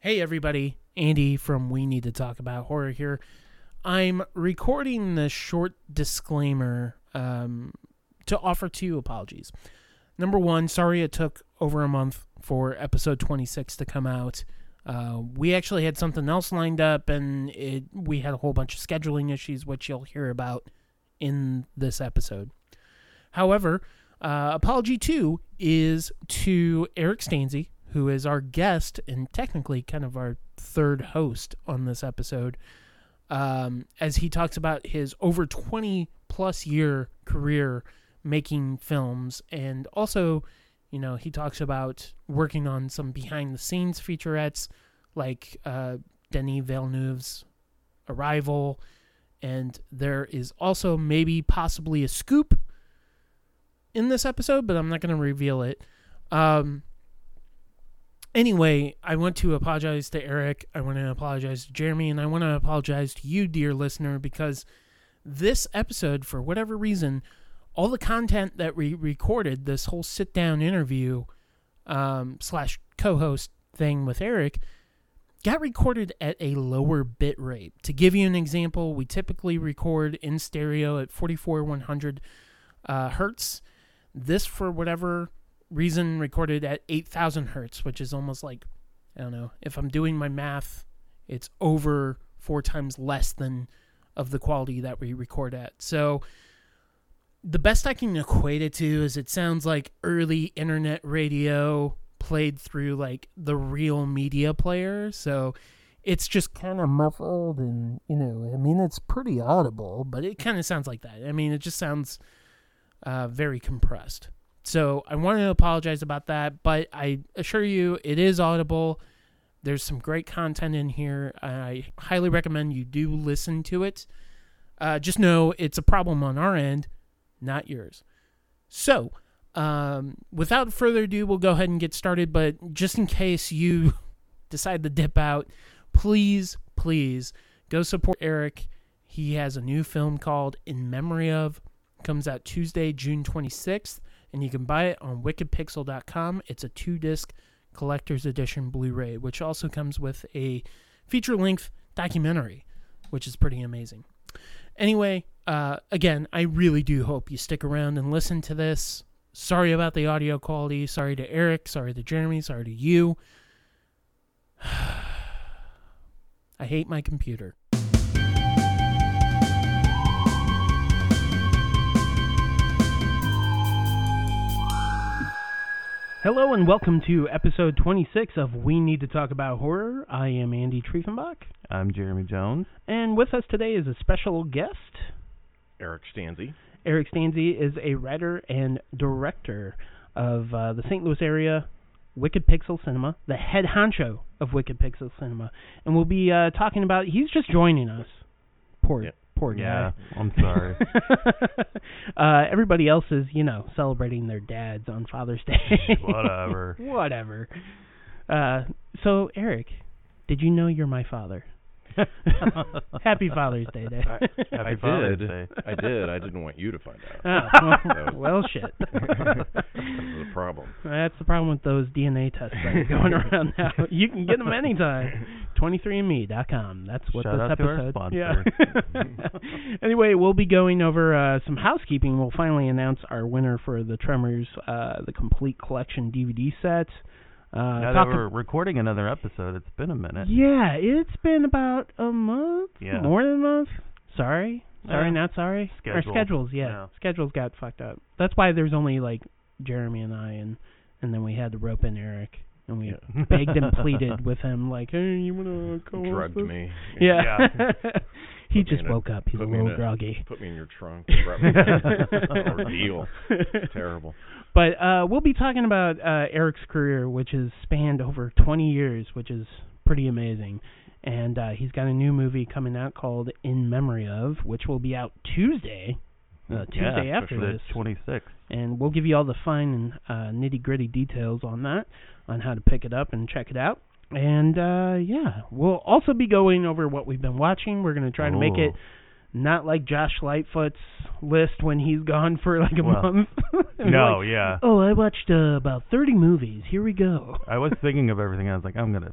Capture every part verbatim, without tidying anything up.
Hey everybody, Andy from We Need to Talk About Horror here. I'm recording this short disclaimer um, to offer two apologies. Number one, sorry it took over a month for episode twenty-six to come out. Uh, we actually had something else lined up, and it, we had a whole bunch of scheduling issues, which you'll hear about in this episode. However, uh, apology two is to Eric Stanze, who is our guest and technically kind of our third host on this episode, um, as he talks about his over twenty-plus year career making films. And also, you know, he talks about working on some behind-the-scenes featurettes, like uh, Denis Villeneuve's Arrival. And there is also maybe possibly a scoop in this episode, but I'm not going to reveal it. Um... Anyway, I want to apologize to Eric, I want to apologize to Jeremy, and I want to apologize to you, dear listener, because this episode, for whatever reason, all the content that we recorded, this whole sit-down interview um, slash co-host thing with Eric, got recorded at a lower bit rate. To give you an example, we typically record in stereo at forty-four one hundred uh, hertz. This, for whatever reason, recorded at eight thousand hertz, which is almost like, I don't know, if I'm doing my math, it's over four times less than of the quality that we record at. So the best I can equate it to is it sounds like early internet radio played through like the real media player. So it's just kind of muffled and, you know, I mean, it's pretty audible, but it kind of sounds like that. I mean, it just sounds uh, very compressed. So I want to apologize about that, but I assure you it is audible. There's some great content in here. I highly recommend you do listen to it. Uh, just know it's a problem on our end, not yours. So um, without further ado, we'll go ahead and get started. But just in case you decide to dip out, please, please go support Eric. He has a new film called In Memory Of. It comes out Tuesday, June twenty-sixth. And you can buy it on wicked pixel dot com. It's a two-disc collector's edition Blu-ray, which also comes with a feature-length documentary, which is pretty amazing. Anyway, uh, again, I really do hope you stick around and listen to this. Sorry about the audio quality. Sorry to Eric. Sorry to Jeremy. Sorry to you. I hate my computer. Hello and welcome to episode twenty-six of We Need to Talk About Horror. I am Andy Treffenbach. I'm Jeremy Jones. And with us today is a special guest, Eric Stanze. Eric Stanze is a writer and director of uh, the Saint Louis area Wicked Pixel Cinema, the head honcho of Wicked Pixel Cinema. And we'll be uh, talking about, he's just joining us. Poor yeah. Poor guy. Yeah, I'm sorry. uh, everybody else is, you know, celebrating their dads on Father's Day. Whatever. Whatever. Uh, so, Eric, did you know you're my father? Happy Father's Day, Dad. I, happy I Father's did. Day. I did. I didn't want you to find out. Oh, well, well, shit. That's the problem. That's the problem with those D N A tests that are going around now. You can get them anytime. twenty-three and me dot com. That's what Shout this episode. Shout out to our sponsor. Yeah. Anyway, we'll be going over uh, some housekeeping. We'll finally announce our winner for the Tremors, uh, the complete collection D V D set. Uh, now that we're ab- recording another episode, it's been a minute. Yeah, it's been about a month, yeah. more than a month. Sorry, sorry, yeah. not sorry. Schedule. Our schedules, yeah. yeah, schedules got fucked up. That's why there's only like Jeremy and I, and and then we had to rope in Eric, and we yeah. begged and pleaded with him, like, hey, you wanna go? Drugged me. Yeah. yeah. He put just woke a, up. He's a little a, groggy. Put me in your trunk. Ordeal. Terrible. But uh, we'll be talking about uh, Eric's career, which has spanned over twenty years, which is pretty amazing. And uh, he's got a new movie coming out called In Memory Of, which will be out Tuesday. Uh, Tuesday yeah, after this. twenty-sixth. And we'll give you all the fine and uh, nitty-gritty details on that, on how to pick it up and check it out. And, uh, yeah, we'll also be going over what we've been watching. We're going to try Ooh. to make it not like Josh Lightfoot's list when he's gone for like a well, month. no, like, yeah. Oh, I watched uh, about thirty movies. Here we go. I was thinking of everything. I was like, I'm going to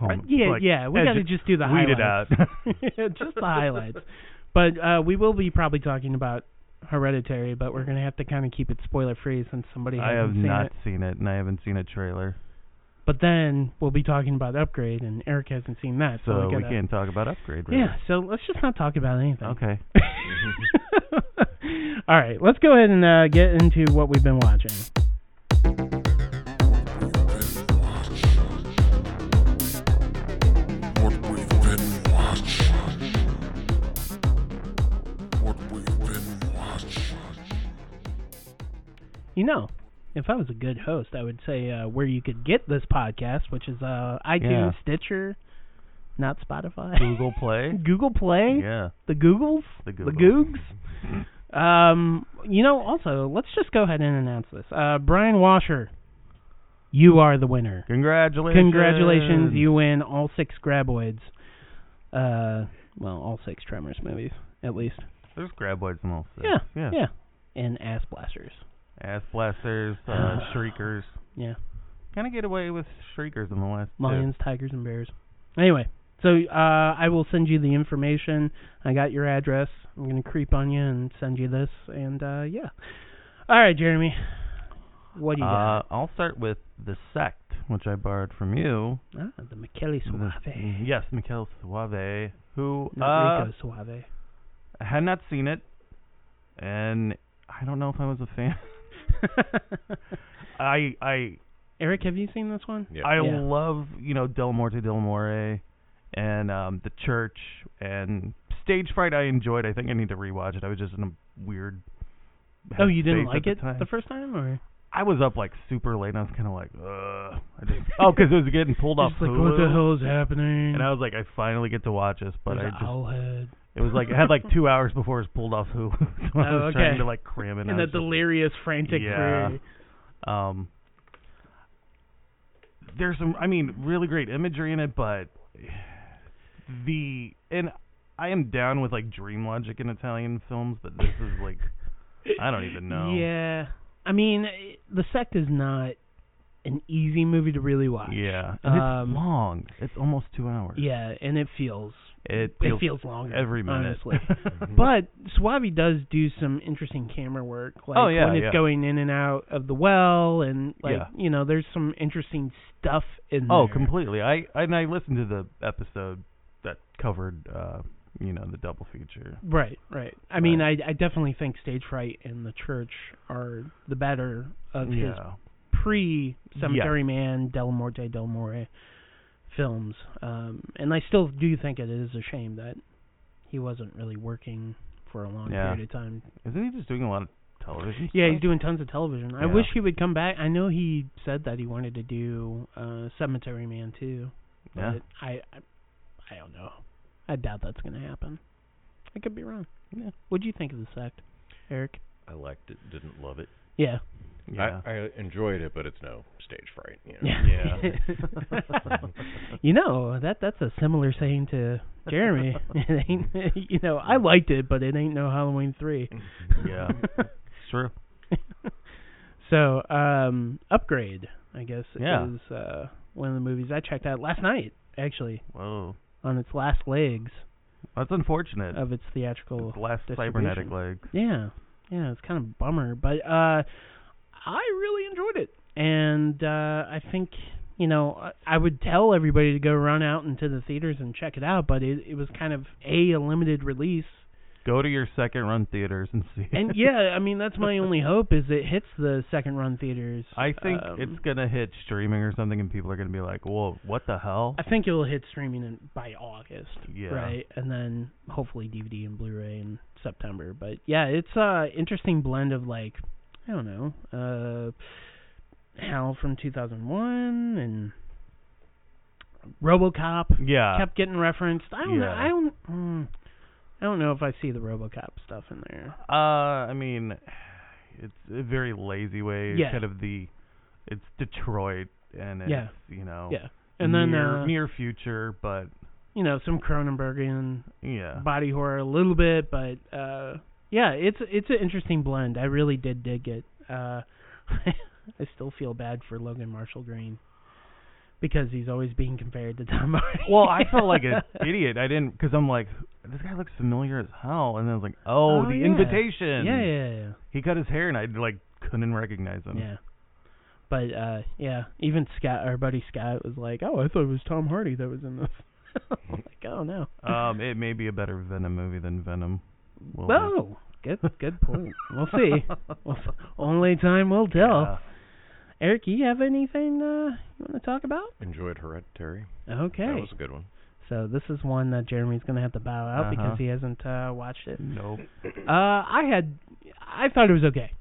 comics. Yeah, like, yeah, we got to just do the weed highlights. Weed it out. Just the highlights. But uh, we will be probably talking about Hereditary, but we're going to have to kind of keep it spoiler-free since somebody hasn't I have seen not it. seen it, and I haven't seen a trailer. But then we'll be talking about Upgrade, and Eric hasn't seen that. So, so we, gotta, we can't talk about Upgrade, really. Yeah, so let's just not talk about anything. Okay. All right, let's go ahead and uh, get into what we've been watching. You know, if I was a good host, I would say uh, where you could get this podcast, which is uh, iTunes, yeah. Stitcher, not Spotify. Google Play. Google Play. Yeah. The Googles. The, Google. the Googs. um, you know, also, let's just go ahead and announce this. Uh, Brian Washer, you are the winner. Congratulations. Congratulations. You win all six Graboids. Uh, well, all six Tremors movies, at least. There's Graboids in all six. Yeah. Yeah. yeah. And Ass Blasters. Ass blasters, uh, shriekers. Yeah. Kind of get away with shriekers in the last Lions, two. tigers, and bears. Anyway, so uh, I will send you the information. I got your address. I'm going to creep on you and send you this. And, uh, yeah. All right, Jeremy. What do you got? Uh, I'll start with The Sect, which I borrowed from you. Ah, the Michele Suave. The, yes, Michele Suave, who... Not uh, Rico Suave. I had not seen it, and I don't know if I was a fan. I I Eric, have you seen this one? Yeah. I yeah. love, you know, Del Morte Del More and um, The Church and Stage Fright I enjoyed. I think I need to rewatch it. I was just in a weird Oh, you didn't like it the, the first time or I was up like super late and I was kind of like, ugh. I just, oh, because it was getting pulled off Hulu. Like, what the hell is happening? And I was like, I finally get to watch this, but There's I just Owlhead. It was like it had like two hours before it was pulled off Hulu. So oh, I was okay. trying to like cram it in. In the delirious, like, frantic theory. Yeah. Um, there's some, I mean, really great imagery in it, but the and I am down with like dream logic in Italian films, but this is like I don't even know. Yeah, I mean, The Sect is not an easy movie to really watch. Yeah, and um, it's long. It's almost two hours. Yeah, and it feels. It feels, it feels longer every minute, honestly. But Suave does do some interesting camera work, like oh, yeah, when it's yeah. going in and out of the well, and like yeah. you know, there's some interesting stuff in. Oh, there. completely. I, I and I listened to the episode that covered, uh, you know, the double feature. Right, right. I right. mean, I I definitely think Stage Fright and The Church are the better of yeah. his pre Cemetery yeah. Man, Del Morte Del More films, um, and I still do think it is a shame that he wasn't really working for a long yeah. period of time. Isn't he just doing a lot of television? Yeah, stuff? He's doing tons of television. Yeah. I wish he would come back. I know he said that he wanted to do uh, Cemetery Man too. But yeah. I, I, I don't know. I doubt that's going to happen. I could be wrong. Yeah. What do you think of The Sect, Eric? I liked it. Didn't love it. Yeah. Yeah. I, I enjoyed it, but it's no Stage Fright. You know? Yeah. yeah. You know, that that's a similar saying to Jeremy. It ain't, you know, I liked it, but it ain't no Halloween three. Yeah. It's true. So, um, Upgrade, I guess, yeah. is uh, one of the movies I checked out last night, actually. Whoa. On its last legs. That's unfortunate. Of its theatrical its last cybernetic legs. Yeah. Yeah, it's kind of a bummer, but... Uh, I really enjoyed it, and uh, I think, you know, I would tell everybody to go run out into the theaters and check it out, but it, it was kind of a, a limited release. Go to your second-run theaters and see it. And, yeah, I mean, that's my only hope is it hits the second-run theaters. I think um, it's going to hit streaming or something, and people are going to be like, whoa, what the hell? I think it'll hit streaming in, by August, yeah. right? And then hopefully D V D and Blu-ray in September. But, yeah, it's an interesting blend of, like, I don't know, uh, Hal from two thousand one and RoboCop. Yeah, kept getting referenced. I don't yeah. know. I don't. Mm, I don't know if I see the RoboCop stuff in there. Uh, I mean, it's a very lazy way. Yeah. Kind of the, it's Detroit and it's yeah. you know yeah, and near, then uh, near future, but you know some Cronenbergian yeah body horror a little bit, but. Uh, Yeah, it's it's an interesting blend. I really did dig it. Uh, I still feel bad for Logan Marshall Green because he's always being compared to Tom Hardy. Well, I felt like an idiot. I didn't, because I'm like, this guy looks familiar as hell. And then I was like, oh, oh the yeah. invitation. Yeah, yeah, yeah. He cut his hair, and I like couldn't recognize him. Yeah. But uh, yeah, even Scott, our buddy Scott, was like, "Oh, I thought it was Tom Hardy that was in this." I'm like, "Oh no." Um, it may be a better Venom movie than Venom. Will oh, good, good point. We'll see. We'll f- only time will tell. Yeah. Eric, you have anything uh, you want to talk about? Enjoyed Hereditary. Okay, that was a good one. So this is one that Jeremy's going to have to bow out uh-huh. because he hasn't uh, watched it. Nope. Uh, I had, I thought it was okay.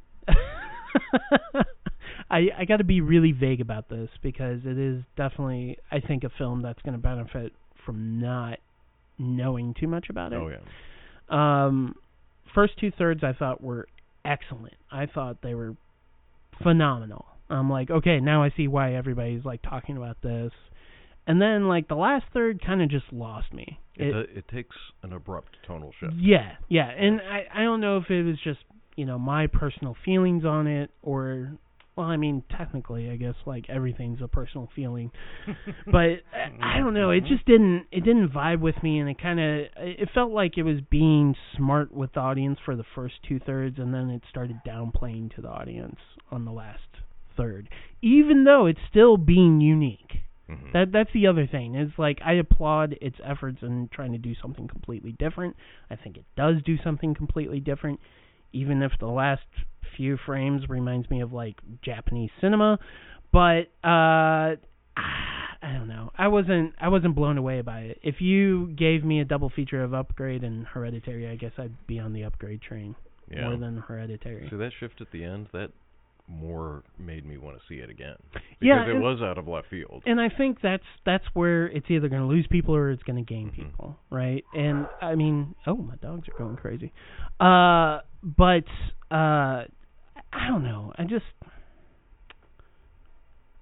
I, I got to be really vague about this because it is definitely, I think, a film that's going to benefit from not knowing too much about it. Oh, yeah. Um, first two-thirds I thought were excellent. I thought they were phenomenal. I'm like, okay, now I see why everybody's, like, talking about this. And then, like, the last third kind of just lost me. It, it, it takes an abrupt tonal shift. Yeah, yeah. And I, I don't know if it was just, you know, my personal feelings on it or... Well, I mean, technically, I guess like everything's a personal feeling, but I, I don't know. It just didn't. It didn't vibe with me, and it kind of. It felt like it was being smart with the audience for the first two thirds, and then it started downplaying to the audience on the last third, even though it's still being unique. Mm-hmm. That that's the other thing. Is like I applaud its efforts in trying to do something completely different. I think it does do something completely different, even if the last few frames reminds me of, like, Japanese cinema, but, uh, I don't know. I wasn't, I wasn't blown away by it. If you gave me a double feature of Upgrade and Hereditary, I guess I'd be on the Upgrade train yeah. more than Hereditary. So that shift at the end, that more made me want to see it again. Because yeah, it and, was out of left field. And I think that's, that's where it's either going to lose people or it's going to gain mm-hmm. people, right? And, I mean, oh, my dogs are going crazy. Uh, but, uh... I don't know. I just...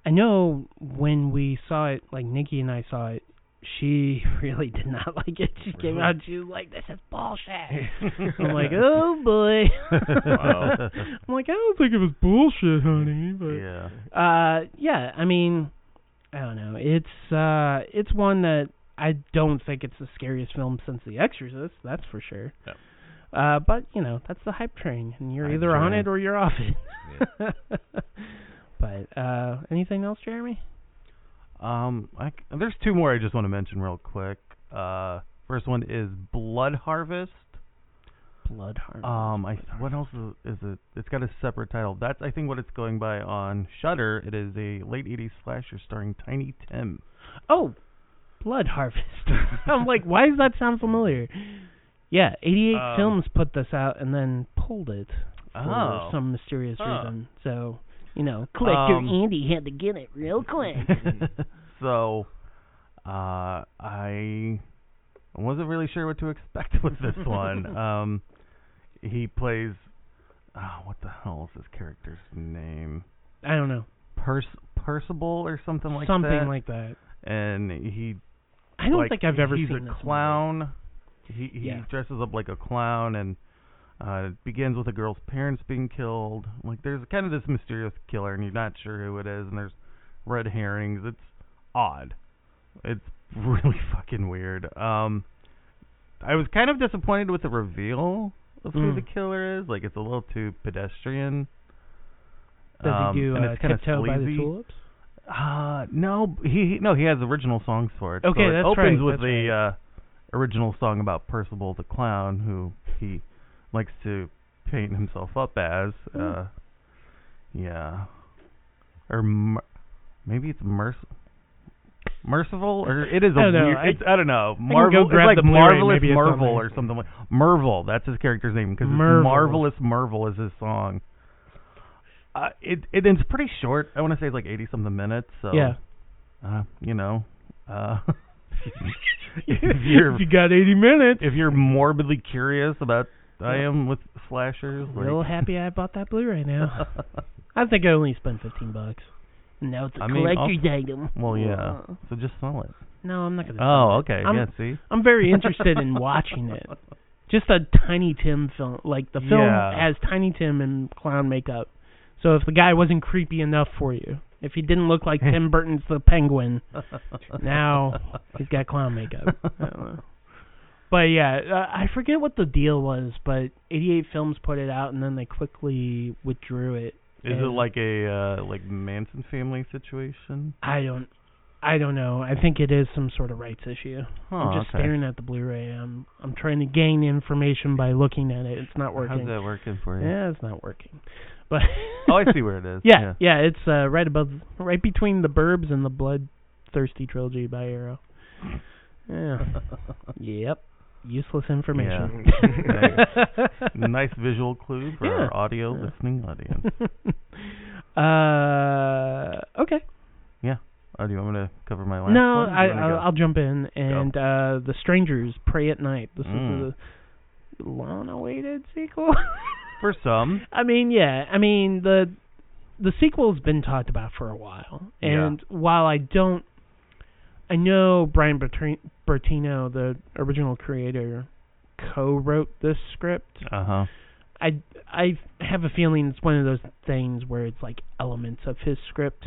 I know when we saw it, like, Nikki and I saw it, she really did not like it. She really? came out and she was like, this is bullshit. I'm like, oh, boy. Wow. I'm like, I don't think it was bullshit, honey. But, yeah. Uh, yeah, I mean, I don't know. It's, uh, it's one that I don't think it's the scariest film since The Exorcist, that's for sure. Yeah. Uh, but, you know, that's the hype train, and you're hype either train. on it or you're off it. Yeah. But uh, anything else, Jeremy? Um, I, there's two more I just want to mention real quick. Uh, first one is Blood Harvest. Blood Harvest. Um, I, Blood what Harvest. else is it? It's got a separate title. That's, I think, what it's going by on Shudder. It is a late eighties slasher starring Tiny Tim. Oh, Blood Harvest. I'm like, why does that sound familiar? Yeah, eighty-eight um, films put this out and then pulled it for oh, some mysterious huh. reason. So, you know, collector um, Andy had to get it real quick. So, uh, I wasn't really sure what to expect with this one. Um, he plays, oh, what the hell is this character's name? I don't know. Pers- Percival or something like something that? Something like that. And he... I don't like, think I've ever seen this movie. He's a clown... Movie. He he yeah. dresses up like a clown and uh, begins with a girl's parents being killed. Like there's kind of this mysterious killer, and you're not sure who it is. And there's red herrings. It's odd. It's really fucking weird. Um, I was kind of disappointed with the reveal of who mm. the killer is. Like it's a little too pedestrian. Does um, he do uh, Tiptoe by the Tulips? Uh, no, he, he no he has original songs for it. Okay, so that's it opens right. Opens with that's the. Right. Uh, original song about Percival the Clown, who he likes to paint himself up as. Mm. Uh, yeah. Or mer- maybe it's merciful. Merciful? Or it is a I weird... I, it's, I don't know. Marvel, it's like Marvelous Marvel or something like Mervil, that's his character's name, because Marvelous Mervil is his song. Uh, it, it It's pretty short. I want to say it's like eighty-something minutes, so... Yeah. Uh, you know... Uh... If, you're, if you got eighty minutes, if you're morbidly curious about yeah. I am with slashers, I'm real like. happy I bought that Blu-ray now. I think I only spent fifteen bucks. Now it's a I collector's mean, item. Well, yeah. Oh. So just sell it. No, I'm not gonna. Oh, sell it. okay. I'm, yeah, see. I'm very interested in watching it. Just a Tiny Tim film, like the film yeah. has Tiny Tim in clown makeup. So if the guy wasn't creepy enough for you, if he didn't look like Tim Burton's the Penguin, now he's got clown makeup. I don't know. But yeah, uh, I forget what the deal was, but eighty-eight Films put it out, and then they quickly withdrew it. Is it like a uh, like Manson family situation? I don't, I don't know. I think it is some sort of rights issue. Oh, I'm just okay. staring at the Blu-ray. I'm I'm trying to gain information by looking at it. It's not working. How's that working for you? Yeah, it's not working. But oh, I see where it is. Yeah, yeah, yeah it's uh, right above, right between The Burbs and the Bloodthirsty Trilogy by Arrow. Yeah. Yep. Useless information. Yeah. Nice visual clue for yeah. our audio yeah. listening audience. Uh, okay. Yeah. Oh, do you want me to cover my last no, one? No, I'll, I'll jump in. And oh. uh, The Strangers, Pray at Night. This mm. is a long-awaited sequel. For some. I mean, yeah. I mean, the the sequel's been talked about for a while. And yeah. while I don't... I know Brian Bertino, the original creator, co-wrote this script. Uh-huh. I, I have a feeling it's one of those things where it's like elements of his script.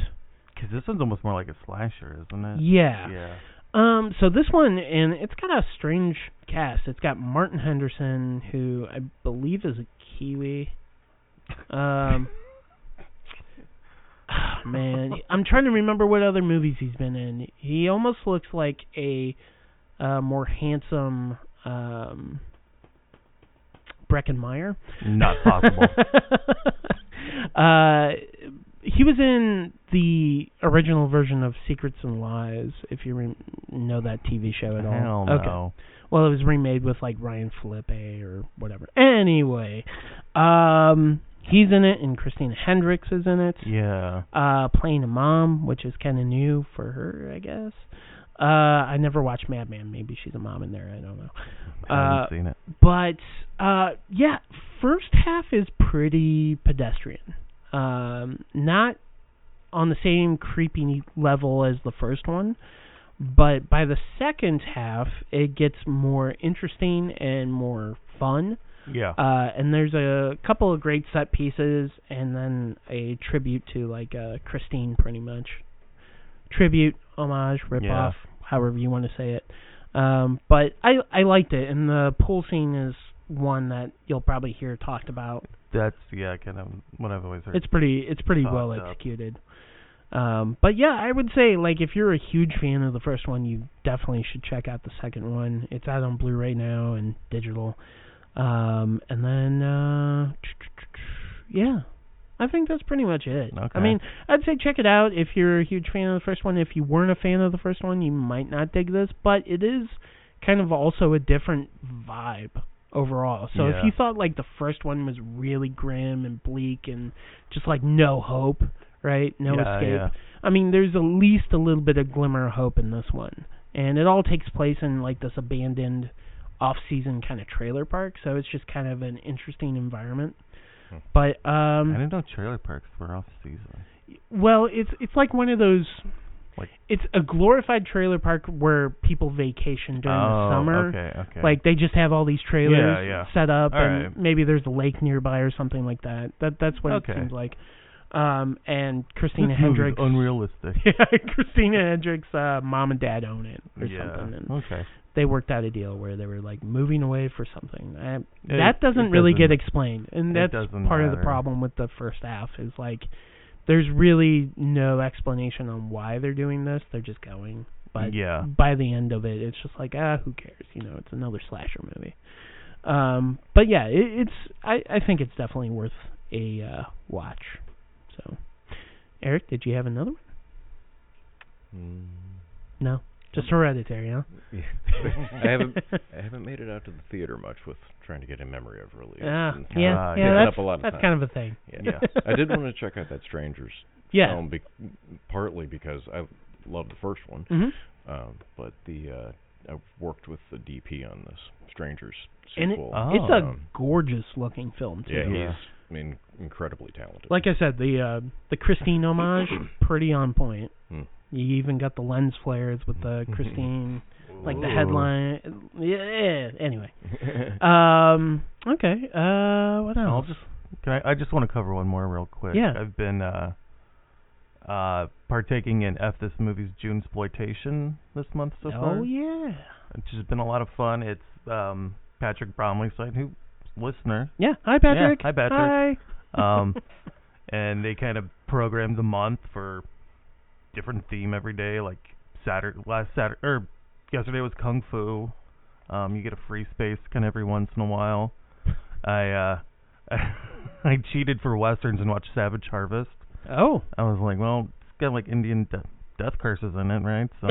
Because this one's almost more like a slasher, isn't it? Yeah. Yeah. Um. So this one, and it's got a strange cast. It's got Martin Henderson, who I believe is a Kiwi. Um. Oh, man, I'm trying to remember what other movies he's been in. He almost looks like a uh, more handsome um, Breckenmeyer. Not possible. uh, he was in the original version of Secrets and Lies, if you re- know that T V show at all. Hell no. Okay. Well, it was remade with, like, Ryan Felipe or whatever. Anyway, um... he's in it, and Christina Hendricks is in it. Yeah. Uh, playing a mom, which is kind of new for her, I guess. Uh, I never watched Mad Men. Maybe she's a mom in there. I don't know. I haven't uh, seen it. But, uh, yeah, first half is pretty pedestrian. Um, not on the same creepy level as the first one, but by the second half, it gets more interesting and more fun. Yeah. Uh, and there's a couple of great set pieces and then a tribute to, like, uh, Christine, pretty much. Tribute, homage, rip-off, yeah. however you want to say it. Um, but I I liked it, and the pool scene is one that you'll probably hear talked about. That's, yeah, kind of what I've always heard. It's pretty, it's pretty well executed. Um, but, yeah, I would say, like, if you're a huge fan of the first one, you definitely should check out the second one. It's out on Blu-ray now and digital. Um, and then, uh, yeah, I think that's pretty much it. Okay. I mean, I'd say check it out if you're a huge fan of the first one. If you weren't a fan of the first one, you might not dig this, but it is kind of also a different vibe overall. So yeah. if you thought, like, the first one was really grim and bleak and just, like, no hope, right? No yeah, escape. Yeah. I mean, there's at least a little bit of glimmer of hope in this one. And it all takes place in, like, this abandoned off-season kind of trailer park, so it's just kind of an interesting environment. Hmm. But um, I didn't know trailer parks were off-season. Well, it's it's like one of those. Like, it's a glorified trailer park where people vacation during oh, the summer. Okay, okay. Like they just have all these trailers yeah, yeah. set up, all and right. maybe there's a lake nearby or something like that. That that's what okay. it seems like. Um, and Christina this Hendricks. Unrealistic. Yeah, Christina Hendricks' uh, mom and dad own it or yeah, something. And okay. they worked out a deal where they were, like, moving away for something. I, it, that doesn't, doesn't really get explained. And that's part matter. of the problem with the first half is, like, there's really no explanation on why they're doing this. They're just going. But yeah. by the end of it, it's just like, ah, who cares? You know, it's another slasher movie. Um, but, yeah, it, it's. I, I think it's definitely worth a uh, watch. So, Eric, did you have another one? Mm. No, just Hereditary, huh? Yeah. I haven't, I haven't made it out to the theater much with trying to get In Memory Of release. Ah, and yeah, uh, yeah, that's, up a lot of that's time. kind of a thing. Yeah, yeah. I did want to check out that Strangers yeah. film, be- partly because I loved the first one, mm-hmm. um, but the uh, I worked with the D P on this Strangers sequel. And it, oh. it's a um, gorgeous looking film too. Yeah, he's. Yeah. I mean, incredibly talented. Like I said, the uh, the Christine homage, pretty on point. Mm. You even got the lens flares with the Christine, like the headline. Yeah. Anyway. um. Okay. Uh. What else? I'll just Can I, I just want to cover one more real quick. Yeah. I've been uh, uh, partaking in F This Movie's Junesploitation this month so far. Oh, yeah. It's just been a lot of fun. It's um, Patrick Bromley's site, who listener. Yeah. Hi, Patrick. Yeah. Hi, Patrick. Hi. Um, and they kind of programmed the month for different theme every day. Like Saturday, last Saturday, or yesterday was Kung Fu. Um, you get a free space kind of every once in a while. I, uh, I, I cheated for Westerns and watched Savage Harvest. Oh. I was like, well, it's got like Indian de- death curses in it, right? So,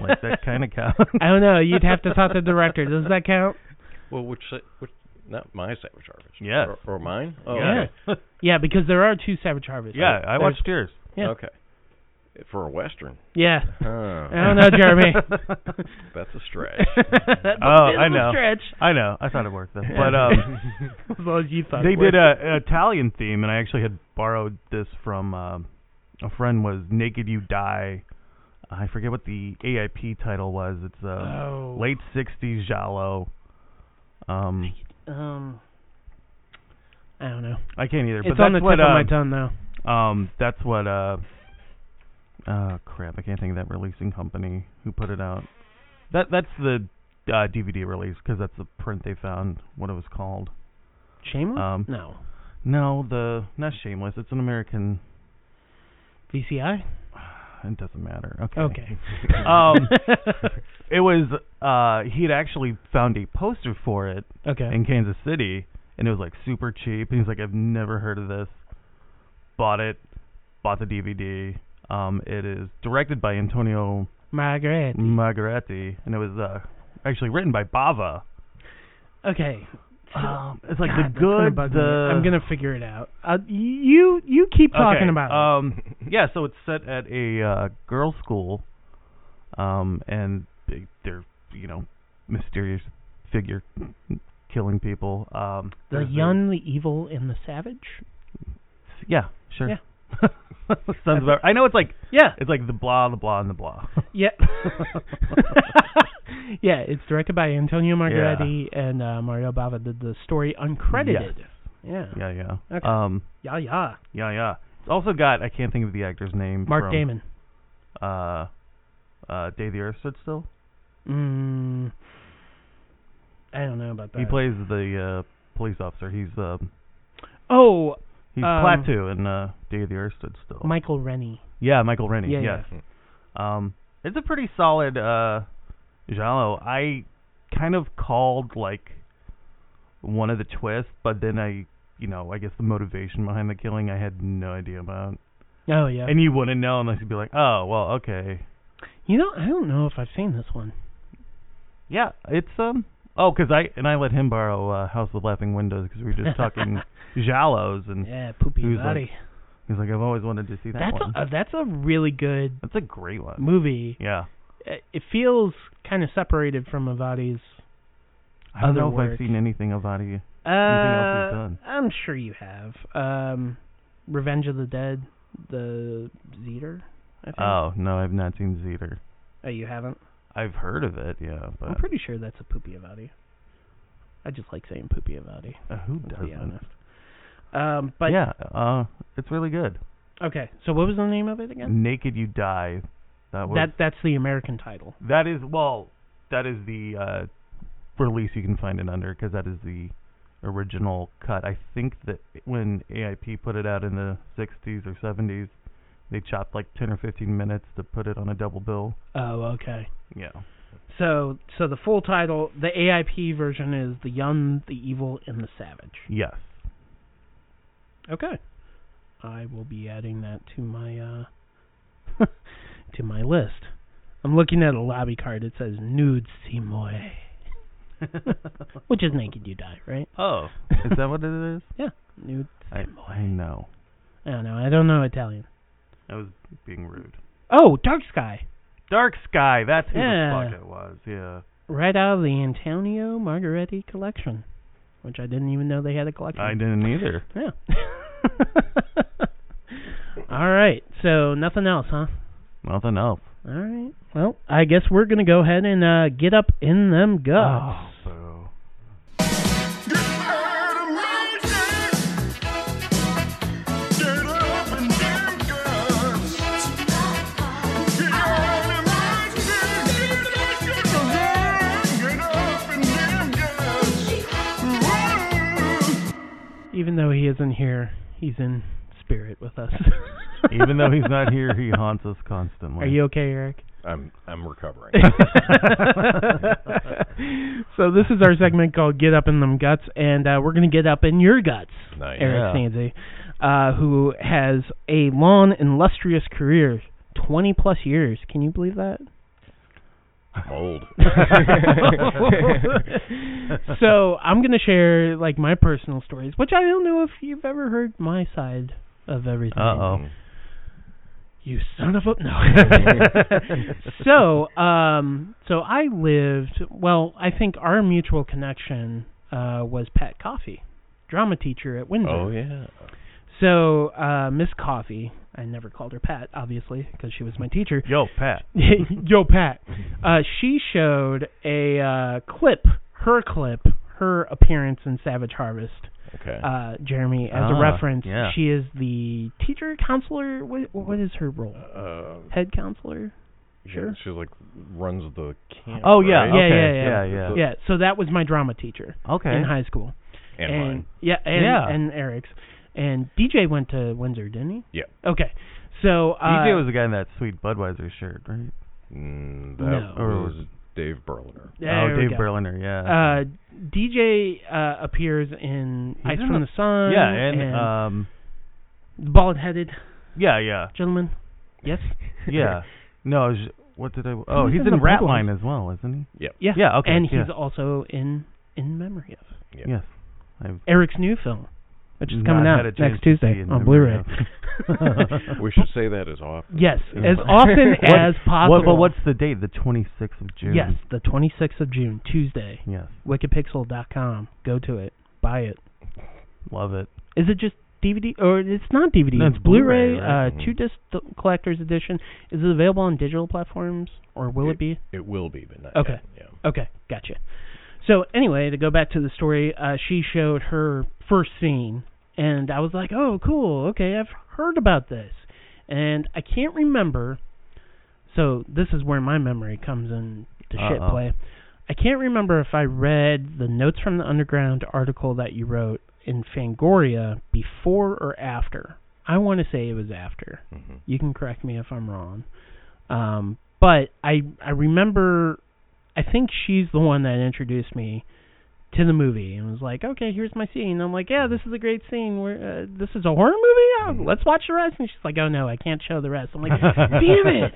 like, that kind of counts. I don't know. You'd have to talk to the director. Does that count? Well, which, which not my Savage Harvest. Yeah. Or, or mine? Oh, yeah. Okay. Yeah, because there are two Savage Harvests. Yeah, right? I There's, watched yours. Yeah. Okay. For a Western. Yeah. Oh. I don't know, Jeremy. That's a stretch. That's oh, I know. Stretch. I know. I thought it worked, though. But, um, as long as you thought they it did a, an Italian theme, and I actually had borrowed this from um, a friend, was Naked You Die. I forget what the A I P title was. It's uh, oh. late sixties giallo. Um, um, I don't know. I can't either. It's but on that's the tip what, of um, my tongue, though. Um, that's what... Uh, Oh, crap, I can't think of that releasing company who put it out. That That's the uh, D V D release, because that's the print they found, what it was called. Shameless? Um, no. No, the not Shameless. It's an American... V C I? It doesn't matter. Okay. Okay. um, it was... Uh, he had actually found a poster for it okay. in Kansas City, and it was, like, super cheap. And he's like, I've never heard of this. Bought it. Bought the D V D. Um, it is directed by Antonio Margheriti, Margheriti and it was uh, actually written by Bava. Okay, so um, it's like God, the good. Gonna the I'm gonna figure it out. Uh, you you keep talking okay. about. Um, it. Yeah, so it's set at a uh, girls' school, um, and they, they're you know mysterious figure killing people. Um, the young, the evil, and the savage. Yeah, sure. Yeah. Sounds about, I know it's like yeah, it's like the blah, the blah, and the blah. Yeah, yeah. It's directed by Antonio Margheriti yeah. and uh, Mario Bava did the story uncredited. Yes. Yeah, yeah, yeah. Okay. Um, yeah, yeah, yeah, yeah. It's also got I can't think of the actor's name. Mark from, Damon. Uh, uh, Day the Earth Stood Still. Mm, I don't know about that. He plays the uh, police officer. He's uh, oh. He's um, Plateau in uh, Day of the Earth Stood Still. Michael Rennie. Yeah, Michael Rennie, yeah, yes. Yeah. Um, it's a pretty solid uh, giallo. I kind of called, like, one of the twists, but then I, you know, I guess the motivation behind the killing I had no idea about. Oh, yeah. And you wouldn't know unless you'd be like, oh, well, okay. You know, I don't know if I've seen this one. Yeah, it's... um. Oh, because I and I let him borrow uh, House of Laughing Windows because we were just talking giallos and yeah, poopy he body. Like, he's like, I've always wanted to see that that's one. A, uh, that's a really good. That's a great one. Movie. Yeah. It feels kind of separated from Avati's. I don't other know if work. I've seen anything Avati. Uh, anything else he's done. I'm sure you have. Um, Revenge of the Dead, the Zeter. I think. Oh no, I've not seen Zeter. Oh, you haven't. I've heard of it, yeah. But I'm pretty sure that's a Poopy Avati. I just like saying Poopy Avati. Uh, who doesn't? To be honest. Um, but yeah, uh, it's really good. Okay, so what was the name of it again? Naked You Die. That was that, that's the American title. That is, well, that is the uh, release you can find it under, because that is the original cut. I think that when A I P put it out in the sixties or seventies, they chopped like ten or fifteen minutes to put it on a double bill. Oh, okay. Yeah. So so the full title, the A I P version is The Young, the Evil, and the Savage. Yes. Okay. I will be adding that to my uh, to my list. I'm looking at a lobby card. It says Nude Simoy. Which is Naked You Die, right? Oh. Is that what it is? Yeah. Nude Simoy. I, I know. I don't know. I don't know Italian. I was being rude. Oh, Dark Sky. Dark Sky, that's who yeah. the fuck it was, yeah. Right out of the Antonio Margheriti collection, which I didn't even know they had a collection. I didn't either. Yeah. All right, so nothing else, huh? Nothing else. All right, well, I guess we're going to go ahead and uh, get up in them guts. Oh, so. Get out of my isn't here, he's in spirit with us. Even though he's not here, he haunts us constantly. Are you okay, Eric? I'm I'm recovering. So this is our segment called Get Up in Them Guts, and uh, we're going to get up in your guts, nice. Eric yeah. Stanze, uh, who has a long, illustrious career, twenty-plus years. Can you believe that? I'm old. So I'm going to share, like, my personal stories, which I don't know if you've ever heard my side of everything. Uh-oh. You son of a... No. so, um, so I lived... Well, I think our mutual connection uh, was Pat Coffey, drama teacher at Windsor. Oh, yeah. So, uh, Miss Coffey... I never called her Pat, obviously, because she was my teacher. Yo, Pat. Yo, Pat. Uh, she showed a uh, clip, her clip, her appearance in Savage Harvest. Okay. Uh, Jeremy, as ah, a reference, yeah. She is the teacher, counselor. What, what is her role? Uh, Head counselor? Sure. Yeah, she like runs the camp. Oh, yeah. Right? Yeah, okay. yeah, yeah, yeah, yeah. Yeah. So that was my drama teacher. Okay. In high school. And, and mine. Yeah, and, yeah. and Eric's. And D J went to Windsor, didn't he? Yeah. Okay. So uh, D J was the guy in that sweet Budweiser shirt, right? Mm, that no. Or was it Dave Berliner? There oh, Dave Berliner, yeah. Uh, D J uh, appears in He's Ice in from the, the Sun. Yeah, and, and um, bald-headed. Yeah, yeah. Gentleman. Yes. Yeah. No. I was, what did I? Oh, he's, he's in, in Ratline as well, isn't he? Yep. Yeah. Yeah. Okay. And he's yeah. also in In Memory Of. Yep. Yes. I've Eric's new film. Which is coming out next Tuesday on Blu-ray. We should say that as often. Yes, as often as possible. What, but what's the date? The twenty-sixth of June. Yes, the twenty-sixth of June, Tuesday. Yes. wicked pixel dot com. Go to it. Buy it. Love it. Is it just D V D? Or it's not D V D. No, it's Blu-ray. Blu-ray right? uh, mm-hmm. Two-disc collector's edition. Is it available on digital platforms? Or will it, it be? It will be, but not okay. yet. Yeah. Okay, gotcha. So anyway, to go back to the story, uh, she showed her first scene, and I was like, oh, cool, okay, I've heard about this. And I can't remember, so this is where my memory comes in to uh-uh. shit play. I can't remember if I read the Notes from the Underground article that you wrote in Fangoria before or after. I want to say it was after. Mm-hmm. You can correct me if I'm wrong. Um, but I I remember... I think she's the one that introduced me to the movie and was like, okay, here's my scene. I'm like, yeah, this is a great scene. We're, uh, this is a horror movie? Oh, let's watch the rest. And she's like, oh, no, I can't show the rest. I'm like, damn it.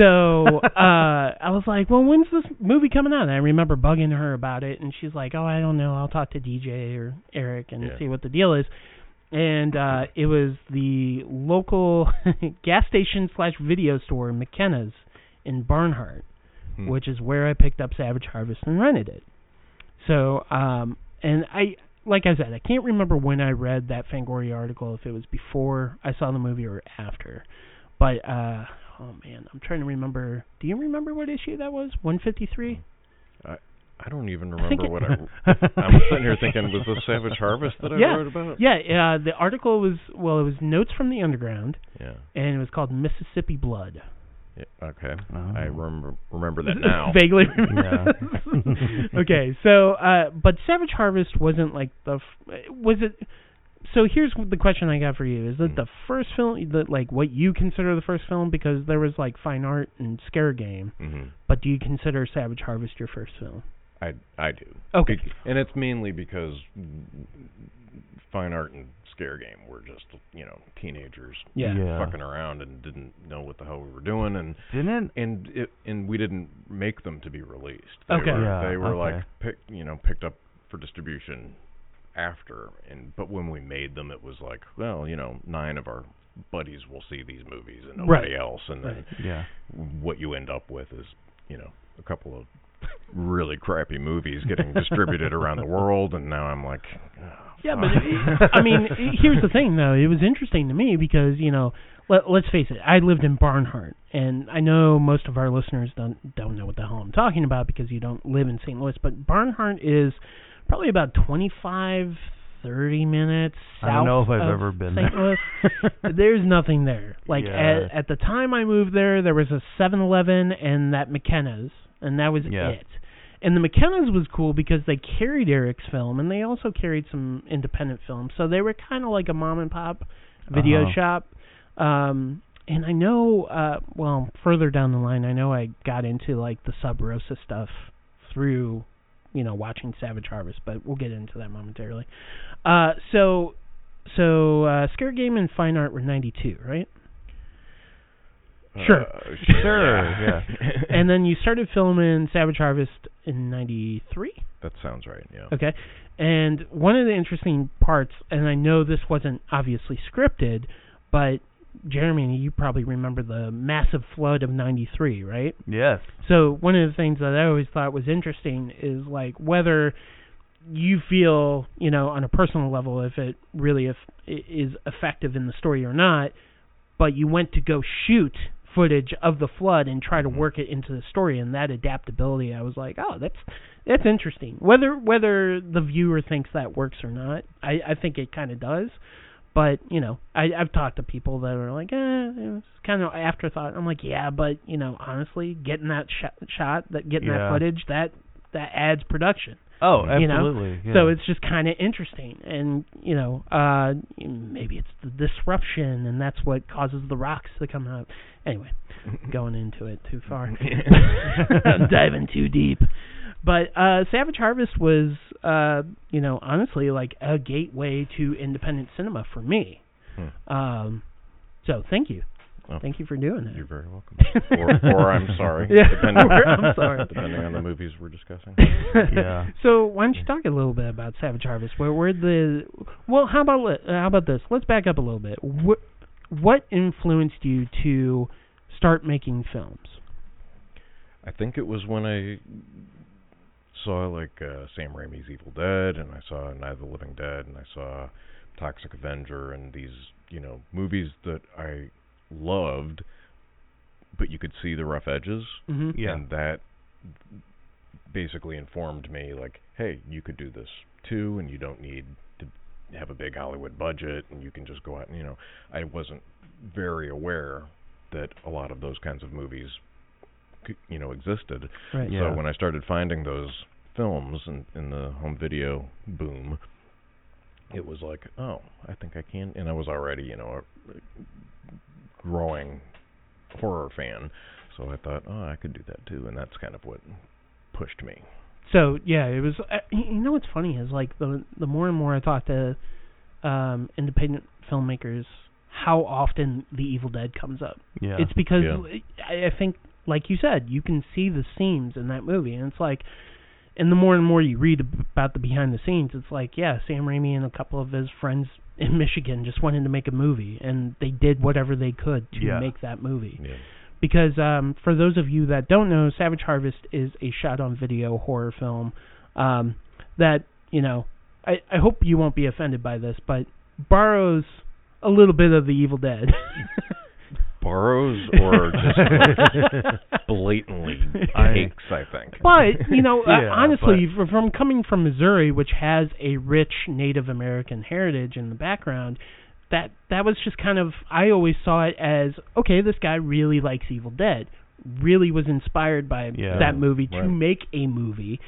So uh, I was like, well, when's this movie coming out? And I remember bugging her about it, and she's like, oh, I don't know. I'll talk to D J or Eric and yeah. see what the deal is. And uh, it was the local gas station slash video store, McKenna's, in Barnhart. Which is where I picked up Savage Harvest and rented it. So, um, and I, like I said, I can't remember when I read that Fangoria article, if it was before I saw the movie or after. But, uh, oh man, I'm trying to remember. Do you remember what issue that was? one fifty-three? I I don't even remember I what I... I'm sitting here thinking, was this Savage Harvest that I yeah, wrote about? Yeah, yeah. Uh, the article was, well, it was Notes from the Underground. Yeah. And it was called Mississippi Blood. Okay, um. I remember, remember that now. Vaguely remember. Yeah. Okay, so, uh, but Savage Harvest wasn't like the, f- was it, so here's the question I got for you. Is it mm. the first film, the, like what you consider the first film? Because there was like Fine Art and Scare Game, mm-hmm. but do you consider Savage Harvest your first film? I, I do. Okay. Be- and it's mainly because Fine Art and Scare Game were just, you know, teenagers yeah. Yeah. fucking around and didn't know what the hell we were doing, and didn't and it, and we didn't make them to be released. They okay, were, yeah, they were okay. like picked, you know, picked up for distribution after, and but when we made them, it was like, well, you know, nine of our buddies will see these movies and nobody right. else, and right. then yeah. what you end up with is, you know, a couple of really crappy movies getting distributed around the world, and now I'm like. Oh, yeah, but, it, I mean, it, here's the thing, though. It was interesting to me because, you know, let, let's face it, I lived in Barnhart, and I know most of our listeners don't don't know what the hell I'm talking about because you don't live in Saint Louis, but Barnhart is probably about twenty-five, thirty minutes south I don't know if I've ever been Saint Louis. There's nothing there. Like, yeah. at, at the time I moved there, there was a seven eleven and that McKenna's, and that was yeah. it. And the McKennas was cool because they carried Eric's film, and they also carried some independent films. So they were kind of like a mom-and-pop video uh-huh. shop. Um, and I know, uh, well, further down the line, I know I got into, like, the Sub Rosa stuff through, you know, watching Savage Harvest, but we'll get into that momentarily. Uh, so so uh, Scare Game and Fine Art were ninety-two, right? Sure. Uh, sure, yeah. And then you started filming Savage Harvest in ninety-three? That sounds right, yeah. Okay. And one of the interesting parts, and I know this wasn't obviously scripted, but Jeremy, you probably remember the massive flood of ninety-three, right? Yes. So one of the things that I always thought was interesting is, like, whether you feel, you know, on a personal level, if it really if it is effective in the story or not, but you went to go shoot footage of the flood and try to work it into the story, and that adaptability, I was like, oh, that's that's interesting. Whether whether the viewer thinks that works or not, I, I think it kind of does. But, you know, I, I've talked to people that are like, eh, it's kind of afterthought. I'm like, yeah, but, you know, honestly, getting that sh- shot, that getting yeah. that footage, that that adds production. Oh, absolutely. You know? Yeah. So it's just kind of interesting. And, you know, uh, maybe it's the disruption, and that's what causes the rocks to come out. Anyway, going into it too far. I'm diving too deep. But uh, Savage Harvest was, uh, you know, honestly, like a gateway to independent cinema for me. Hmm. Um, so thank you. Oh. Thank you for doing that. You're very welcome. Or, or I'm sorry. Yeah, depending, or I'm sorry. Depending on the movies we're discussing. Yeah. So why don't you talk a little bit about Savage Harvest? Where were the? Well, how about uh, how about this? Let's back up a little bit. What what influenced you to start making films? I think it was when I saw like uh, Sam Raimi's Evil Dead, and I saw Night of the Living Dead, and I saw Toxic Avenger, and these you know movies that I loved, but you could see the rough edges, mm-hmm. yeah. and that basically informed me, like, hey, you could do this too, and you don't need to have a big Hollywood budget, and you can just go out and, you know, I wasn't very aware that a lot of those kinds of movies, you know, existed. Right, so yeah. when I started finding those films in, in the home video boom, it was like, oh, I think I can, and I was already, you know, a, growing horror fan, so I thought, oh, I could do that too, and that's kind of what pushed me. So yeah, it was. Uh, you know what's funny is like the the more and more I talk to um, independent filmmakers, how often the Evil Dead comes up. Yeah, it's because yeah. I, I think, like you said, you can see the seams in that movie, and it's like, and the more and more you read about the behind the scenes, it's like, yeah, Sam Raimi and a couple of his friends in Michigan just wanted to make a movie, and they did whatever they could to yeah. make that movie. Yeah. Because um, for those of you that don't know, Savage Harvest is a shot-on-video horror film um, that, you know, I, I hope you won't be offended by this, but borrows a little bit of the Evil Dead. Borrows or just blatantly takes, I think. But, you know, yeah, uh, honestly, but. from coming from Missouri, which has a rich Native American heritage in the background, that that was just kind of, I always saw it as, okay, this guy really likes Evil Dead, really was inspired by yeah, that movie to right. make a movie.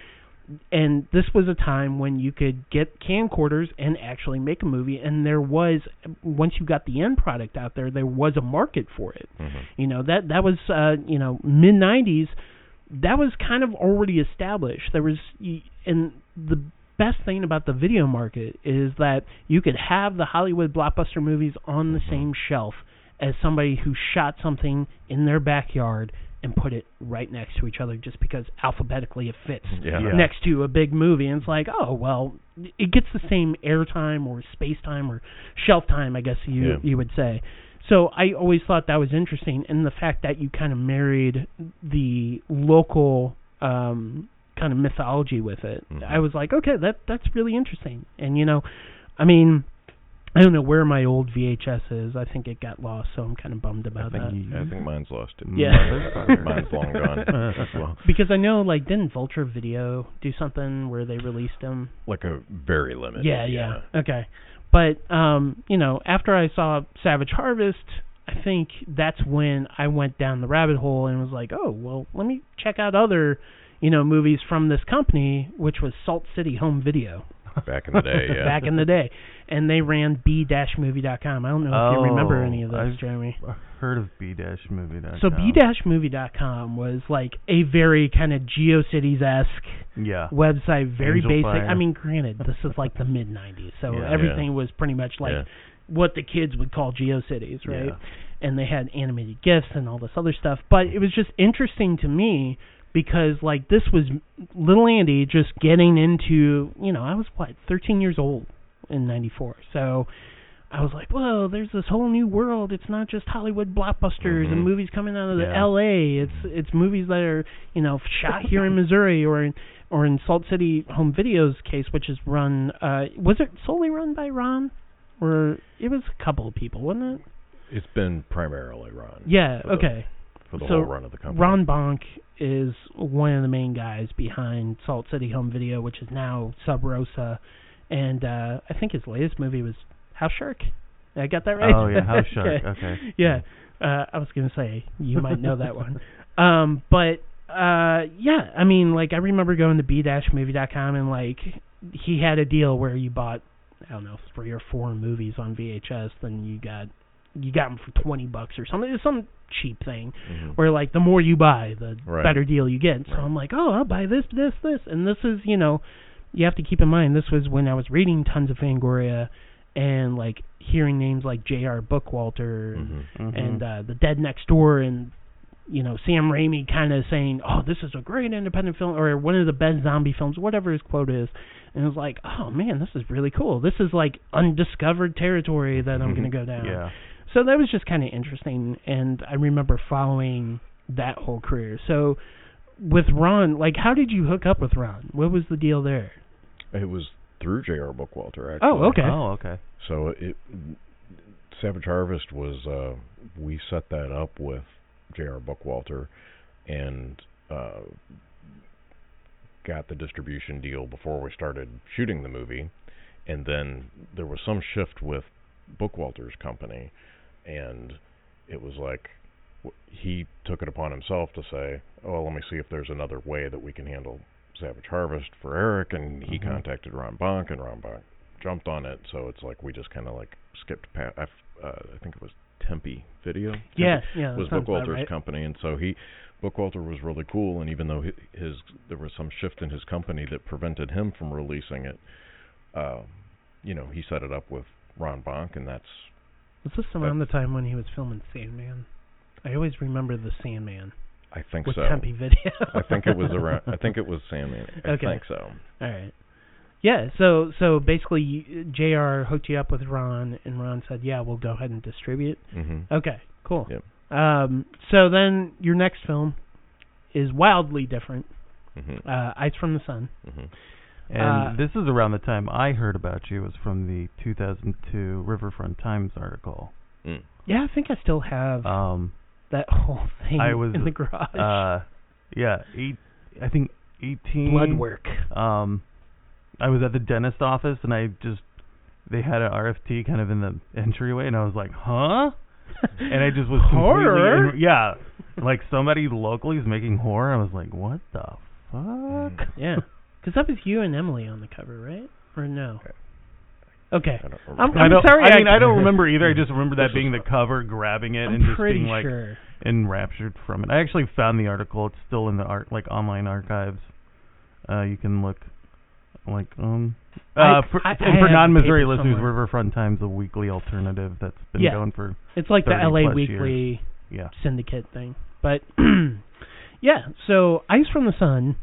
And this was a time when you could get camcorders and actually make a movie, and there was, once you got the end product out there, there was a market for it. Mm-hmm. You know, that that was, uh, you know, mid nineties, that was kind of already established. There was, and the best thing about the video market is that you could have the Hollywood blockbuster movies on the mm-hmm. same shelf as somebody who shot something in their backyard and put it right next to each other just because alphabetically it fits yeah. Yeah. next to a big movie. And it's like, oh, well, it gets the same airtime or space time or shelf time, I guess you yeah. you would say. So I always thought that was interesting. And the fact that you kind of married the local um, kind of mythology with it, mm-hmm. I was like, okay, that that's really interesting. And, you know, I mean, I don't know where my old V H S is. I think it got lost, so I'm kind of bummed about I think that. You, I think mine's lost. It. Yeah. Mine's long gone. Well. Because I know, like, didn't Vulture Video do something where they released them? Like a very limited. Yeah, yeah. yeah. Okay. But, um, you know, after I saw Savage Harvest, I think that's when I went down the rabbit hole and was like, oh, well, let me check out other, you know, movies from this company, which was Salt City Home Video. Back in the day, yeah. Back in the day. And they ran b dash movie dot com. I don't know if oh, you remember any of those, I've Jeremy. I've heard of b dash movie dot com. So b dash movie dot com was like a very kind of GeoCities-esque yeah. website, very Angel basic. Fire. I mean, granted, this is like the mid nineties, so yeah, everything yeah. was pretty much like yeah. what the kids would call GeoCities, right? Yeah. And they had animated GIFs and all this other stuff. But it was just interesting to me because, like, this was little Andy just getting into, you know, I was, what, thirteen years old in ninety-four. So I was like, whoa, there's this whole new world. It's not just Hollywood blockbusters mm-hmm. and movies coming out of yeah. the L A It's it's movies that are, you know, shot here in Missouri or in, or in Salt City Home Video's case, which is run, uh, was it solely run by Ron? Or it was a couple of people, wasn't it? It's been primarily Ron. Yeah, for okay. The, for the so whole run of the company. Ron Bonk is one of the main guys behind Salt City Home Video, which is now Sub Rosa. And uh, I think his latest movie was House Shark. I got that right? Oh, yeah, House Shark. okay. okay. Yeah. Uh, I was going to say, you might know that one. Um, but, uh, yeah, I mean, like, I remember going to b dash movie dot com and, like, he had a deal where you bought, I don't know, three or four movies on V H S, then you got... you got them for twenty bucks or something. It's some cheap thing mm-hmm. where, like, the more you buy, the right. better deal you get. So right. I'm like, oh, I'll buy this, this, this. And this is, you know, you have to keep in mind, this was when I was reading tons of Fangoria and, like, hearing names like J R Bookwalter mm-hmm. and, mm-hmm. and uh, The Dead Next Door and, you know, Sam Raimi kind of saying, oh, this is a great independent film or one of the best zombie films, whatever his quote is. And it was like, oh, man, this is really cool. This is, like, undiscovered territory that I'm mm-hmm. going to go down. Yeah. So that was just kind of interesting, and I remember following that whole career. So with Ron, like, how did you hook up with Ron? What was the deal there? It was through J R Bookwalter, actually. Oh, okay. Oh, okay. So it, Savage Harvest was, uh, we set that up with J R Bookwalter and uh, got the distribution deal before we started shooting the movie, and then there was some shift with Bookwalter's company. And it was like he took it upon himself to say, oh, let me see if there's another way that we can handle Savage Harvest for Eric. And he mm-hmm. contacted Ron Bonk, and Ron Bonk jumped on it. So it's like we just kind of like skipped past, uh, I think it was Tempe Video. Yes, Tempe yeah. was Bookwalter's right. company. And so he, Bookwalter was really cool. And even though his there was some shift in his company that prevented him from releasing it, uh, you know, he set it up with Ron Bonk, and that's... Was this around uh, the time when he was filming Sandman? I always remember the Sandman. I think with so. With Tempe Video. I think it was around. I think it was Sandman. I okay. think so. All right. Yeah. So so basically, J R hooked you up with Ron, and Ron said, "Yeah, we'll go ahead and distribute." Mm-hmm. Okay. Cool. Yep. Um. So then your next film is wildly different. Mm-hmm. Uh, Ice from the Sun. Mm-hmm. And uh, this is around the time I heard about you. It was from the two thousand two Riverfront Times article. Mm. Yeah, I think I still have um, that whole thing I was, in the garage. Uh, yeah, eight, I think eighteen. Blood work. Um, I was at the dentist office, and I just, they had an R F T kind of in the entryway, and I was like, huh? And I just was horror? In, yeah, like somebody locally is making horror. I was like, what the fuck? Mm. Yeah. Because that was you and Emily on the cover, right? Or no? Okay. okay. I I'm, I'm I sorry. I mean, I, I don't remember either. I just remember that being the cover, grabbing it, I'm and just being like sure. enraptured from it. I actually found the article. It's still in the art, like online archives. Uh, you can look. Like um. Uh, I, for, I, I and for non-Missouri listeners, somewhere. Riverfront Times, a weekly alternative that's been yeah. going for. It's like the L A Weekly yeah. syndicate thing, but yeah. So Ice from the Sun.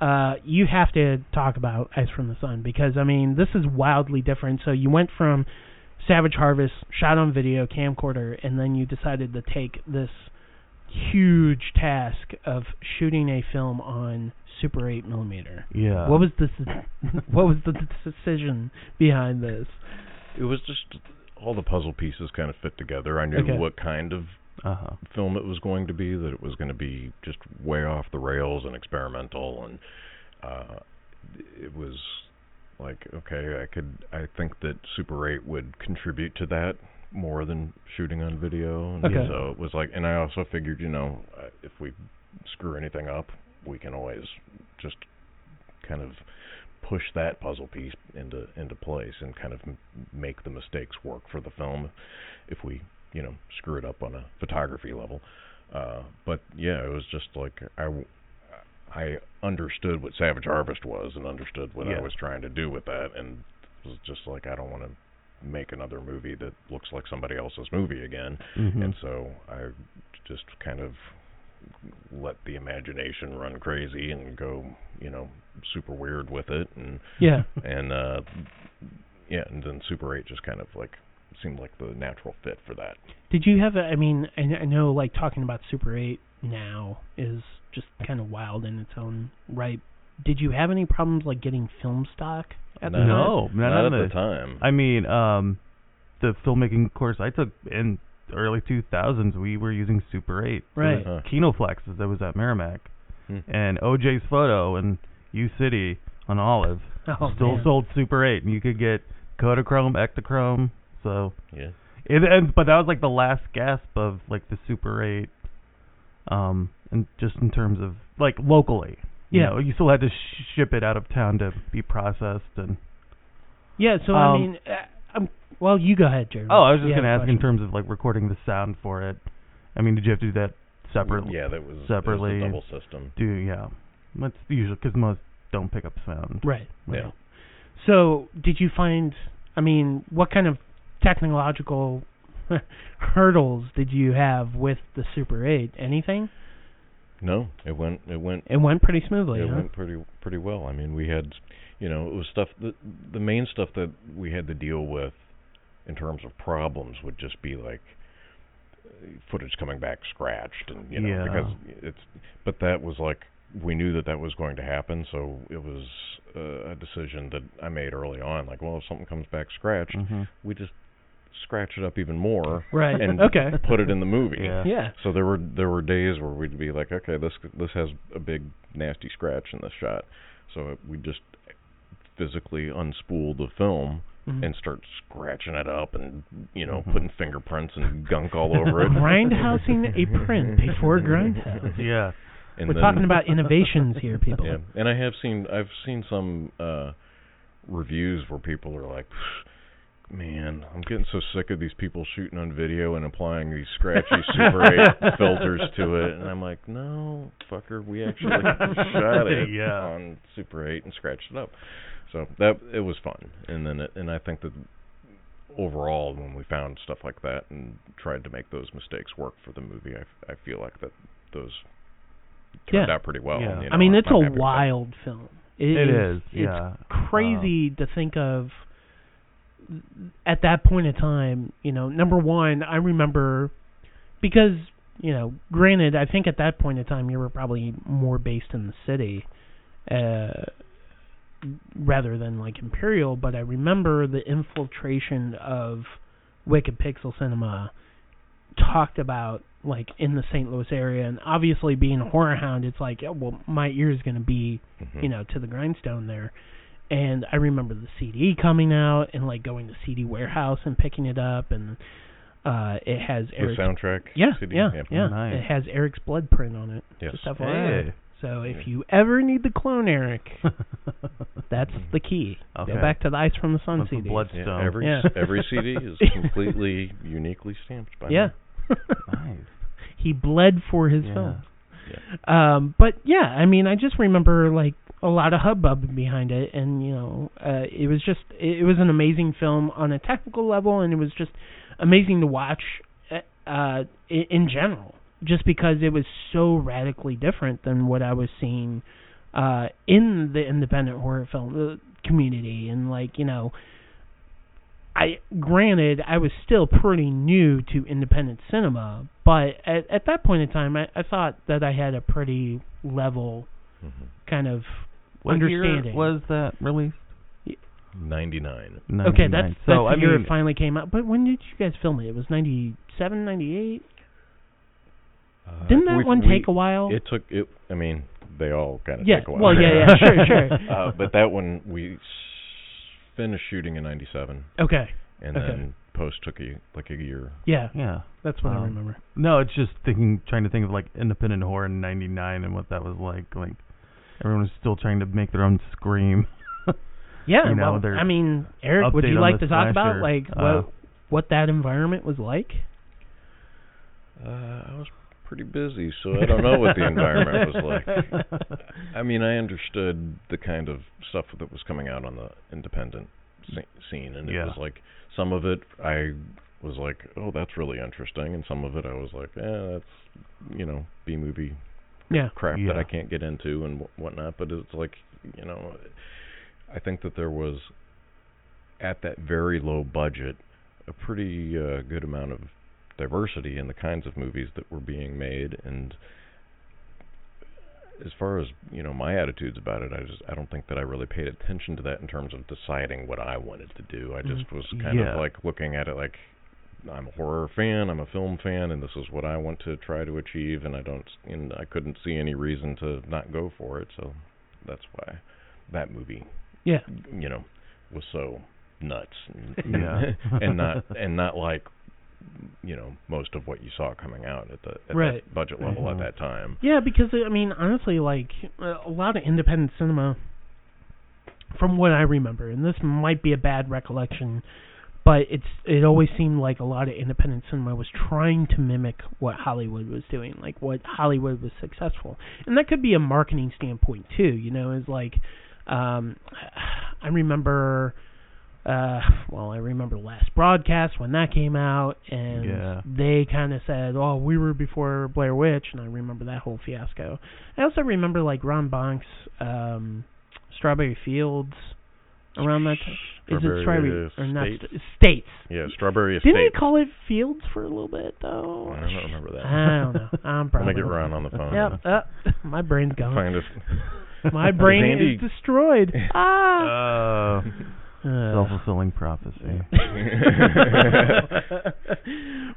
Uh, you have to talk about Ice from the Sun because, I mean, this is wildly different. So you went from Savage Harvest, shot on video, camcorder, and then you decided to take this huge task of shooting a film on Super eight millimeter. Yeah. What was this? What was the decision behind this? It was just all the puzzle pieces kind of fit together. I knew okay. what kind of Uh-huh. film it was going to be, that it was going to be just way off the rails and experimental, and uh, it was like, okay, I could, I think that Super eight would contribute to that more than shooting on video, and okay. so it was like, and I also figured, you know, if we screw anything up, we can always just kind of push that puzzle piece into into place and kind of m- make the mistakes work for the film if we, you know, screw it up on a photography level. Uh, but yeah, it was just like I, I understood what Savage Harvest was and understood what yeah. I was trying to do with that, and it was just like, I don't want to make another movie that looks like somebody else's movie again. Mm-hmm. And so I just kind of let the imagination run crazy and go, you know, super weird with it. And yeah. And uh, yeah, and then Super eight just kind of like seemed like the natural fit for that. Did you have a, I mean, I know like talking about Super eight now is just kind of wild in its own right. Did you have any problems like getting film stock at no, the No, not, not at the, the time. I mean, um, the filmmaking course I took in early two thousands, we were using Super eight. Right. Uh-huh. Kinoflexes that was at Merrimack. Hmm. And O J's Photo in U-City on Olive oh, still man. sold Super eight. And you could get Kodachrome, Ektachrome. So, yeah. It, and, but that was like the last gasp of like the Super eight, um, and just in terms of like locally. You yeah. know, you still had to sh- ship it out of town to be processed. And yeah, so um, I mean, uh, I'm, well, you go ahead, Jeremy. Oh, I was just going to ask question. in terms of like recording the sound for it. I mean, did you have to do that separately? Yeah, that was separately. It was a double system. Do yeah, that's usually because most don't pick up sound. Right. right. Yeah. So, did you find? I mean, what kind of technological hurdles did you have with the Super eight? Anything? No, it went it went it went pretty smoothly. It huh? went pretty pretty well. I mean, we had, you know, it was stuff that, the main stuff that we had to deal with in terms of problems would just be like footage coming back scratched, and you know yeah. because it's but that was like we knew that that was going to happen, so it was uh, a decision that I made early on. Like, well, if something comes back scratched, mm-hmm. we just scratch it up even more, right? And okay. put it in the movie. Yeah. yeah. So there were there were days where we'd be like, okay, this this has a big nasty scratch in this shot, so we just physically unspool the film mm-hmm. and start scratching it up, and you know, mm-hmm. putting fingerprints and gunk all over it. Grindhousing a print before grindhouse. Yeah. And we're then, talking about innovations here, people. Yeah. And I have seen I've seen some uh, reviews where people are like, man, I'm getting so sick of these people shooting on video and applying these scratchy Super eight filters to it. And I'm like, no, fucker, we actually shot it yeah. on Super eight and scratched it up. So that it was fun. And then, it, and I think that overall, when we found stuff like that and tried to make those mistakes work for the movie, I, I feel like that those turned yeah. out pretty well. Yeah. You know, I mean, it's I'm a wild film. It, it is, is. Yeah. It's crazy um, to think of. At that point in time, you know, number one, I remember because, you know, granted, I think at that point in time you were probably more based in the city uh, rather than like Imperial, but I remember the infiltration of Wicked Pixel Cinema talked about like in the Saint Louis area, and obviously being a horror hound, it's like, oh, well, my ear is going to be, mm-hmm. you know, to the grindstone there. And I remember the C D coming out and, like, going to C D Warehouse and picking it up. And uh, it has Eric's... The soundtrack? Yeah, C D yeah, yeah. Nice. It has Eric's blood print on it. Yes. Just hey. So if you ever need to clone Eric, that's the key. Okay. Go back to the Ice from the Sun C D. Yeah, every, yeah. every C D is completely, uniquely stamped by yeah. me. Nice. He bled for his yeah. film. Yeah. Um, but, yeah, I mean, I just remember, like, a lot of hubbub behind it, and you know, uh, it was just it was an amazing film on a technical level, and it was just amazing to watch uh, in general, just because it was so radically different than what I was seeing uh, in the independent horror film community, and like you know, I granted I was still pretty new to independent cinema, but at, at that point in time, I, I thought that I had a pretty level mm-hmm. kind of What year was that released? ninety-nine Okay, that's, that's so, the I year mean, it finally came out. But when did you guys film it? It was ninety-seven, ninety-eight Uh, Didn't that we, one we, take a while? It took, it, I mean, they all kind of yeah, take a while. Well, yeah, yeah, sure, sure. Uh, but that one, we finished shooting in ninety-seven Okay. And okay. then post took a, like a year. Yeah, yeah. That's what um, I remember. No, it's just thinking, trying to think of like independent horror in ninety-nine and what that was like, like. Everyone is still trying to make their own Scream. Yeah, you know, well, I mean, Eric, would you like to talk about like what uh, what that environment was like? Uh, I was pretty busy, so I don't know what the environment was like. I mean, I understood the kind of stuff that was coming out on the independent scene, and it yeah. was like some of it I was like, oh, that's really interesting, and some of it I was like, eh, that's, you know, B movie yeah. crap yeah. that I can't get into and wh- whatnot. But it's like, you know, I think that there was, at that very low budget, a pretty uh, good amount of diversity in the kinds of movies that were being made. And as far as, you know, my attitudes about it, I just I don't think that I really paid attention to that in terms of deciding what I wanted to do. I just was kind yeah. of like looking at it like, I'm a horror fan, I'm a film fan, and this is what I want to try to achieve, and I don't, and I couldn't see any reason to not go for it. So that's why that movie, yeah, you know, was so nuts, and, yeah, and not and not like, you know, most of what you saw coming out at the at right. that budget level at that time. Yeah, because, I mean, honestly, like, a lot of independent cinema, from what I remember, and this might be a bad recollection, but it's it always seemed like a lot of independent cinema was trying to mimic what Hollywood was doing, like what Hollywood was successful. And that could be a marketing standpoint, too, you know, is like, um, I remember... Uh, well, I remember Last Broadcast when that came out, and yeah. they kind of said, oh, we were before Blair Witch, and I remember that whole fiasco. I also remember, like, Ron Bonk's um, Strawberry Fields around that time. Is it Strawberry uh, or not? St- States. Yeah, Strawberry Estates. Didn't they call it Fields for a little bit, though? I don't remember that. I don't know. I'm probably... I'm going to get Ron on the phone. Yep. Uh, my brain's gone. Find us. My brain Andy... is destroyed. Ah! Uh... Uh, Self-fulfilling prophecy.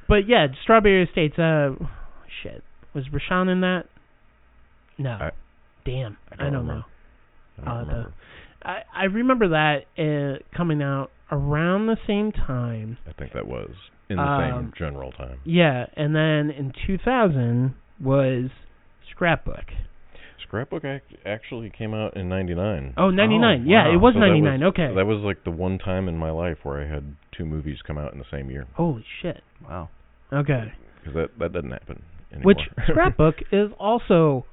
But yeah, Strawberry Estates. Uh, shit, was Rashawn in that? No. I, Damn, I don't, I don't know. I, don't uh, remember. The, I I remember that uh, coming out around the same time. I think that was in the um, same general time. Yeah, and then in two thousand was Scrapbook. Scrapbook actually came out in ninety-nine. Oh, ninety-nine. Oh, yeah, wow. It was so ninety-nine. That was, okay. That was like the one time in my life where I had two movies come out in the same year. Holy shit. Wow. Okay. Because that, that doesn't happen anymore. Which, Scrapbook is also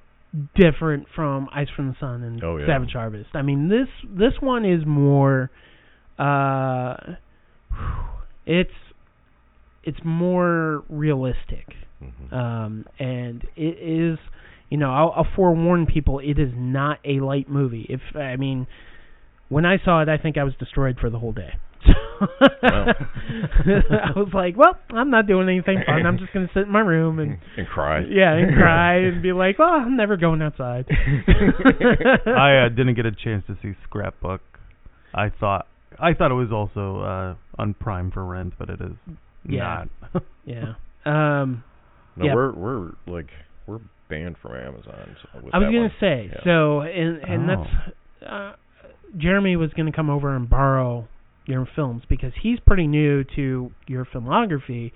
different from Ice from the Sun and oh, yeah. Savage Harvest. I mean, this this one is more... Uh, it's it's more realistic. Mm-hmm. Um, and it is... You know, I'll, I'll forewarn people, it is not a light movie. If I mean, when I saw it, I think I was destroyed for the whole day. So wow. I was like, well, I'm not doing anything fun. I'm just going to sit in my room and... And cry. Yeah, and cry and be like, well, I'm never going outside. I uh, didn't get a chance to see Scrapbook. I thought I thought it was also uh, on Prime for rent, but it is yeah. not. yeah. Um, no, yeah. we're, we're like, we're... banned from Amazon. So I was going to say, yeah. so, and, and oh. that's, uh, Jeremy was going to come over and borrow your films because he's pretty new to your filmography,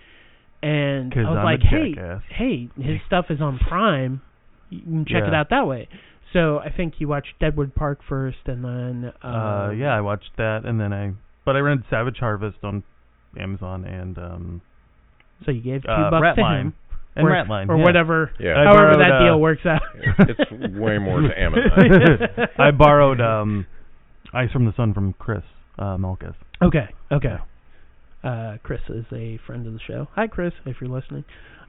and I was I'm like, hey, jackass. hey, his stuff is on Prime, you can check yeah. it out that way. So I think you watched Deadwood Park first, and then... Um, uh, yeah, I watched that, and then I, but I rented Savage Harvest on Amazon, and... Um, so you gave two uh, bucks to him. And or Ratline, or yeah. whatever, yeah. however borrowed, that deal uh, works out. It's way more to Amazon. I borrowed um, Ice from the Sun from Chris uh, Malkus. Okay, okay. Uh, Chris is a friend of the show. Hi, Chris, if you're listening.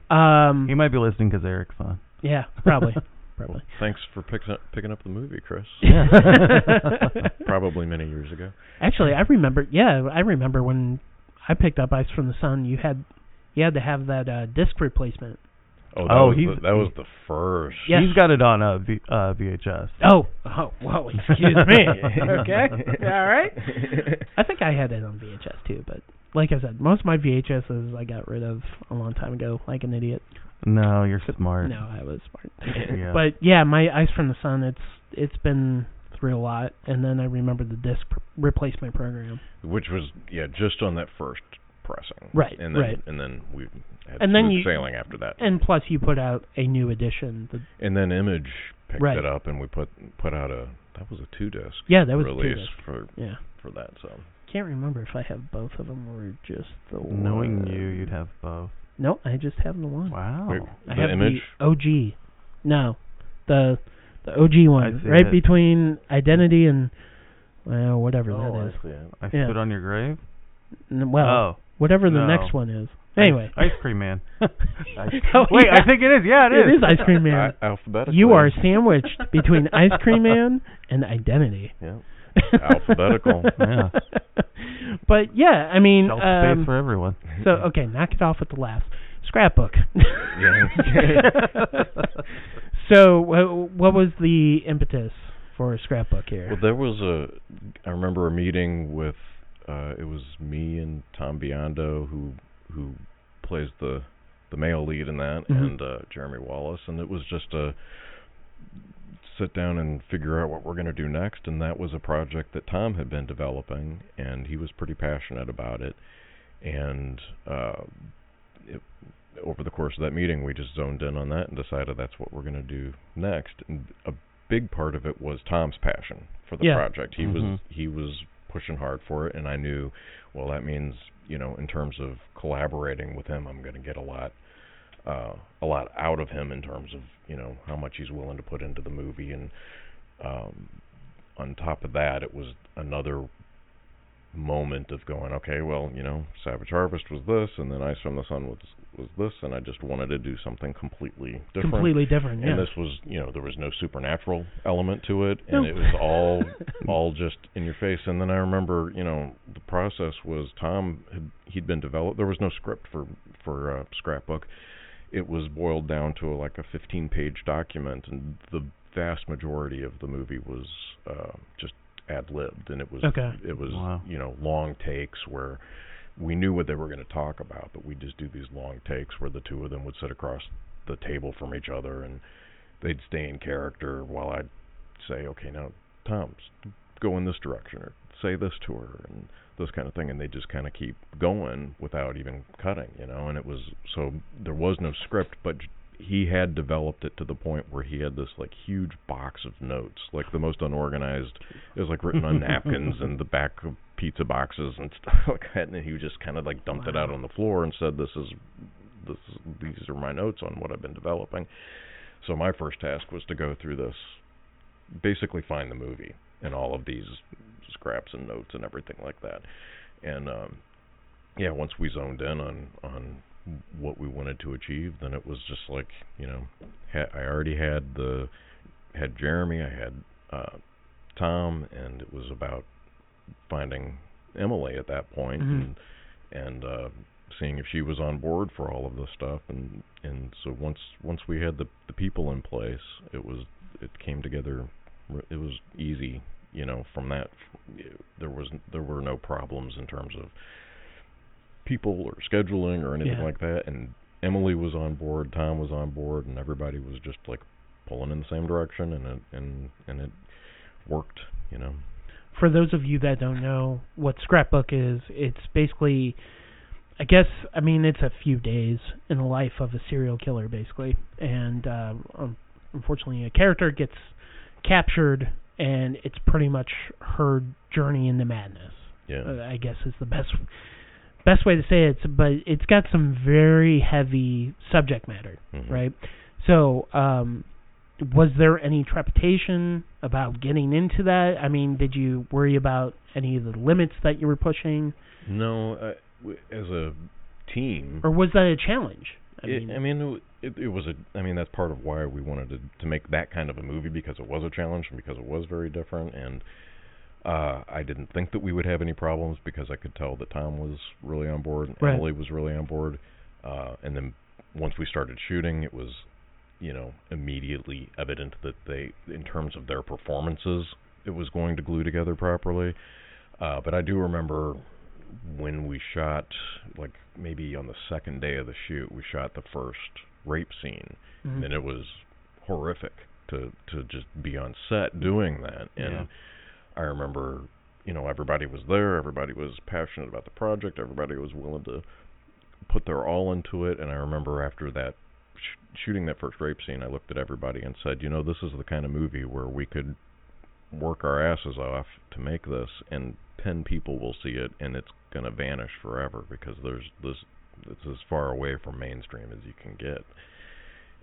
Um, he might be listening because Eric's on. Yeah, probably. probably. Well, thanks for pick up, picking up the movie, Chris. Yeah. Probably many years ago. Actually, I remember, yeah, I remember when I picked up Ice from the Sun, you had... You had to have that uh, disc replacement. Oh, that, oh, was, the, that was the first. Yes. He's got it on uh, v, uh, V H S. Oh, oh, well, excuse me. Okay, all right. I think I had it on V H S, too, but like I said, most of my V H Ss I got rid of a long time ago, like an idiot. No, you're smart. No, I was smart. yeah. But, yeah, my Ice from the Sun, it's it's been... through a lot, and then I remember the disc pr- replacement program. Which was, yeah, just on that first... pressing. Right, and then, right. And then we had and then you, sailing after that. And plus you put out a new edition. The and then Image picked right. it up, and we put put out a that was a two disc. Yeah, that was release a two disc. for yeah. for that. So can't remember if I have both of them or just the one. Knowing you, you'd have both. No, I just have the one. Wow. Wait, the I have image? the O G. No, the the O G one right it. between Identity and well whatever oh, that is. I see it. I yeah. stood on your grave. N- well, oh. whatever the no. next one is. Anyway, Ice Cream Man. Ice cream. Oh, wait, yeah. I think it is. Yeah, it, it is. It is Ice Cream Man. I- alphabetically, you are sandwiched between Ice Cream Man and Identity. Yeah, alphabetical. Yeah, but yeah, I mean, shelf um, space for everyone. So okay, knock it off with the laughs. Scrapbook. Yeah. So wh- what was the impetus for Scrapbook here? Well, there was a. I remember a meeting with. Uh, it was me and Tom Biondo, who who plays the the male lead in that, mm-hmm. and uh, Jeremy Wallace, and it was just a sit down and figure out what we're going to do next, and that was a project that Tom had been developing, and he was pretty passionate about it, and uh, it, over the course of that meeting, we just zoned in on that and decided that's what we're going to do next, and a big part of it was Tom's passion for the yeah. project. He mm-hmm. was he was pushing hard for it, and I knew, well, that means, you know, in terms of collaborating with him, I'm going to get a lot, uh, a lot out of him in terms of, you know, how much he's willing to put into the movie, and um, on top of that, it was another moment of going, okay, well, you know, Savage Harvest was this, and then Ice from the Sun was was this, and I just wanted to do something completely different. Completely different, yeah. And this was, you know, there was no supernatural element to it, and nope. it was all all just in your face. And then I remember, you know, the process was Tom, had, he'd been developed, there was no script for, for uh, Scrapbook. It was boiled down to a, like a fifteen-page document, and the vast majority of the movie was uh, just ad-libbed, and it was okay. it was wow. you know, long takes where we knew what they were going to talk about, but we just do these long takes where the two of them would sit across the table from each other, and they'd stay in character while I'd say, okay, now Tom's go in this direction, or say this to her, and this kind of thing, and they just kind of keep going without even cutting, you know. And it was, so there was no script, but he had developed it to the point where he had this like huge box of notes, like the most unorganized. It was like written on napkins and the back of pizza boxes and stuff like that. And he just kind of like dumped wow. it out on the floor and said, "This is, this is, these are my notes on what I've been developing." So my first task was to go through this, basically find the movie and all of these scraps and notes and everything like that. And um, yeah, once we zoned in on on. what we wanted to achieve, then it was just like, you know, ha- I already had the had Jeremy, I had uh, Tom, and it was about finding Emily at that point, mm-hmm. and and uh, seeing if she was on board for all of this stuff, and, and so once once we had the the people in place, it was it came together. It was easy, you know. From that, there was there were no problems in terms of people or scheduling or anything yeah. like that, and Emily was on board, Tom was on board, and everybody was just like pulling in the same direction, and it, and and it worked, you know. For those of you that don't know what Scrapbook is, it's basically, I guess, I mean, it's a few days in the life of a serial killer, basically, and uh, um, unfortunately a character gets captured, and it's pretty much her journey into madness. Yeah, uh, I guess is the best. Best way to say it, but it's got some very heavy subject matter, mm-hmm. right? So, um, was there any trepidation about getting into that? I mean, did you worry about any of the limits that you were pushing? No, uh, w- as a team. Or was that a challenge? I it, mean, I mean it, it was a. I mean, that's part of why we wanted to to make that kind of a movie, because it was a challenge and because it was very different, and. Uh, I didn't think that we would have any problems because I could tell that Tom was really on board and right. Emily was really on board. Uh, and then once we started shooting, it was, you know, immediately evident that they, in terms of their performances, it was going to glue together properly. Uh, but I do remember when we shot, like maybe on the second day of the shoot, we shot the first rape scene, mm-hmm. and it was horrific to, to just be on set doing that. And yeah. I remember, you know, everybody was there, everybody was passionate about the project, everybody was willing to put their all into it, and I remember after that sh- shooting that first rape scene, I looked at everybody and said, you know, this is the kind of movie where we could work our asses off to make this, and ten people will see it, and it's going to vanish forever because there's this. It's as far away from mainstream as you can get.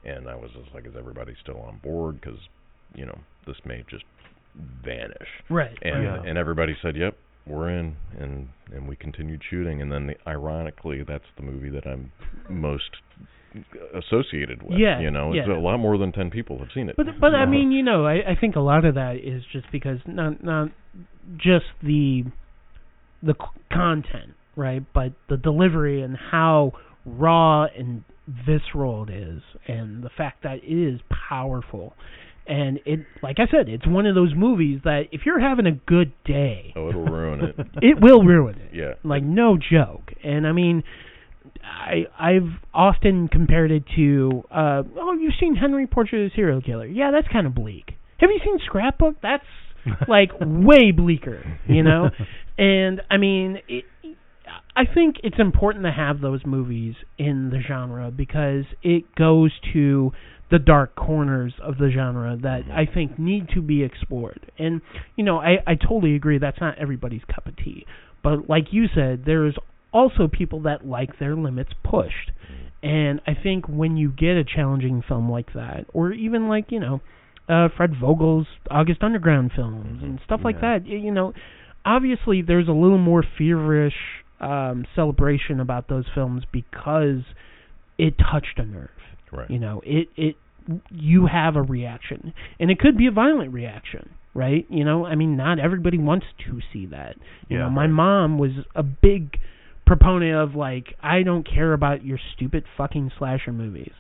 And I was just like, is everybody still on board? Because, you know, this may just vanish. Right. And yeah. and everybody said, yep, we're in. And, and we continued shooting. And then, the, ironically, that's the movie that I'm most associated with. Yeah. You know, yeah. It's a lot more than ten people have seen it. But, but yeah. I mean, you know, I, I think a lot of that is just because not not just the the content, right, but the delivery and how raw and visceral it is, and the fact that it is powerful. And it, like I said, it's one of those movies that if you're having a good day, oh, it'll ruin it. It will ruin it. Yeah, like no joke. And I mean, I I've often compared it to, uh, oh, you've seen Henry Portrait of a Serial Killer? Yeah, that's kind of bleak. Have you seen Scrapbook? That's like way bleaker, you know. And I mean, it, I think it's important to have those movies in the genre because it goes to the dark corners of the genre that I think need to be explored. And, you know, I, I totally agree that's not everybody's cup of tea. But like you said, there's also people that like their limits pushed. And I think when you get a challenging film like that, or even like, you know, uh, Fred Vogel's August Underground films and stuff like yeah. that, you know, obviously there's a little more feverish Um, celebration about those films because it touched a nerve. Right. You know, it, it you have a reaction, and it could be a violent reaction, right? You know, I mean, not everybody wants to see that. You yeah, know, my right. mom was a big proponent of like, I don't care about your stupid fucking slasher movies.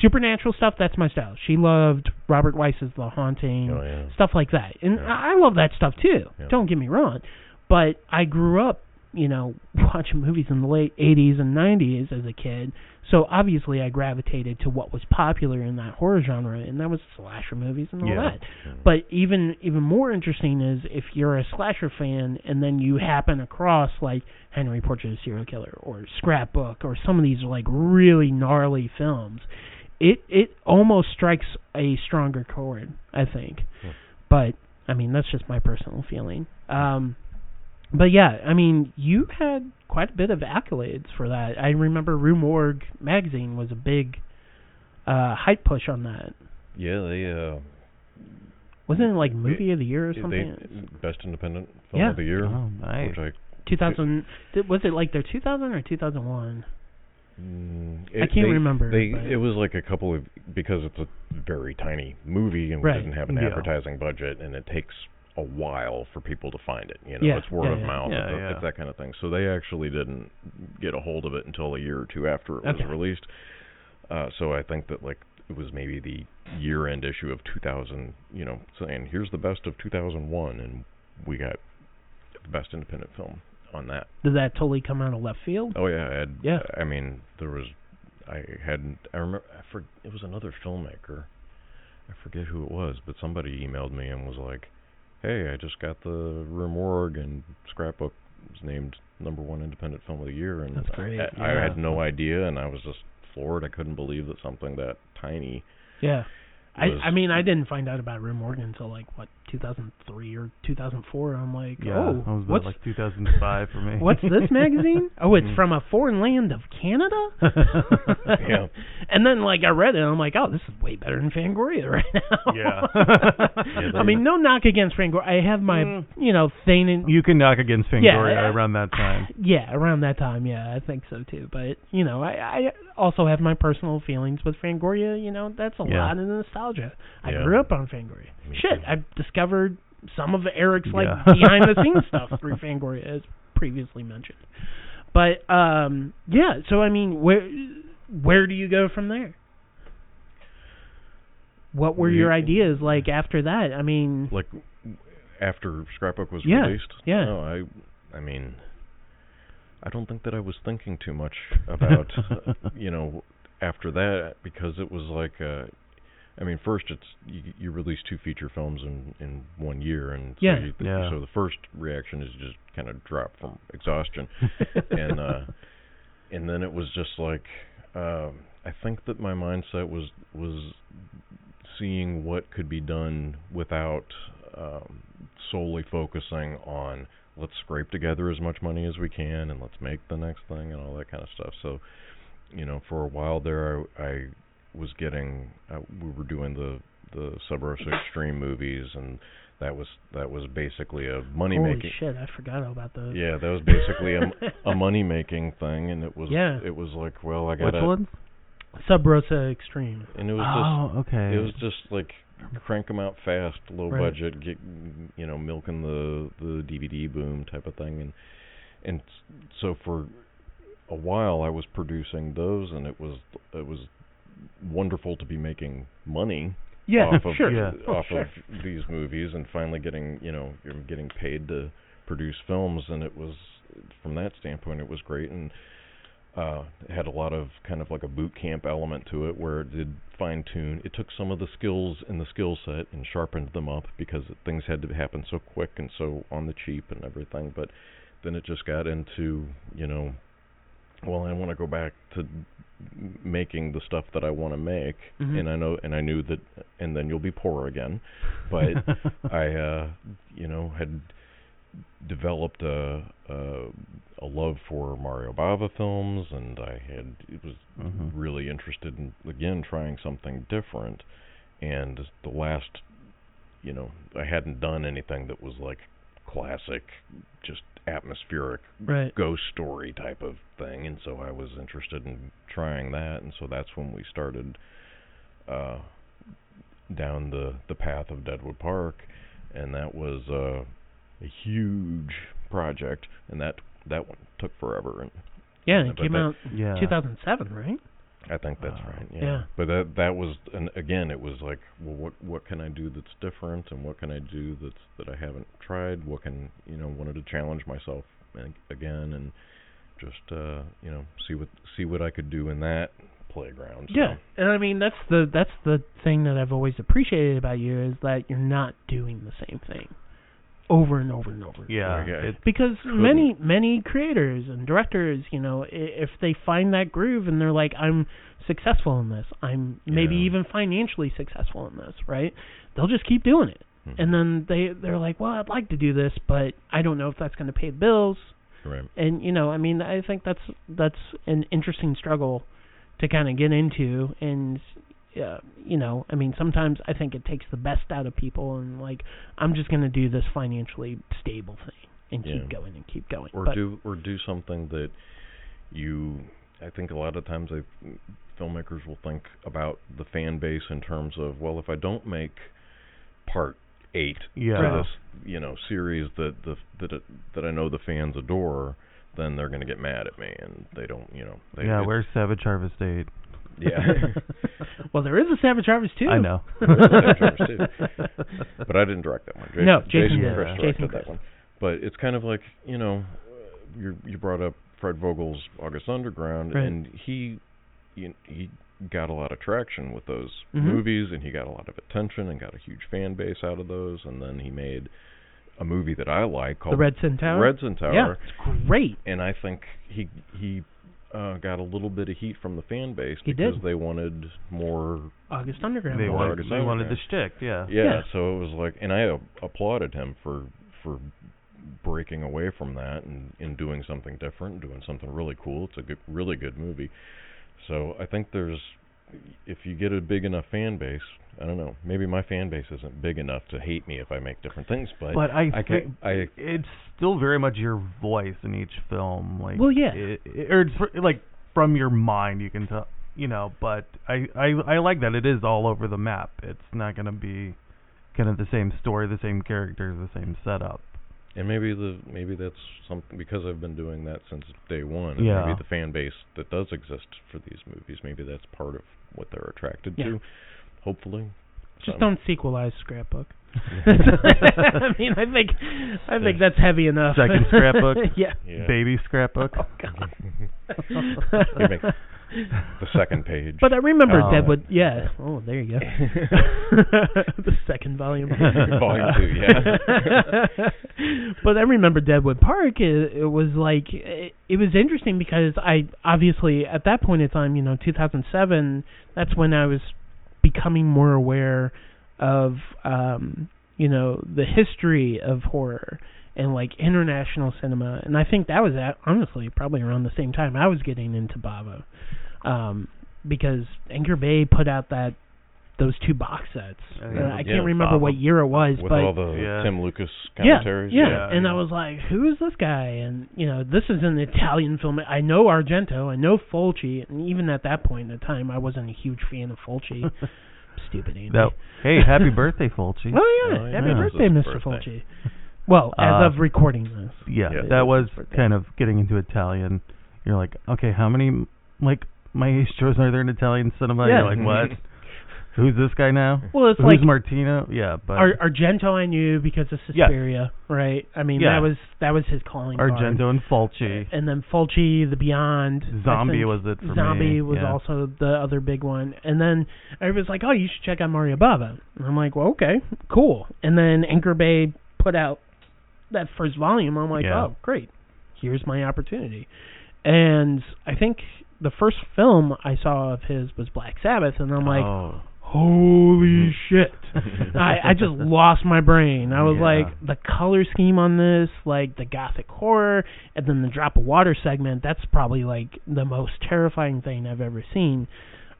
Supernatural stuff, that's my style. She loved Robert Weiss's The Haunting, oh, yeah. stuff like that, and yeah. I love that stuff too. Yeah. Don't get me wrong, but I grew up, you know, watching movies in the late eighties and nineties as a kid. So obviously I gravitated to what was popular in that horror genre, and that was slasher movies and all yeah. that. Mm-hmm. But even even more interesting is if you're a slasher fan and then you happen across like Henry Portrait of a Serial Killer or Scrapbook or some of these like really gnarly films, it, it almost strikes a stronger chord, I think. Yeah. But, I mean, that's just my personal feeling. Um But yeah, I mean, you had quite a bit of accolades for that. I remember Room dot org magazine was a big uh, hype push on that. Yeah, they... Uh, Wasn't it like Movie they, of the Year or something? They, Best Independent Film yeah. of the Year. Oh, nice. two thousand Th- was it like their two thousand or two thousand one? Mm, it, I can't they, remember. They, it was like a couple of... Because it's a very tiny movie and right. we didn't have an yeah. advertising budget, and it takes a while for people to find it, you know, yeah, it's word yeah, of mouth, yeah, it's, yeah. it's that kind of thing. So they actually didn't get a hold of it until a year or two after it was okay. released. Uh, so I think that like it was maybe the year-end issue of two thousand, you know, saying here's the best of two thousand one, and we got the best independent film on that. Did that totally come out of left field? Oh yeah, I had, yeah. I mean, there was, I hadn't, I remember, I for, it was another filmmaker, I forget who it was, but somebody emailed me and was like, hey, I just got the Room dot org and Scrapbook was named number one independent film of the year. And that's great. I, yeah. I had no idea, and I was just floored. I couldn't believe that something that tiny. Yeah. I, I mean, I didn't find out about Room dot org until, like, what, two thousand three or two thousand four. I'm like, yeah, oh. I was about like two thousand five for me. What's this magazine? Oh, it's from a foreign land of Canada? Yeah. And then, like, I read it, and I'm like, oh, this is way better than Fangoria right now. Yeah. Yeah, I mean, no knock against Fangoria. I have my, mm. you know, thing. In, you can knock against Fangoria yeah, around that time. Yeah, around that time, yeah, I think so, too. But, you know, I, I also have my personal feelings with Fangoria. You know, that's a yeah. lot of nostalgia. I yeah. grew up on Fangoria. Me Shit, too. I've discovered some of Eric's like yeah. behind-the-scenes stuff through Fangoria, as previously mentioned. But um, yeah, so I mean, where where do you go from there? What were we, your ideas like after that? I mean, like after Scrapbook was yeah, released. Yeah. No, I I mean, I don't think that I was thinking too much about you know after that, because it was like. Uh, I mean, first, it's you, you release two feature films in, in one year, and so, yeah. You, yeah. so the first reaction is just kind of drop from exhaustion, and uh, and then it was just like, um, I think that my mindset was was seeing what could be done without um, solely focusing on let's scrape together as much money as we can and let's make the next thing and all that kind of stuff. So, you know, for a while there, I, I was getting uh, we were doing the the Sub Rosa Extreme movies, and that was that was basically a money Holy making. Holy shit! I forgot about those. Yeah, that was basically a, a money making thing, and it was yeah. it was like, well, I got which one? Sub Rosa Extreme. And it was oh, just, okay. It was just like crank them out fast, low right. budget, get, you know, milking the the D V D boom type of thing, and and so for a while I was producing those, and it was it was wonderful to be making money. Yeah, off of, sure. Yeah. off oh, of sure. these movies, and finally getting, you know, getting paid to produce films, and it was, from that standpoint, it was great, and uh, it had a lot of kind of like a boot camp element to it, where it did fine tune. It took some of the skills in the skill set and sharpened them up, because things had to happen so quick and so on the cheap and everything. But then it just got into, you know, well, I want to go back to making the stuff that I want to make, mm-hmm. and I know, and I knew that, and then you'll be poor again. But I, uh, you know, had developed a, a a love for Mario Bava films, and I had it was mm-hmm. really interested in again trying something different. And the last, you know, I hadn't done anything that was like classic, just atmospheric right. ghost story type of thing, and so I was interested in trying that, and so that's when we started uh, down the, the path of Deadwood Park, and that was uh, a huge project, and that that one took forever. And, yeah, and it came that, out yeah. two thousand seven, right? I think that's uh, right, yeah. yeah. But that that was, and again, it was like, well, what what can I do that's different, and what can I do that's that I haven't tried? What can, you know, wanted to challenge myself again, and just uh, you know, see what see what I could do in that playground. So. Yeah, and I mean that's the that's the thing that I've always appreciated about you, is that you're not doing the same thing over and over and over. Yeah, okay. it because couldn't. many many creators and directors, you know, if they find that groove and they're like, I'm successful in this, I'm maybe yeah. even financially successful in this, right? They'll just keep doing it, mm-hmm. and then they they're like, well, I'd like to do this, but I don't know if that's going to pay the bills. Right. And you know, I mean, I think that's that's an interesting struggle to kind of get into, and. Uh, you know, I mean, sometimes I think it takes the best out of people, and like, I'm just going to do this financially stable thing and yeah. keep going and keep going. Or but do or do something that you, I think a lot of times I, filmmakers will think about the fan base in terms of, well, if I don't make part eight yeah. for this, you know, series that the that it, that I know the fans adore, then they're going to get mad at me, and they don't, you know. They, yeah, where's Savage Harvest eight? Yeah. Well, there is a Savage Harvest too. I know. There is a Savage Harvest too. But I didn't direct that one. Jason, no, Jason, Jason did. Chris directed Jason that one. But it's kind of like, you know, you you brought up Fred Vogel's August Underground, right. and he you, he got a lot of traction with those mm-hmm. movies, and he got a lot of attention and got a huge fan base out of those, and then he made a movie that I like called The Red Centaur. Red Centaur. Yeah, it's great. And I think he he. Uh, got a little bit of heat from the fan base he because did. they wanted more August Underground. They wanted, August they Underground. wanted the shtick, yeah. yeah. Yeah, so it was like, and I a- applauded him for for breaking away from that and, and doing something different, doing something really cool. It's a good, really good movie. So I think there's, if you get a big enough fan base, I don't know, maybe my fan base isn't big enough to hate me if I make different things, but, but I, I can. I, it's still very much your voice in each film. Like, well, yeah. It, it, or it's fr- like from your mind, you can tell, you know, but I, I, I like that it is all over the map. It's not going to be kind of the same story, the same characters, the same setup. And maybe the maybe that's something, because I've been doing that since day one, and yeah. maybe the fan base that does exist for these movies, maybe that's part of what they're attracted yeah. to. Hopefully. Just don't sequelize Scrapbook. I mean, I think I think that's heavy enough. Second Scrapbook? yeah. yeah. Baby Scrapbook? Oh, God. The second page. But I remember um, Deadwood. Yeah. Oh, there you go. The second volume. Volume two, yeah. But I remember Deadwood Park. It, it was like, it, it was interesting because I obviously, at that point in time, you know, two thousand seven, that's when I was becoming more aware of, um, you know, the history of horror and, like, international cinema. And I think that was, at, honestly, probably around the same time I was getting into Bava. Um, because Anchor Bay put out that those two box sets. Oh, yeah. uh, I yeah, can't remember Bava, what year it was. With but all the yeah. Tim Lucas commentaries. Yeah, yeah. yeah, yeah. And I was like, who is this guy? And, you know, this is an Italian film. I know Argento. I know Fulci. And even at that point in the time, I wasn't a huge fan of Fulci. Stupid Andy. No. Hey, happy birthday, Fulci. Oh, yeah. Oh, yeah. Happy yeah. birthday, Mister Fulci. Well, as uh, of recording this. Yeah, yeah. that was birthday. Kind of getting into Italian. You're like, okay, how many, like, maestros are there in Italian cinema? Yeah. You're like, what? Who's this guy now? Well, it's Who's like... Who's Martino? Yeah, but... Ar- Argento I knew because of Suspiria, yeah. right? I mean, yeah. that was that was his calling card. Argento and Fulci. And then Fulci, The Beyond. Zombie was it for Zombie me. Zombie was yeah. also the other big one. And then everybody's like, oh, you should check out Mario Bava. And I'm like, well, okay, cool. And then Anchor Bay put out that first volume. I'm like, yeah. oh, great. Here's my opportunity. And I think the first film I saw of his was Black Sabbath. And I'm like... Oh. Holy shit. I, I just lost my brain. I was yeah. like, the color scheme on this, like the gothic horror, and then the drop of water segment, that's probably like the most terrifying thing I've ever seen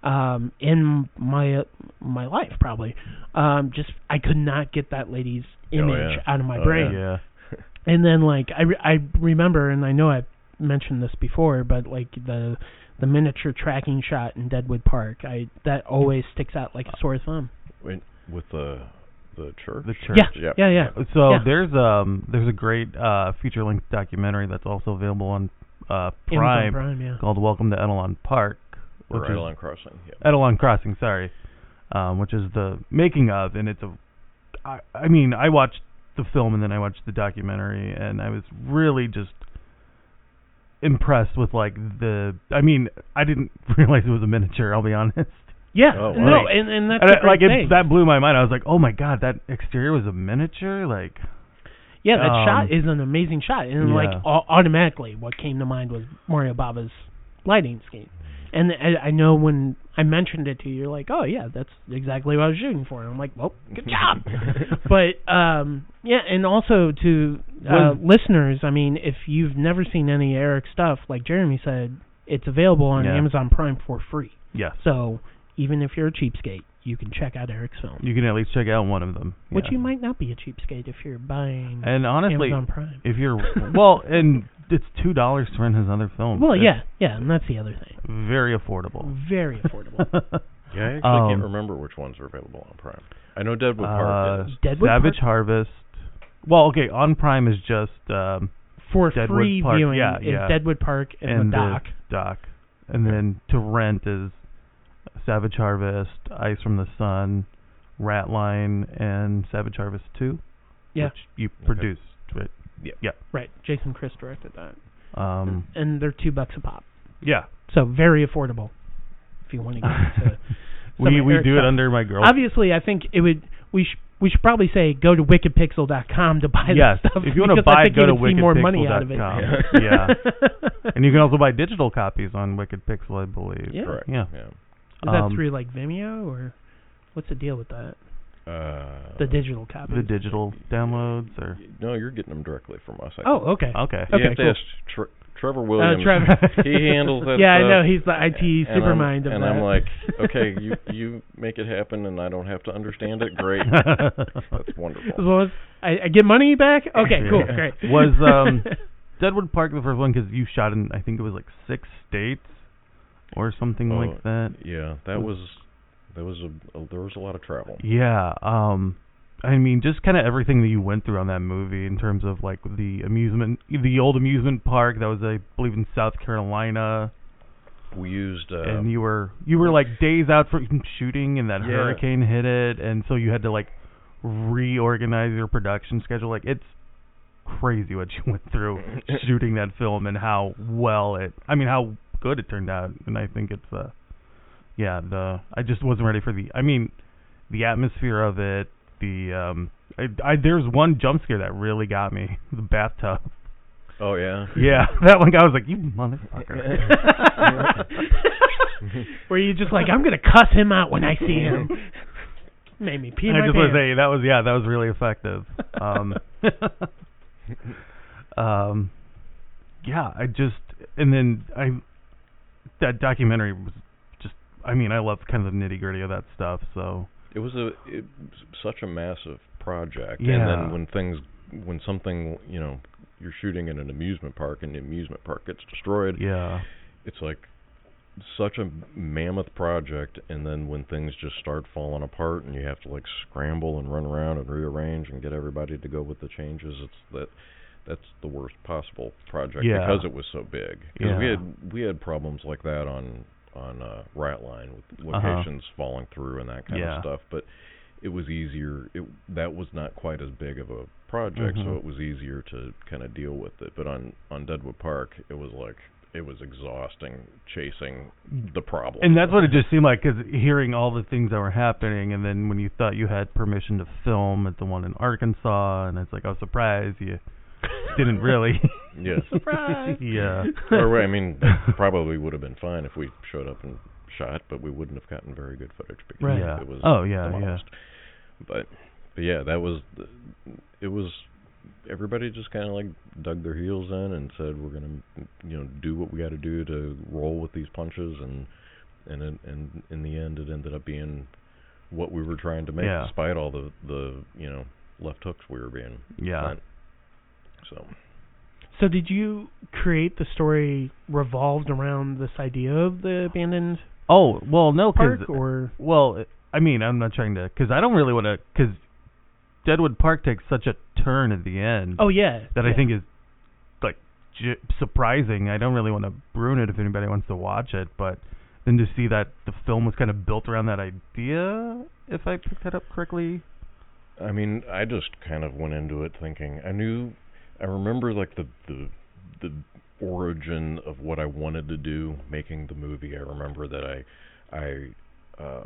um, in my uh, my life, probably. Um, just, I could not get that lady's image oh, yeah. out of my oh, brain. Yeah. And then, like, I, re- I remember, and I know I've mentioned this before, but like the... the miniature tracking shot in Deadwood Park, I that always sticks out like a sore thumb. With the the church, the church, yeah, yep. yeah, yeah. So yeah. there's um there's a great uh, feature length documentary that's also available on uh, Prime, Prime yeah. called "Welcome to Edelon Park," or Edelon Crossing. Yep. Edelon Crossing, sorry, um, which is the making of, and it's a. I, I mean, I watched the film and then I watched the documentary, and I was really just. impressed with like the I mean I didn't realize it was a miniature, I'll be honest. Yeah. Oh, wow. No, and and that's and I, like it, that blew my mind. I was like, "Oh my god, that exterior was a miniature?" Like Yeah, that um, shot is an amazing shot. And yeah. like a- automatically what came to mind was Mario Bava's lighting scheme. And I, I know when I mentioned it to you, you're like, "Oh yeah, that's exactly what I was shooting for." And I'm like, "Well, good job." But um, yeah, and also to uh, listeners, I mean, if you've never seen any Eric stuff, like Jeremy said, it's available on yeah. Amazon Prime for free. Yeah. So even if you're a cheapskate, you can check out Eric's film. You can at least check out one of them. Yeah. Which you might not be a cheapskate if you're buying. And honestly, Amazon Prime. If you're well, and it's two dollars to rent his other film. Well, it's yeah, yeah, and that's the other thing. Very affordable. Very affordable. Yeah, I actually um, can't remember which ones are available on Prime. I know Deadwood uh, Park. Is. Deadwood Savage Park? Harvest. Well, okay, on Prime is just um, for Deadwood free Park. Viewing. Yeah, yeah. Is Deadwood Park and, and the dock. The dock, and then to rent is. Savage Harvest, Ice from the Sun, Ratline, and Savage Harvest two, yeah. which you okay. produced, right? Yeah. yeah. Right. Jason Chris directed that. Um, and they're two bucks a pop. Yeah. So very affordable if you want to get into We We do stuff. It under my girl. Obviously, I think it would... We, sh- we should probably say go to wicked pixel dot com to buy yes. that stuff. Yes, if you want to buy it, go to wicked pixel dot com. Yeah. yeah. And you can also buy digital copies on Wicked Pixel, I believe. Yeah. Correct. Yeah. yeah. Is that um, through, like, Vimeo, or what's the deal with that? Uh, the digital copies? The digital downloads? Or No, you're getting them directly from us. I oh, okay. Okay. You okay, have cool. to ask Tre- Trevor Williams. Uh, Trevor. He handles that Yeah, stuff, I know. He's the I T supermind of and that. And I'm like, okay, you you make it happen, and I don't have to understand it? Great. That's wonderful. As well as I, I get money back? Okay, cool, yeah. great. Was um, Deadwood Park the first one because you shot in, I think it was, like, six states? Or something oh, like that. Yeah, that was there was a, a there was a lot of travel. Yeah, um, I mean, just kind of everything that you went through on that movie in terms of like the amusement, the old amusement park that was, I believe, in South Carolina. We used uh, and you were you were like days out from shooting, and that yeah. hurricane hit it, and so you had to like reorganize your production schedule. Like it's crazy what you went through shooting that film and how well it. I mean how. good it turned out, and I think it's uh, yeah, the I just wasn't ready for the. I mean, the atmosphere of it. The um, I, I there's one jump scare that really got me. The bathtub. Oh yeah. Yeah, that one guy was like, you motherfucker. Were you just like, I'm gonna cuss him out when I see him? Made me pee. And my I just want to say that was yeah, that was really effective. Um, um, yeah, I just and then I that documentary was just I mean I love kind of the nitty gritty of that stuff. So it was a it was such a massive project, yeah. And then when things when something you know you're shooting in an amusement park and the amusement park gets destroyed, yeah, it's like. Such a mammoth project, and then when things just start falling apart and you have to like scramble and run around and rearrange and get everybody to go with the changes, it's that that's the worst possible project yeah. because it was so big. Because yeah. we had we had problems like that on on uh, Ratline with locations uh-huh. falling through and that kind yeah. of stuff. But it was easier. It that was not quite as big of a project, mm-hmm. so it was easier to kind of deal with it. But on on Deadwood Park, it was like. It was exhausting chasing the problem. And that's what it just seemed like, because hearing all the things that were happening, and then when you thought you had permission to film at the one in Arkansas, and it's like, oh, surprise, you didn't really. Yeah. Surprise. Yeah. Or, I mean, it probably would have been fine if we showed up and shot, but we wouldn't have gotten very good footage because right. yeah. it was oh, yeah, demolished. Yeah. But, but, yeah, that was, the, it was... Everybody just kind of like dug their heels in and said, "We're gonna, you know, do what we got to do to roll with these punches," and and it, and in the end, it ended up being what we were trying to make, yeah. despite all the, the you know left hooks we were being. Yeah. Sent. So. So did you create the story revolved around this idea of the abandoned? Oh well, no, because well, I mean, I'm not trying to because I don't really want to because. Deadwood Park takes such a turn at the end. Oh, yeah. That yeah. I think is, like, j- surprising. I don't really want to ruin it if anybody wants to watch it, but then to see that the film was kind of built around that idea, if I picked that up correctly. I mean, I just kind of went into it thinking, I knew, I remember, like, the, the, the origin of what I wanted to do making the movie. I remember that I, I, uh,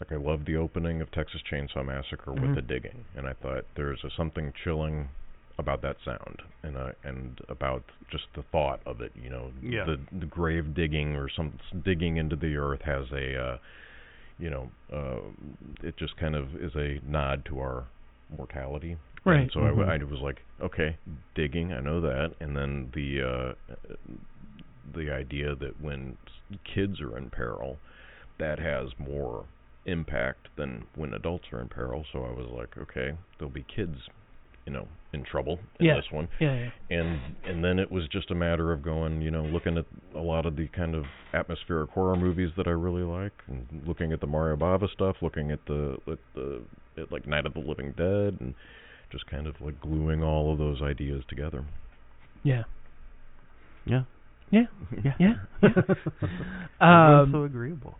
Like I loved the opening of Texas Chainsaw Massacre mm-hmm. with the digging, and I thought there's a something chilling about that sound, and uh, and about just the thought of it. You know, yeah. the the grave digging or some digging into the earth has a, uh, you know, uh, it just kind of is a nod to our mortality. Right. And so mm-hmm. I, I was like, okay, digging, I know that, and then the uh, the idea that when kids are in peril, that has more. Impact than when adults are in peril, so I was like, okay, there'll be kids, you know, in trouble in yeah. this one. Yeah, yeah. And and then it was just a matter of going, you know, looking at a lot of the kind of atmospheric horror movies that I really like, and looking at the Mario Bava stuff, looking at the at the at like Night of the Living Dead, and just kind of like gluing all of those ideas together. Yeah. Yeah. Yeah, yeah, yeah. yeah. um, so agreeable.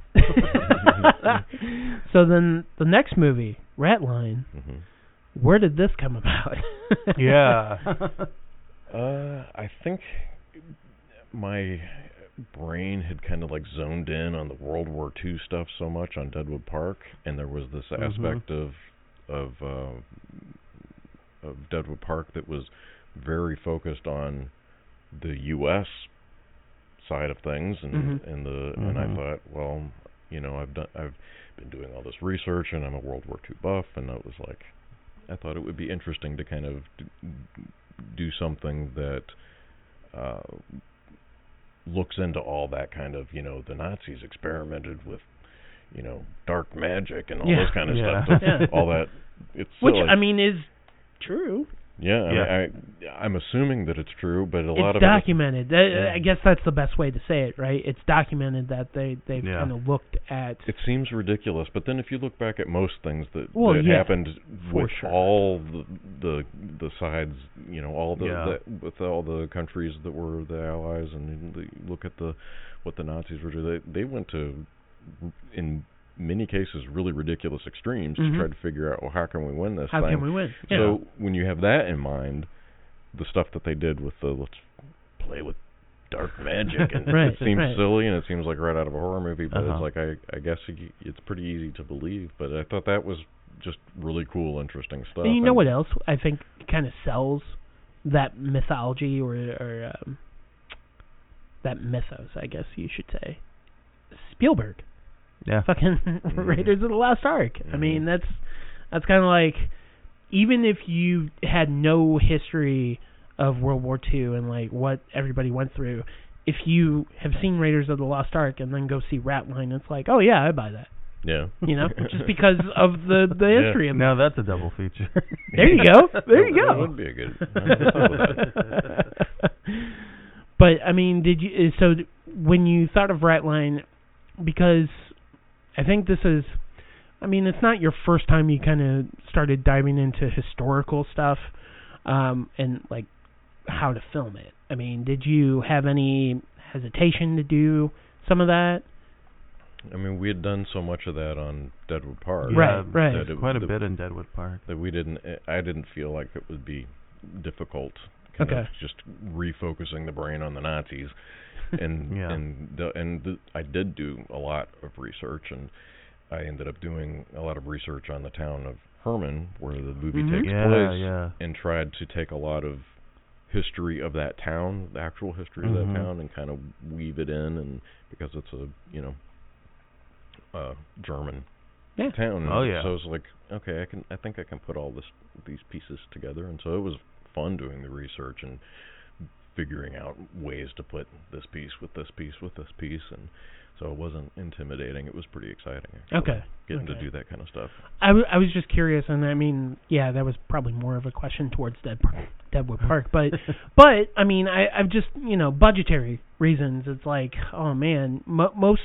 So then the next movie, Ratline, mm-hmm. where did this come about? yeah. Uh, I think my brain had kind of like zoned in on the World War Two stuff so much on Deadwood Park, and there was this aspect mm-hmm. of of, uh, of Deadwood Park that was very focused on the U S side of things, and mm-hmm. and the mm-hmm. and I thought, well, you know, I've done, I've been doing all this research, and I'm a World War Two buff, and I was like, I thought it would be interesting to kind of d- do something that uh, looks into all that kind of, you know, the Nazis experimented with, you know, dark magic and all yeah. this kind of yeah. stuff, yeah. all that. It's which like, I mean is true. Yeah, yeah. I, I, I'm assuming that it's true, but a it's lot of documented. It's documented. Yeah. I guess that's the best way to say it, right? It's documented that they, they've yeah. kind of looked at... It seems ridiculous, but then if you look back at most things that, well, that yeah, happened with sure. all the, the the sides, you know, all the, yeah. the with all the countries that were the Allies, and the, look at the what the Nazis were doing, they, they went to, in many cases, really ridiculous extremes mm-hmm. to try to figure out, well, how can we win this how thing? How can we win? Yeah. So when you have that in mind, the stuff that they did with the, let's play with dark magic, and right, it seems right. silly, and it seems like right out of a horror movie, but uh-huh. it's like, I, I guess it's pretty easy to believe, but I thought that was just really cool, interesting stuff. And you know and, what else I think kind of sells that mythology, or, or um, that mythos, I guess you should say? Spielberg. Yeah. Fucking mm-hmm. Raiders of the Lost Ark. Mm-hmm. I mean, that's that's kind of like, even if you had no history of World War Two and like what everybody went through, if you have seen Raiders of the Lost Ark and then go see Ratline, it's like, oh yeah, I buy that. Yeah. You know, just because of the, the history. Yeah. Of now that's a double feature. There you go. There you go. That would be a good. I but I mean, did you? So when you thought of Ratline, because I think this is, I mean, it's not your first time you kind of started diving into historical stuff, um, and like how to film it. I mean, did you have any hesitation to do some of that? I mean, we had done so much of that on Deadwood Park. Right, um, right. It, quite a the, bit in Deadwood Park. That we didn't, I didn't feel like it would be difficult. Kind okay. of just refocusing the brain on the Nazis. And yeah. and the, and the, I did do a lot of research, and I ended up doing a lot of research on the town of Herman, where the movie mm-hmm. takes yeah, place, yeah. and tried to take a lot of history of that town, the actual history mm-hmm. of that town, and kind of weave it in, and because it's a, you know, uh, German yeah. town. Oh yeah. So I was like, okay, I can, I think I can put all this, these pieces together, and so it was fun doing the research and figuring out ways to put this piece with this piece with this piece, and so it wasn't intimidating. It was pretty exciting. Okay, getting okay. to do that kind of stuff. I, w- I was just curious, and I mean, yeah, that was probably more of a question towards Dead Park, Deadwood Park, but but I mean, I I've just you know budgetary reasons. It's like, oh man, mo- most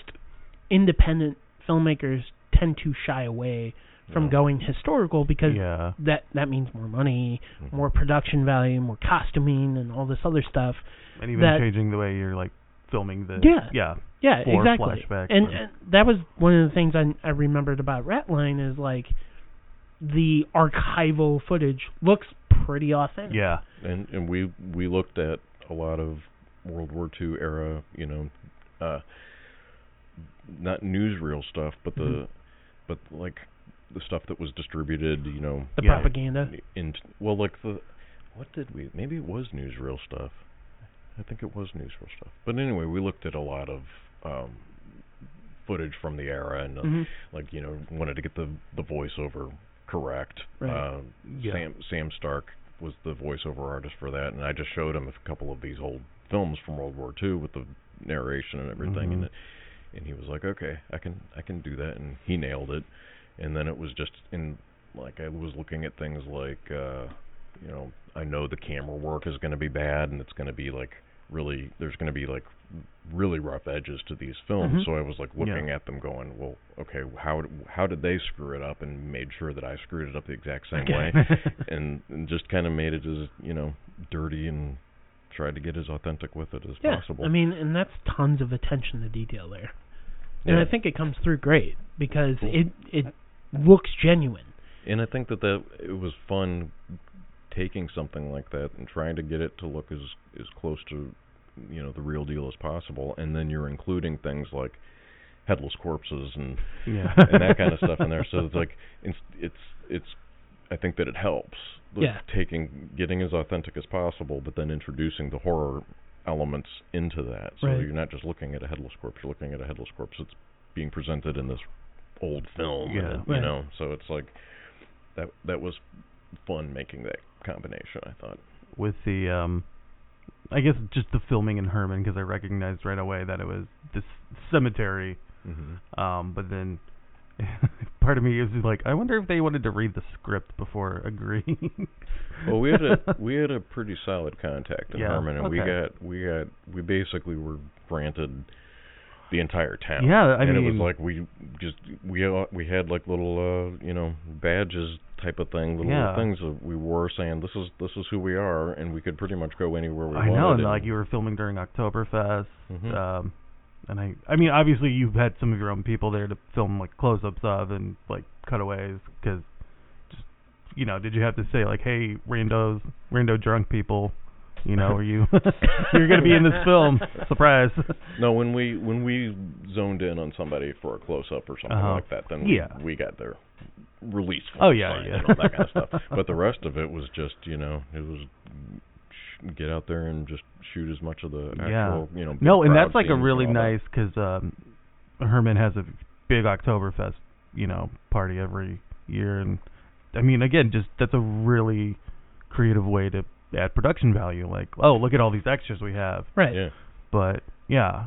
independent filmmakers tend to shy away from yeah. going historical because yeah. that that means more money, mm-hmm. more production value, more costuming, and all this other stuff. And even that, changing the way you're like filming the yeah yeah yeah exactly. Flashback and, and that was one of the things I I remembered about Ratline is like the archival footage looks pretty authentic. Yeah, and and we we looked at a lot of World War Two era, you know, uh, not newsreel stuff, but the mm-hmm. but like. the stuff that was distributed, you know, the yeah, propaganda. In, well, like the what did we? Maybe it was newsreel stuff. I think it was newsreel stuff. But anyway, we looked at a lot of um, footage from the era, and uh, mm-hmm. like you know, wanted to get the the voiceover correct. Right. Uh, yeah. Sam Sam Stark was the voiceover artist for that, and I just showed him a couple of these old films from World War Two with the narration and everything, mm-hmm. and it, and he was like, okay, I can I can do that, and he nailed it. And then it was just in, like, I was looking at things like, uh, you know, I know the camera work is going to be bad, and it's going to be, like, really, there's going to be, like, really rough edges to these films. Mm-hmm. So I was, like, looking yeah. at them going, well, okay, how how did they screw it up, and made sure that I screwed it up the exact same okay. way, and, and just kind of made it as, you know, dirty and tried to get as authentic with it as yeah. possible. I mean, and that's tons of attention to detail there. And yeah. I think it comes through great, because cool. it... it looks genuine. And I think that, that it was fun taking something like that and trying to get it to look as, as close to, you know, the real deal as possible. And then you're including things like headless corpses and yeah. and that kind of stuff in there. So it's like, it's, it's, it's I think that it helps. Yeah. Taking, getting as authentic as possible, but then introducing the horror elements into that. So right. you're not just looking at a headless corpse, you're looking at a headless corpse that's being presented in this old film, yeah, and, you right. know, so it's like that that was fun making that combination, I thought. With the, um, I guess just the filming in Herman, because I recognized right away that it was this cemetery, mm-hmm. um, but then part of me is like, I wonder if they wanted to read the script before agreeing. Well, we had a we had a pretty solid contact in yeah, Herman, and okay. we got, we got, we basically were granted the entire town. Yeah, I and mean... And it was like, we just, we we had like little, uh, you know, badges type of thing, little, yeah. little things that we wore saying, this is this is who we are, and we could pretty much go anywhere we I wanted. I know, and like you were filming during Oktoberfest, mm-hmm. um, and I, I mean, obviously you've had some of your own people there to film like close-ups of and like cutaways, because just, you know, did you have to say like, hey, rando, rando drunk people, You know, are you you're going to be in this film? Surprise! No, when we when we zoned in on somebody for a close up or something uh-huh. like that, then yeah. we, we got their release. Oh yeah, yeah. And all that kind of stuff. But the rest of it was just, you know, it was sh- get out there and just shoot as much of the actual, yeah. you know. No, and that's like a really nice, because um, Herman has a big Oktoberfest, you know, party every year, and I mean, again, just that's a really creative way to add production value, like, oh, look at all these extras we have. Right. Yeah. But, yeah.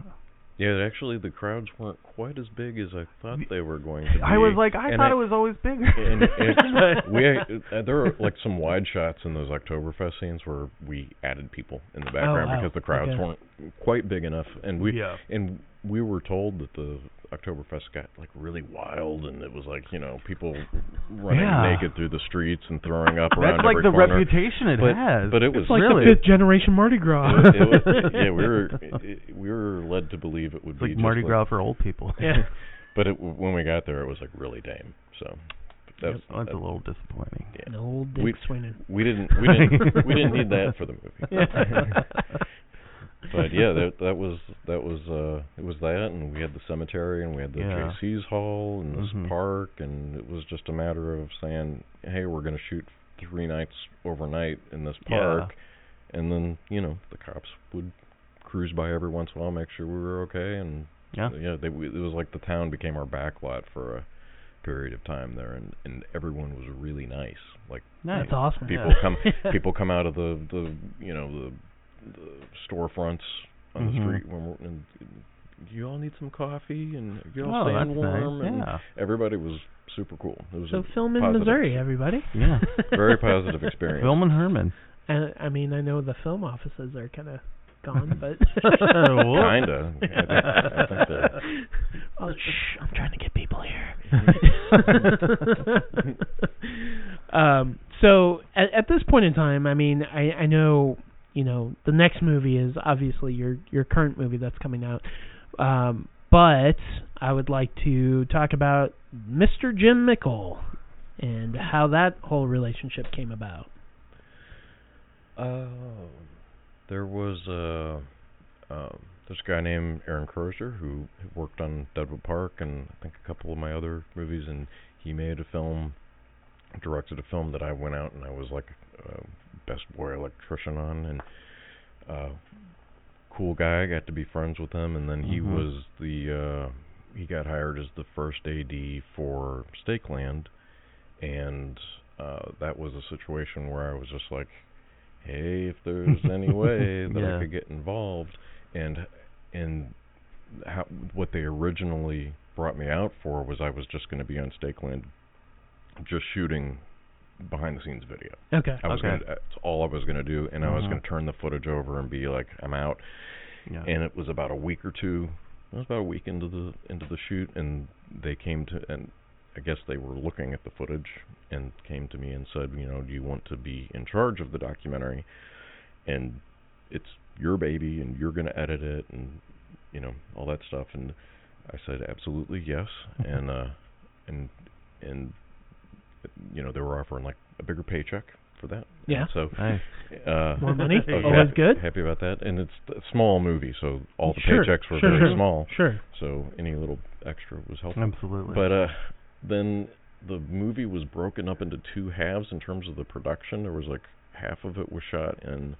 Yeah, actually, the crowds weren't quite as big as I thought they were going to be. I was like, I and thought I, it was always bigger. And, and we, uh, there were, like, some wide shots in those Oktoberfest scenes where we added people in the background oh, wow. because the crowds okay. weren't quite big enough. And we yeah. and we were told that the Oktoberfest got, like, really wild, and it was like, you know, people running yeah. naked through the streets and throwing up around That's like every the corner. Reputation it but, has. But it was it's like really. The fifth generation Mardi Gras. It, it was, yeah, we were it, we were led to believe it would it's be like Mardi like, Gras for old people. Yeah. But it, when we got there, it was like really tame. So that's, yep, that's that, a little disappointing. Yeah. An old dick we, swinging. We didn't we didn't we didn't need that for the movie. Yeah. But yeah, that, that was that was uh, it was that, and we had the cemetery, and we had the yeah. J C's Hall, and this mm-hmm. park, and it was just a matter of saying, hey, we're going to shoot three nights overnight in this park, yeah. and then, you know, the cops would cruise by every once in a while, make sure we were okay, and yeah, yeah, they, we, it was like the town became our backlot for a period of time there, and, and everyone was really nice. Like that's you know, awesome. People yeah. come people come out of the, the you know the. the storefronts on mm-hmm. the street when we're, and you all need some coffee and you all oh, staying warm nice. And yeah. everybody was super cool. It was so film in Missouri, everybody. Yeah. Very positive experience. Film in Herman. And I mean, I know the film offices are kind of gone, but kind of. I, I think that. Oh, shh! I'm trying to get people here. um. So at, at this point in time, I mean, I I know. You know, the next movie is obviously your your current movie that's coming out. Um, but I would like to talk about Mister Jim Mickle and how that whole relationship came about. Uh, there was a, uh, this guy named Aaron Crozier who worked on Deadwood Park and I think a couple of my other movies, and he made a film, directed a film that I went out and I was like... Uh, best boy electrician on, and uh cool guy, got to be friends with him, and then he mm-hmm. was the uh he got hired as the first A D for Stake Land, and uh that was a situation where I was just like, hey, if there's any way that yeah. I could get involved, and and how, what they originally brought me out for was I was just going to be on Stake Land just shooting behind the scenes video. Okay. I was okay. Gonna, that's all I was going to do, and mm-hmm. I was going to turn the footage over and be like, I'm out. Yeah. And it was about a week or two. It was about a week into the into the shoot, and they came to, and I guess they were looking at the footage and came to me and said, you know, do you want to be in charge of the documentary? And it's your baby, and you're going to edit it, and you know all that stuff. And I said, absolutely, yes. and uh, and and. You know, they were offering like a bigger paycheck for that. Yeah. So nice. uh, more money. Always ha- good. Happy about that. And it's a small movie, so all the sure. paychecks were sure, very sure. small. Sure. So any little extra was helpful. Absolutely. But uh, then the movie was broken up into two halves in terms of the production. There was like half of it was shot in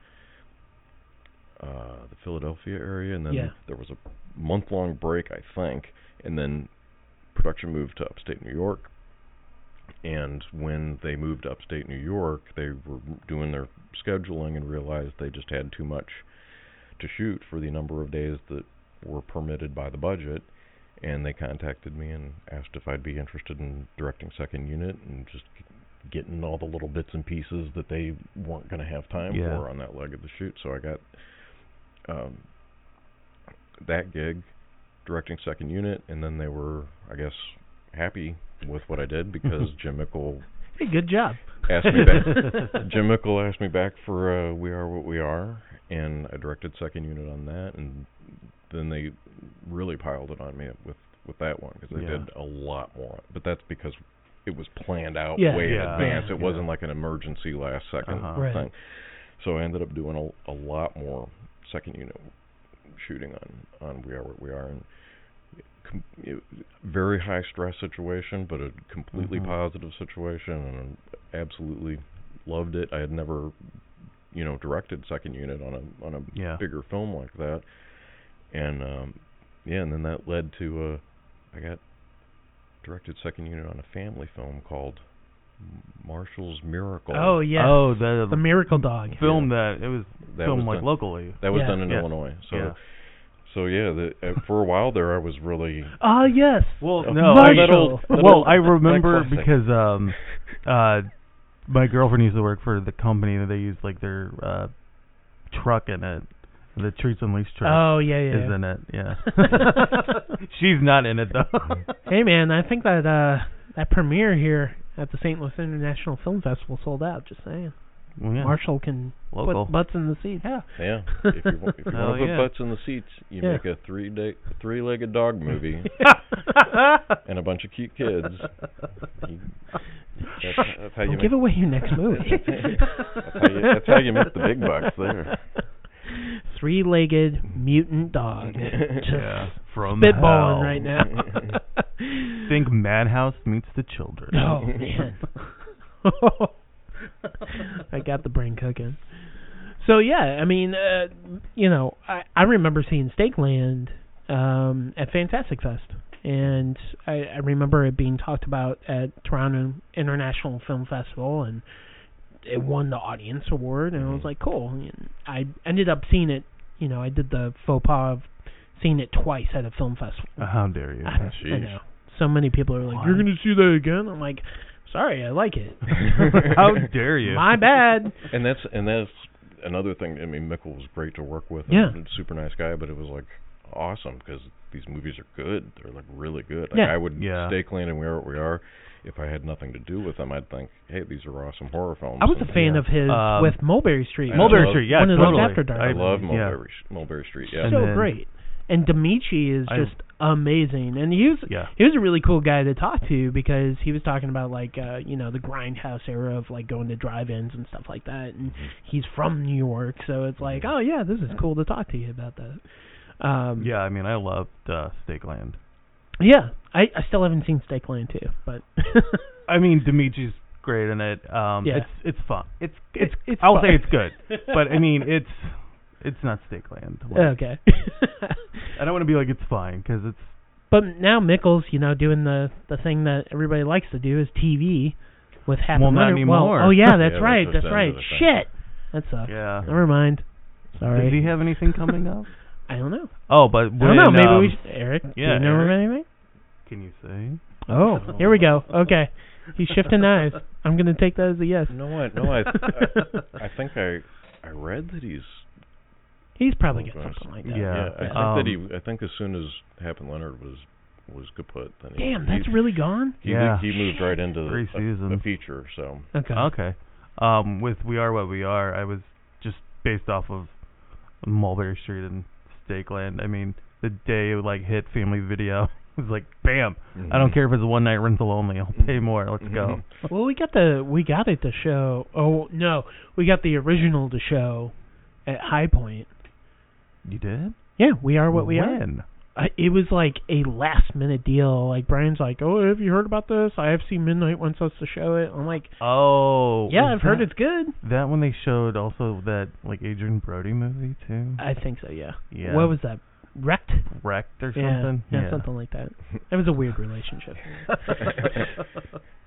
uh, the Philadelphia area, and then yeah. there was a month-long break, I think, and then production moved to upstate New York. And when they moved to upstate New York, they were doing their scheduling and realized they just had too much to shoot for the number of days that were permitted by the budget. And they contacted me and asked if I'd be interested in directing second unit and just getting all the little bits and pieces that they weren't going to have time yeah. for on that leg of the shoot. So I got um, that gig, directing second unit, and then they were, I guess, happy with what I did because Jim Mickle hey, good job. asked me back. Jim Mickle asked me back for uh, We Are What We Are, and I directed second unit on that, and then they really piled it on me with, with that one because they yeah. did a lot more. But that's because it was planned out yeah, way yeah, in advance. Yeah, it yeah. wasn't like an emergency last second uh-huh. thing. Right. So I ended up doing a, a lot more second unit shooting on, on We Are What We Are. And com- it, very high stress situation, but a completely mm-hmm. positive situation, and I absolutely loved it. I had never, you know, directed second unit on a on a yeah. bigger film like that, and um, yeah, and then that led to uh, I got directed second unit on a family film called Marshall's Miracle. Oh yeah. Oh, the, the, the Miracle Dog film yeah. that it was that filmed was like done, locally. That was yeah. done in yeah. Illinois. So, yeah. so yeah, the, uh, for a while there, I was really. Ah uh, yes. Well, uh, no. Marshall. That old, that well, old, I remember because um, uh, my girlfriend used to work for the company that they used like their uh, truck in it. The Treats and Leash truck. Oh yeah, yeah. Is yeah. in it. Yeah. She's not in it though. Hey man, I think that uh, that premiere here at the Saint Louis International Film Festival sold out, just saying. Well, yeah. Marshall can Local. put butts in the seats. Yeah. Yeah. If you want, if you oh, want to yeah. put butts in the seats, you yeah. make a three day, three-legged dog movie and a bunch of cute kids. You, that's, that's how you make, give away your next movie. that's, how you, that's how you make the big bucks there. Three-legged mutant dog. Just yeah, from spitballing hell. Right now. Think Madhouse meets the children. Oh, man. I got the brain cooking. So, yeah, I mean, uh, you know, I, I remember seeing Stake Land um, at Fantastic Fest. And I, I remember it being talked about at Toronto International Film Festival, and it won the Audience Award, and mm-hmm. I was like, cool. I ended up seeing it, you know, I did the faux pas of seeing it twice at a film festival. Uh, how dare you? I, I know. So many people are like, what? You're going to see that again? I'm like, sorry, I like it. How dare you? My bad. And that's and that's another thing. I mean, Mickle was great to work with. Yeah. And super nice guy, but it was like awesome because these movies are good. They're like really good. Like, yeah. I would yeah. stay clean and We Are What We Are. If I had nothing to do with them, I'd think, hey, these are awesome horror films. I was a fan yeah. of his um, with Mulberry Street. I Mulberry Street, yeah, totally. After Dark. I love Mulberry, yeah. Mulberry Street, yeah. So then, great. And Dimitri is I, just amazing. And he was, yeah. he was a really cool guy to talk to because he was talking about, like, uh, you know, the Grindhouse era of, like, going to drive-ins and stuff like that. And he's from New York, so it's like, oh, yeah, this is cool to talk to you about that. Um, yeah, I mean, I loved uh, Stake Land. Yeah, I, I still haven't seen Stake Land too, but I mean Dimitri's great in it. Um, yeah. it's it's fun. It's it's, it's I'll fun. say it's good, but I mean it's it's not Stake Land. Like, okay. I don't want to be like it's fine because it's. But now Mickle's, you know, doing the, the thing that everybody likes to do is T V with half. Well, not anymore. Well, oh yeah, that's yeah, right. That's, that's right. Shit, that sucks. Yeah. Never mind. Sorry. Does he have anything coming up? I don't know. Oh, but when, I don't know. Maybe um, we should. Eric, yeah, do you know Eric, anything? Can you say? Oh, here we go. Okay, he's shifting knives. I'm gonna take that as a yes. No, I, no, I, I, I think I, I read that he's. He's probably got something like that. Yeah, yeah I think um, that he. I think as soon as Happen Leonard was, was kaput. Then he, damn, that's really gone. He, yeah, he moved right into Three the a, a feature. So okay, okay. Um, with We Are What We Are, I was just based off of Mulberry Street and Stake Land. I mean, the day it like hit Family Video, it was like, bam! Mm-hmm. I don't care if it's a one night rental only. I'll pay more. Let's mm-hmm. go. Well, we got the we got it to show. Oh no, we got the original to show at High Point. You did? Yeah, We Are What We Are. When? Uh, it was like a last minute deal. Like Brian's like, oh, have you heard about this? I F C Midnight wants us to show it. I'm like, oh, yeah, I've that, heard it's good. That one they showed also that like Adrian Brody movie too. I think so. Yeah. Yeah. What was that? Wrecked. Wrecked or something. Yeah, yeah, yeah. something like that. It was a weird relationship.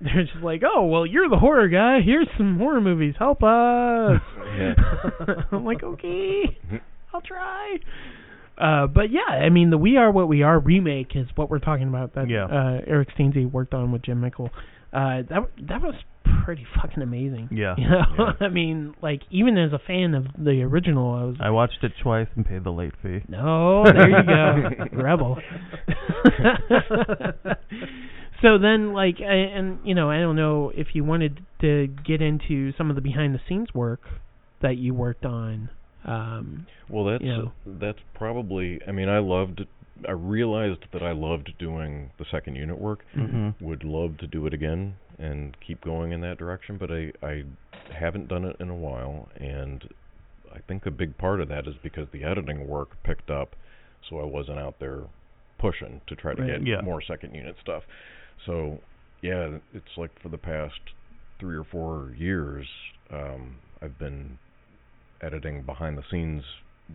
They're just like, oh, well, you're the horror guy. Here's some horror movies. Help us. Yeah. I'm like, okay, I'll try. Uh, but yeah, I mean the We Are What We Are remake is what we're talking about. That yeah. uh, Eric Stanze worked on with Jim Mickle. Uh, that that was pretty fucking amazing. Yeah. You know? yeah. I mean, like even as a fan of the original, I was. I watched it twice and paid the late fee. No, there you go, rebel. So then, like, I, and you know, I don't know if you wanted to get into some of the behind the scenes work that you worked on. Um, well, that's you know. that's probably. I mean, I loved. I realized that I loved doing the second unit work. Mm-hmm. Would love to do it again and keep going in that direction, but I I haven't done it in a while, and I think a big part of that is because the editing work picked up, so I wasn't out there pushing to try to right. get yeah. more second unit stuff. So, yeah, it's like for the past three or four years, um, I've been editing behind-the-scenes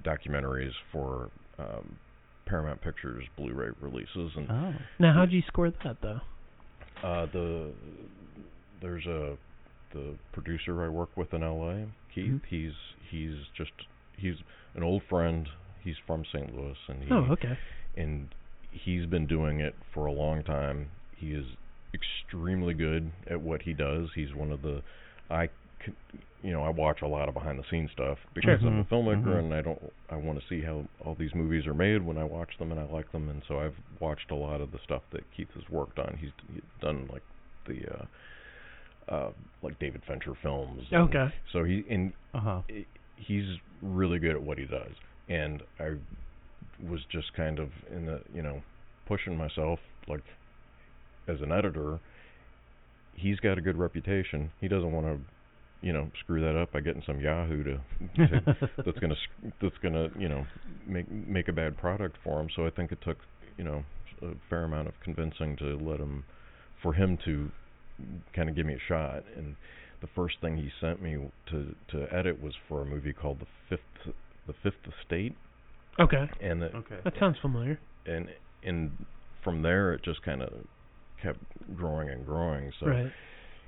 documentaries for um, Paramount Pictures Blu-ray releases. And oh. Now, how'd you score that, though? Uh, the there's a the producer I work with in L A, Keith. Mm-hmm. He's he's just he's an old friend. He's from Saint Louis, and he, oh, okay. and he's been doing it for a long time. He is extremely good at what he does. He's one of the I, you know, I watch a lot of behind the scenes stuff because mm-hmm. I'm a filmmaker mm-hmm. and I don't I want to see how all these movies are made when I watch them and I like them, and so I've watched a lot of the stuff that Keith has worked on. He's, he's done like the uh, Uh, like David Fincher films. Okay. So he and uh-huh. he's really good at what he does. And I was just kind of in the you know pushing myself like as an editor. He's got a good reputation. He doesn't want to you know screw that up by getting some yahoo to, to that's gonna that's gonna you know make make a bad product for him. So I think it took you know a fair amount of convincing to let him for him to. kind of give me a shot, and the first thing he sent me to to edit was for a movie called The Fifth The Fifth Estate. Okay. And the, okay. That sounds familiar. And and from there it just kind of kept growing and growing. So, right.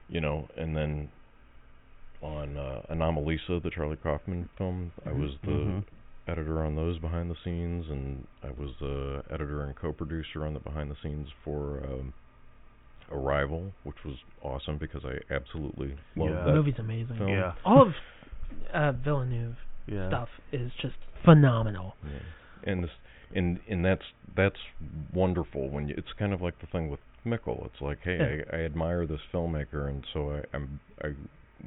you know, and then on uh, Anomalisa, the Charlie Kaufman film, mm-hmm. I was the mm-hmm. editor on those behind the scenes, and I was the editor and co-producer on the behind the scenes for. Um, Arrival, which was awesome because I absolutely love yeah. that. The movie's amazing. Film. Yeah, all of uh, Villeneuve yeah. stuff is just phenomenal. Yeah. And this, and and that's that's wonderful when you, it's kind of like the thing with Mickle. It's like, hey, yeah. I, I admire this filmmaker, and so I, I'm I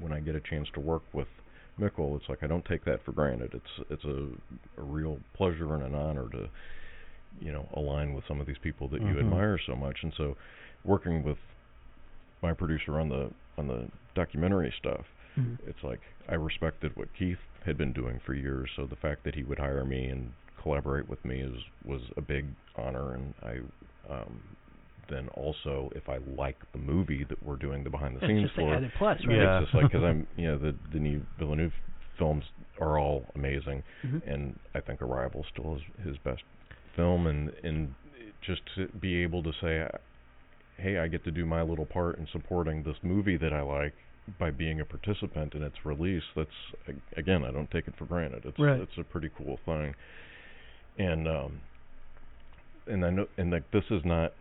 when I get a chance to work with Mickle, it's like I don't take that for granted. It's it's a, a real pleasure and an honor to you know align with some of these people that mm-hmm. you admire so much, and so. Working with my producer on the on the documentary stuff, mm-hmm. it's like I respected what Keith had been doing for years, so the fact that he would hire me and collaborate with me is was a big honor, and I um, then also, if I like the movie that we're doing the behind the it's scenes for, like plus, right? yeah. it's just like, because I'm, you know, the the new Villeneuve films are all amazing, mm-hmm. and I think Arrival still is his best film, and and just to be able to say. I, hey, I get to do my little part in supporting this movie that I like by being a participant in its release. That's, again, I don't take it for granted. It's right. it's a pretty cool thing. And um, and I know, and like this is not.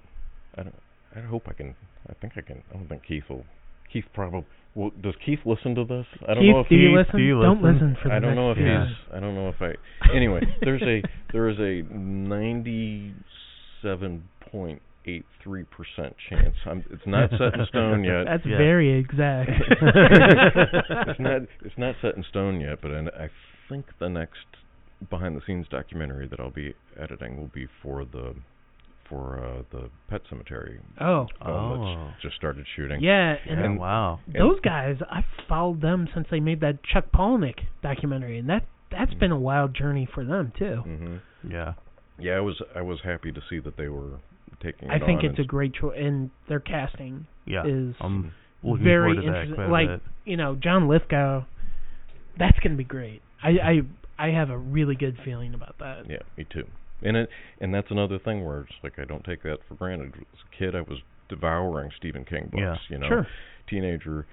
I don't. I hope I can. I think I can. I don't think Keith will. Keith probably. Well, does Keith listen to this? I don't Keith, know if do, Keith, you listen? do you listen? Don't listen for the I don't next know if yeah. he's. I don't know if I. Anyway, there's a there is a ninety-seven point. Eight three percent chance. I'm, it's not set in stone yet. That's yeah. very exact. it's not. It's not set in stone yet. But I, I think the next behind-the-scenes documentary that I'll be editing will be for the for uh, the Pet Cemetery. Oh, oh. That's just started shooting. Yeah. And, and wow. And those guys, I've followed them since they made that Chuck Palahniuk documentary, and that that's mm-hmm. been a wild journey for them too. Mm-hmm. Yeah. Yeah. I was I was happy to see that they were. Taking I it think it's a great choice, and their casting yeah, is I'm very interesting. Like, bit. you know, John Lithgow, that's going to be great. I, I I have a really good feeling about that. Yeah, me too. And it and that's another thing where it's like I don't take that for granted. As a kid, I was devouring Stephen King books. Yeah, you know, sure. Teenager,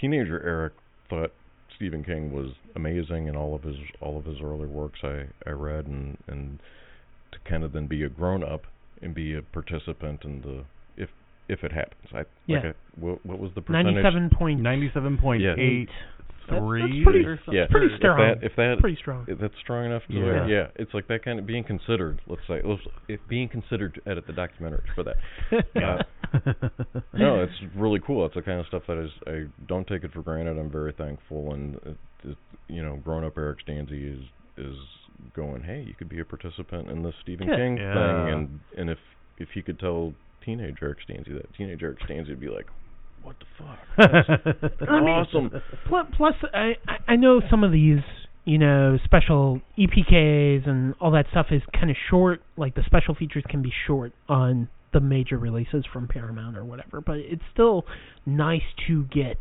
teenager Eric thought Stephen King was amazing, and all of his all of his early works I, I read, and and to kind of then be a grown up. And be a participant in the if if it happens. I yeah. like I, what, what was the percentage? Ninety-seven point ninety-seven point yeah. eight that's, three. That's pretty, or yeah. pretty strong. If that, if that pretty strong. If that's strong enough. To yeah. Like, yeah, it's like that kind of being considered. Let's say let's, if being considered to edit the documentary for that. uh, no, it's really cool. It's the kind of stuff that is I don't take it for granted. I'm very thankful, and it, it, you know, grown up Eric Stanze is is. going, hey, you could be a participant in the Stephen yeah. King yeah. thing, and and if if he could tell teenage Eric Stanze that, teenage Eric Stanze would be like, what the fuck? That's awesome. I mean, plus, plus I, I know some of these, you know, special E P Ks and all that stuff is kind of short. Like, the special features can be short on the major releases from Paramount or whatever, but it's still nice to get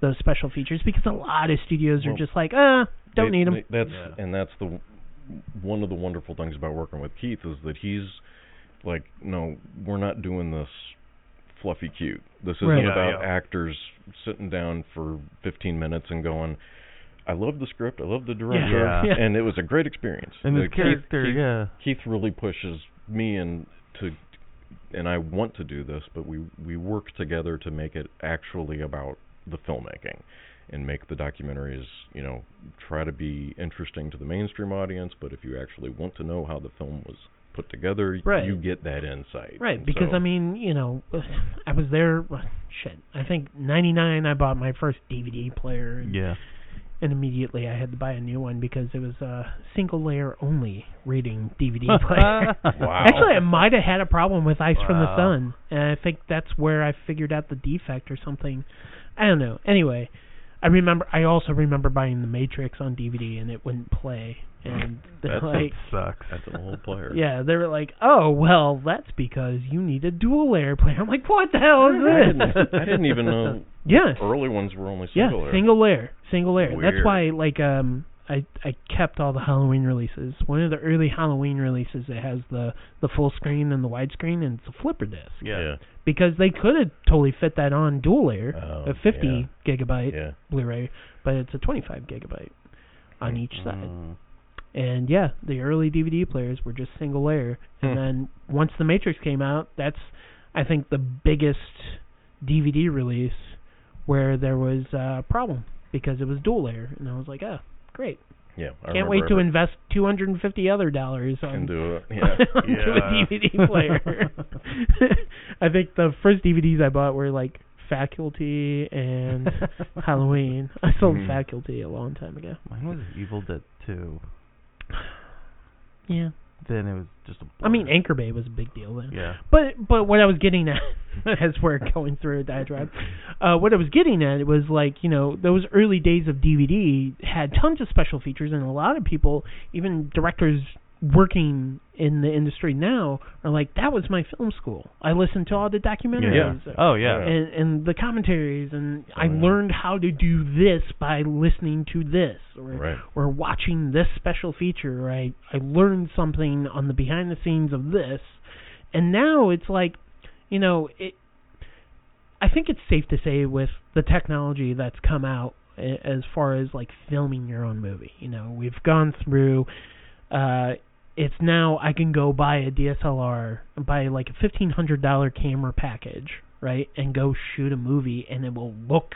those special features because a lot of studios well, are just like, ah, don't they, need them. They, that's yeah. And that's the one of the wonderful things about working with Keith is that he's like, no, we're not doing this fluffy cute. This isn't right. yeah, about yeah. actors sitting down for fifteen minutes and going, I love the script, I love the director, yeah. Yeah. and it was a great experience. And the character, Keith, yeah. Keith really pushes me and to, and I want to do this, but we we work together to make it actually about the filmmaking and make the documentaries, you know, try to be interesting to the mainstream audience, but if you actually want to know how the film was put together, right. you get that insight. Right, and because, so, I mean, you know, I was there, well, shit, I think ninety-nine I bought my first D V D player. And, yeah. And immediately I had to buy a new one because it was a single-layer only reading D V D player. Wow. Actually, I might have had a problem with Ice wow. from the Sun, and I think that's where I figured out the defect or something. I don't know. Anyway, I remember. I also remember buying The Matrix on D V D, and it wouldn't play. And that like, sucks. That's an old player. Yeah, they were like, oh, well, that's because you need a dual-layer player. I'm like, what the hell is this? I didn't, I didn't even know. Yes. Early ones were only single yeah, layer. Yeah, single layer. Single layer. Weird. That's why, like, um, I I kept all the Halloween releases. One of the early Halloween releases, it has the, the full screen and the widescreen, and it's a flipper disc. Yeah. yeah. Because they could have totally fit that on dual layer, um, a fifty yeah. gigabyte yeah. Blu-ray, but it's a twenty-five gigabyte on each mm-hmm. side. And yeah, the early D V D players were just single layer. Hmm. And then once The Matrix came out, that's, I think, the biggest D V D release where there was a problem because it was dual layer, and I was like, oh, great. Yeah, I can't wait to it. invest two hundred and fifty other dollars on do a, yeah. onto yeah. a D V D player. I think the first D V Ds I bought were like Faculty and Halloween. I sold mm. Faculty a long time ago. Mine was Evil Dead two. Yeah. Then it was just a blur. I mean, Anchor Bay was a big deal then. Yeah. But but what I was getting at, as we're going through a diatribe, uh, what I was getting at was like, you know, those early days of D V D had tons of special features, and a lot of people, even directors working in the industry now, are like, that was my film school. I listened to all the documentaries. Yeah. Oh, yeah. And, and the commentaries, and oh, I yeah. learned how to do this by listening to this, or right. or watching this special feature, or I, I learned something on the behind the scenes of this. And now it's like, you know, it. I think it's safe to say with the technology that's come out as far as, like, filming your own movie. You know, we've gone through... Uh, it's now I can go buy a D S L R, buy like a fifteen hundred dollars camera package, right, and go shoot a movie, and it will look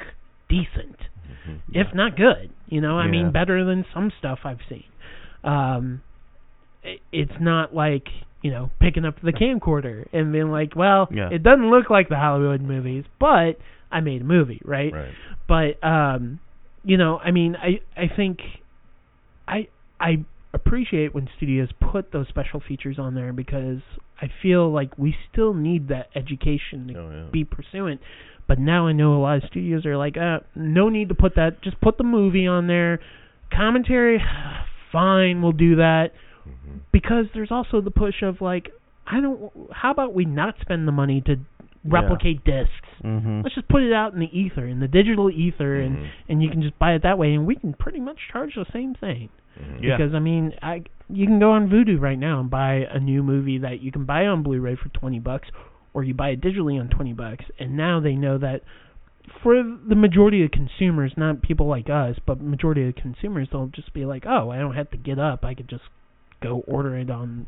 decent, mm-hmm. yeah. if not good. You know, yeah. I mean, better than some stuff I've seen. Um, it, it's not like, you know, picking up the camcorder and being like, well, yeah. it doesn't look like the Hollywood movies, but I made a movie, right? right. But, um, you know, I mean, I, I think I I... appreciate when studios put those special features on there because I feel like we still need that education to oh, yeah. be pursuant. But now I know a lot of studios are like, uh, no need to put that. Just put the movie on there. Commentary, fine, we'll do that. Mm-hmm. Because there's also the push of like, I don't. How about we not spend the money to replicate yeah. discs? Mm-hmm. Let's just put it out in the ether, in the digital ether, mm-hmm. and, and you can just buy it that way, and we can pretty much charge the same thing. Mm-hmm. Yeah. Because, I mean, I you can go on Vudu right now and buy a new movie that you can buy on Blu-ray for twenty bucks, or you buy it digitally on twenty bucks. And now they know that for the majority of consumers, not people like us, but majority of consumers, they'll just be like, oh, I don't have to get up. I could just go order it on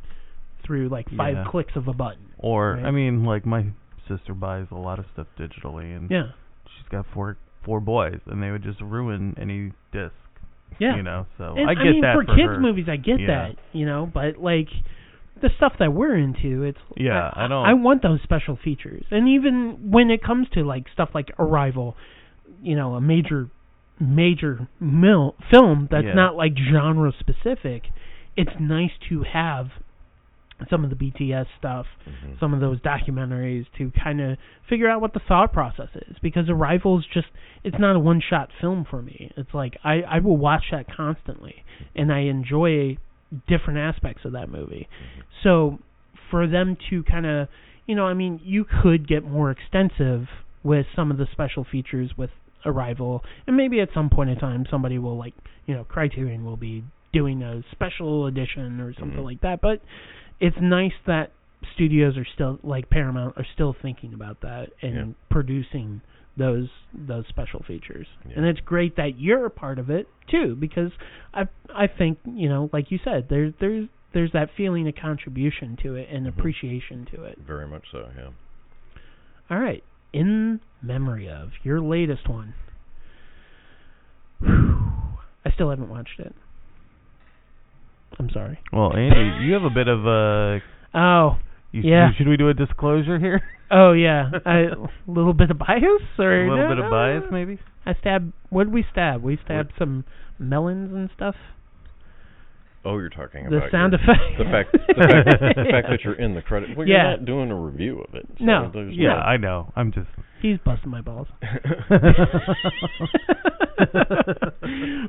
through, like, five yeah. clicks of a button. Or, right? I mean, like, my sister buys a lot of stuff digitally, and yeah. she's got four four boys, and they would just ruin any disc. Yeah, you know, so and, I get I mean, that for, for kids' her. movies. I get yeah. that, you know, but like the stuff that we're into, it's yeah. I, I don't. I want those special features, and even when it comes to like stuff like Arrival, you know, a major, major mil- film that's yeah. not like genre specific, it's nice to have some of the B T S stuff, mm-hmm. some of those documentaries, to kind of figure out what the thought process is. Because Arrival's just, it's not a one-shot film for me. It's like, I, I will watch that constantly, and I enjoy different aspects of that movie. Mm-hmm. So for them to kind of, you know, I mean, you could get more extensive with some of the special features with Arrival, and maybe at some point in time somebody will, like, you know, Criterion will be doing a special edition or something mm-hmm. like that, but it's nice that studios are still, like Paramount, are still thinking about that and yeah. producing those those special features. Yeah. And it's great that you're a part of it too, because I I think, you know, like you said, there's there's there's that feeling of contribution to it and mm-hmm. appreciation to it. Very much so, yeah. All right. In Memory Of, your latest one. Whew. I still haven't watched it. I'm sorry. Well, Andy, you have a bit of a... Oh, you, yeah. Should we do a disclosure here? Oh, yeah. I, a little bit of bias? Or a little no, bit of bias, maybe? I stabbed... What did we stab? We stabbed what? some melons and stuff. Oh, you're talking the about... The sound your, effect. The fact, the, fact, the fact that you're in the credit. Well, yeah. you're not doing a review of it. So no. Yeah, no. I know. I'm just... He's busting my balls.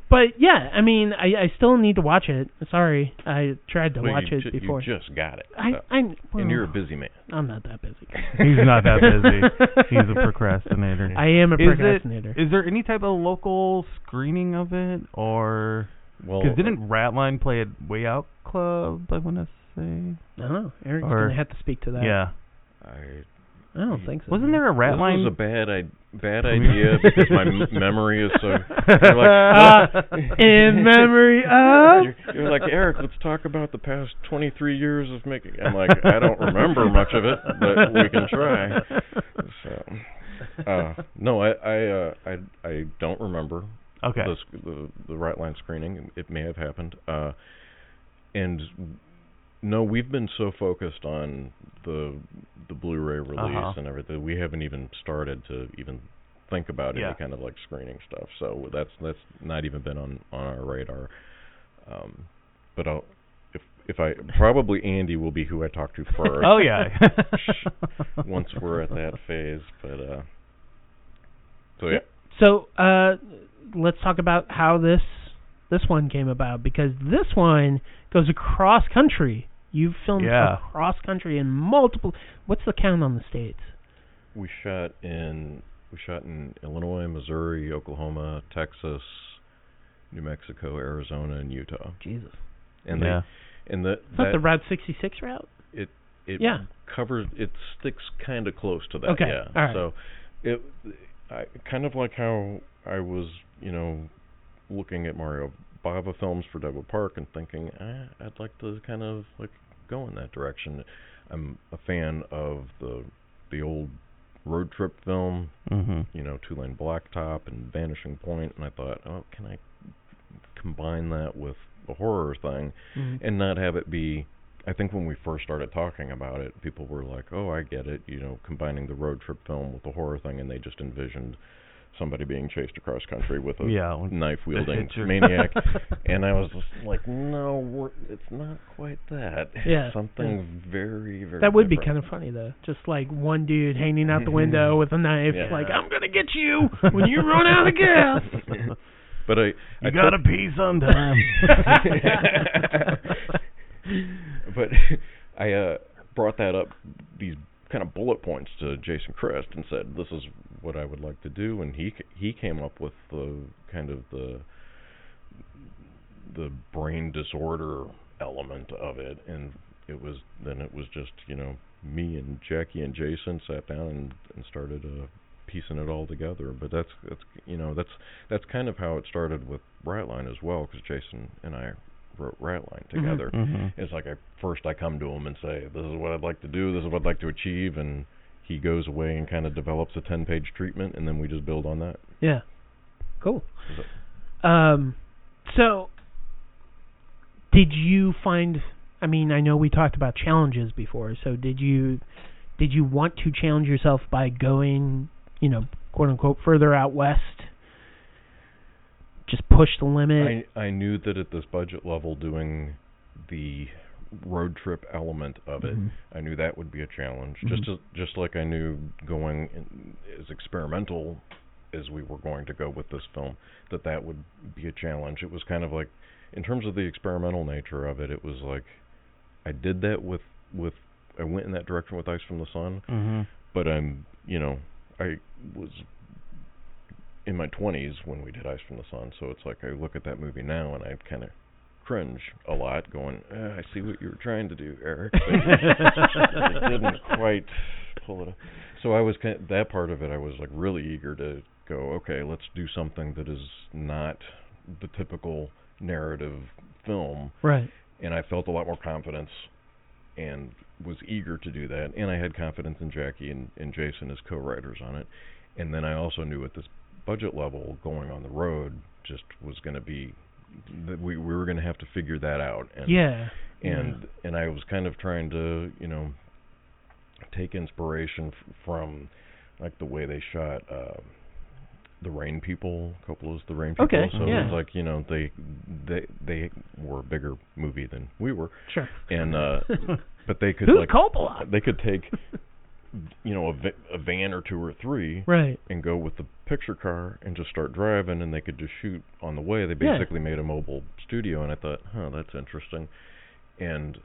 But, yeah, I mean, I, I still need to watch it. Sorry. I tried to well, watch it ju- before. You just got it. I, so. I, well, and you're a busy man. I'm not that busy. He's not that busy. He's a procrastinator. I am a is procrastinator. It, is there any type of local screening of it, or... Because well, didn't Ratline play at Way Out Club, I want to say? I don't know. Eric's going to have to speak to that. Yeah. I, I don't think so. Wasn't there a Ratline? This was a bad, I- bad idea because my m- memory is so... You're like, uh, in memory of... You're, you're like, Eric, let's talk about the past twenty-three years of making... I'm like, I don't remember much of it, but we can try. So, uh, no, I, I, uh, I, I don't remember. Okay. The, the, the Ratline screening, it may have happened. Uh, and no, we've been so focused on the the Blu-ray release uh-huh. and everything, we haven't even started to even think about yeah. any kind of like screening stuff. So that's that's not even been on, on our radar. Um, but I'll, if if I probably Andy will be who I talk to first. Oh yeah. Once we're at that phase, but uh, so yeah. So. Uh, Let's talk about how this this one came about, because this one goes across country. You've filmed yeah. across country in multiple. What's the count on the states? We shot in we shot in Illinois, Missouri, Oklahoma, Texas, New Mexico, Arizona, and Utah. Jesus. And yeah. the and the Is that, that the Route sixty-six route? It it yeah. covers it sticks kind of close to that. Okay. Yeah. All right. So it I, kind of like how I was, you know, looking at Mario Bava films for Deadwood Park and thinking, eh, I'd like to kind of like go in that direction. I'm a fan of the the old road trip film, mm-hmm. you know, Two Lane Blacktop and Vanishing Point, and I thought, oh, can I combine that with the horror thing mm-hmm. and not have it be? I think when we first started talking about it, people were like, oh, I get it, you know, combining the road trip film with the horror thing, and they just envisioned somebody being chased across country with a yeah, knife-wielding maniac. And I was just like, no, we're, it's not quite that. Yeah. Something yeah. very, very That would different. Be kind of funny, though. Just like one dude hanging out the window with a knife, yeah. like, I'm going to get you when you run out of gas. But I, I you got to pee sometime. But I uh, brought that up, these kind of bullet points to Jason Crist and said, this is what I would like to do, and he he came up with the kind of the the brain disorder element of it, and it was then it was just, you know, me and Jackie and Jason sat down and, and started uh, piecing it all together. But that's that's you know that's that's kind of how it started with Ratline as well, because Jason and I wrote Ratline together. Mm-hmm. It's like I first I come to him and say, this is what I'd like to do, this is what I'd like to achieve, and he goes away and kind of develops a ten-page treatment, and then we just build on that. Yeah. Cool. Um, so, did you find, I mean, I know we talked about challenges before, so did you did you want to challenge yourself by going, you know, quote-unquote, further out west? Just push the limit? I, I knew that at this budget level, doing the road trip element of it. Mm-hmm. I knew that would be a challenge, mm-hmm. just to, just like I knew going in, as experimental as we were going to go with this film, that that would be a challenge. It was kind of like, in terms of the experimental nature of it, it was like, I did that with, with I went in that direction with Ice from the Sun, mm-hmm. but I'm, you know, I was in my twenties when we did Ice from the Sun, so it's like I look at that movie now and I kind of cringe a lot, going, ah, I see what you were trying to do, Eric, but it didn't quite pull it off. So I was kind of, that part of it, I was like really eager to go, okay, let's do something that is not the typical narrative film. Right. And I felt a lot more confidence and was eager to do that. And I had confidence in Jackie and, and Jason as co-writers on it. And then I also knew at this budget level, going on the road just was going to be, that we, we were going to have to figure that out. And, yeah. And, yeah. and I was kind of trying to, you know, take inspiration f- from like the way they shot uh, The Rain People, Coppola's The Rain People. Okay, so yeah. it was like, you know, they they they were a bigger movie than we were. Sure. And uh, but they could Who's like Coppola? They could take you know a, va- a van or two or three, right, and go with the picture car and just start driving, and they could just shoot on the way. They basically yeah. made a mobile studio, and I thought, huh, that's interesting. And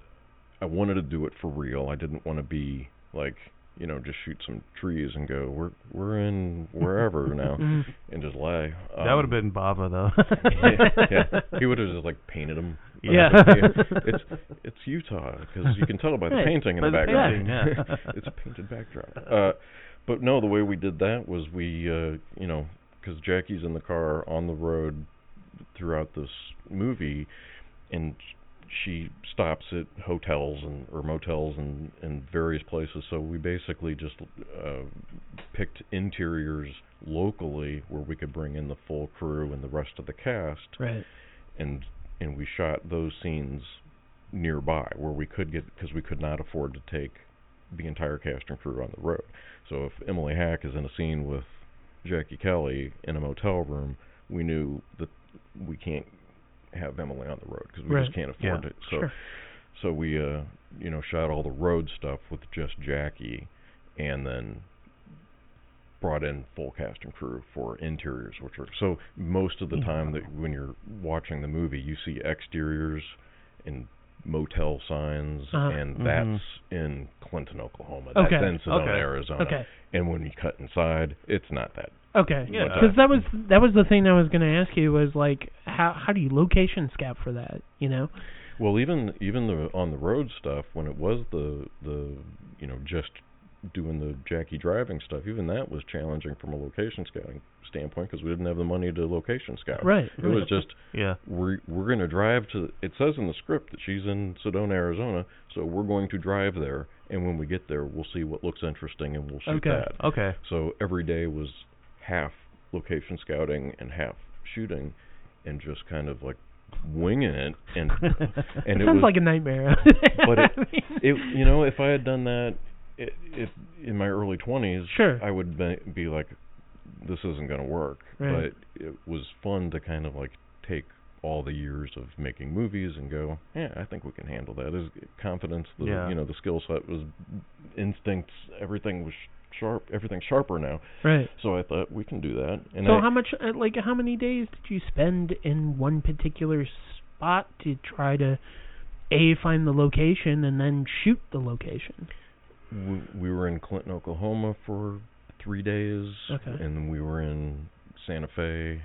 I wanted to do it for real. I didn't want to be like, you know, just shoot some trees and go, we're we're in wherever now, and just lie. Um, that would have been Bava, though. yeah, yeah, he would have just, like, painted them. Yeah. it's it's Utah, because you can tell by the hey, painting in the background. The yeah. It's a painted background. Uh, but, no, the way we did that was we, uh, you know, because Jackie's in the car on the road throughout this movie, and she stops at hotels and or motels and, and various places. So we basically just uh, picked interiors locally where we could bring in the full crew and the rest of the cast. Right. And and we shot those scenes nearby where we could get, because we could not afford to take the entire cast and crew on the road. So if Emily Hack is in a scene with Jackie Kelly in a motel room, we knew that we can't have Emily on the road because we right. just can't afford yeah. it. So, sure. so we, uh, you know, shot all the road stuff with just Jackie, and then brought in full cast and crew for interiors, which are so most of the yeah. time that when you're watching the movie, you see exteriors and motel signs, uh, and mm-hmm. that's in Clinton, Oklahoma. That's okay. in Sedona, okay. Arizona. Okay. And when you cut inside, it's not that. Okay, yeah, because that was that was the thing I was going to ask you was like, how how do you location scout for that? You know. Well, even even the on the road stuff, when it was the the you know just doing the Jackie driving stuff, even that was challenging from a location scouting standpoint because we didn't have the money to location scout. Right. It right. was just yeah we're we're going to drive to. It says in the script that she's in Sedona, Arizona, so we're going to drive there, and when we get there, we'll see what looks interesting and we'll shoot okay. that. Okay. Okay. So every day was half location scouting and half shooting, and just kind of like winging it. And and it sounds was, like a nightmare. But it, it, you know, if I had done that it, it, in my early twenties, sure. I would be, be like, this isn't going to work. Right. But it was fun to kind of like take all the years of making movies and go, yeah, I think we can handle that. Is confidence, the yeah. you know, the skill set was instincts, everything was. Sharp, everything's sharper now. Right. So I thought we can do that. And so I, how much, like, how many days did you spend in one particular spot to try to a find the location and then shoot the location? We, we were in Clinton, Oklahoma for three days, okay. and we were in Santa Fe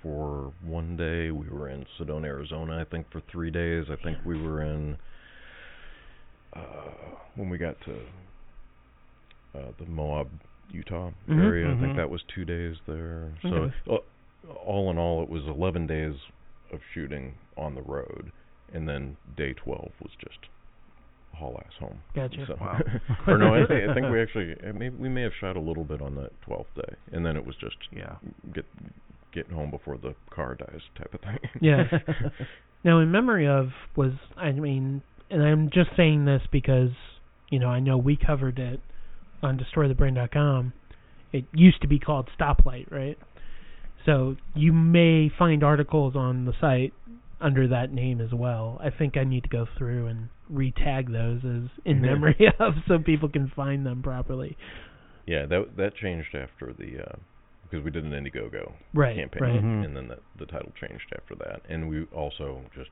for one day. We were in Sedona, Arizona, I think, for three days. I think we were in uh, when we got to. Uh, the Moab, Utah area. Mm-hmm, I think mm-hmm. that was two days there. Okay. So uh, all in all, it was eleven days of shooting on the road, and then day twelve was just haul ass home. Gotcha. So, wow. or no, I, I think we actually I may, we may have shot a little bit on that twelfth day, and then it was just yeah get getting home before the car dies type of thing. yeah. Now, In Memory Of was I mean, and I'm just saying this because you know I know we covered it. On destroy the brain dot com, it used to be called Stoplight, right? So you may find articles on the site under that name as well. I think I need to go through and re-tag those as In Memory Of so people can find them properly. Yeah, that that changed after the, uh, because we did an Indiegogo right, campaign, right. Mm-hmm. and then the, the title changed after that. And we also, just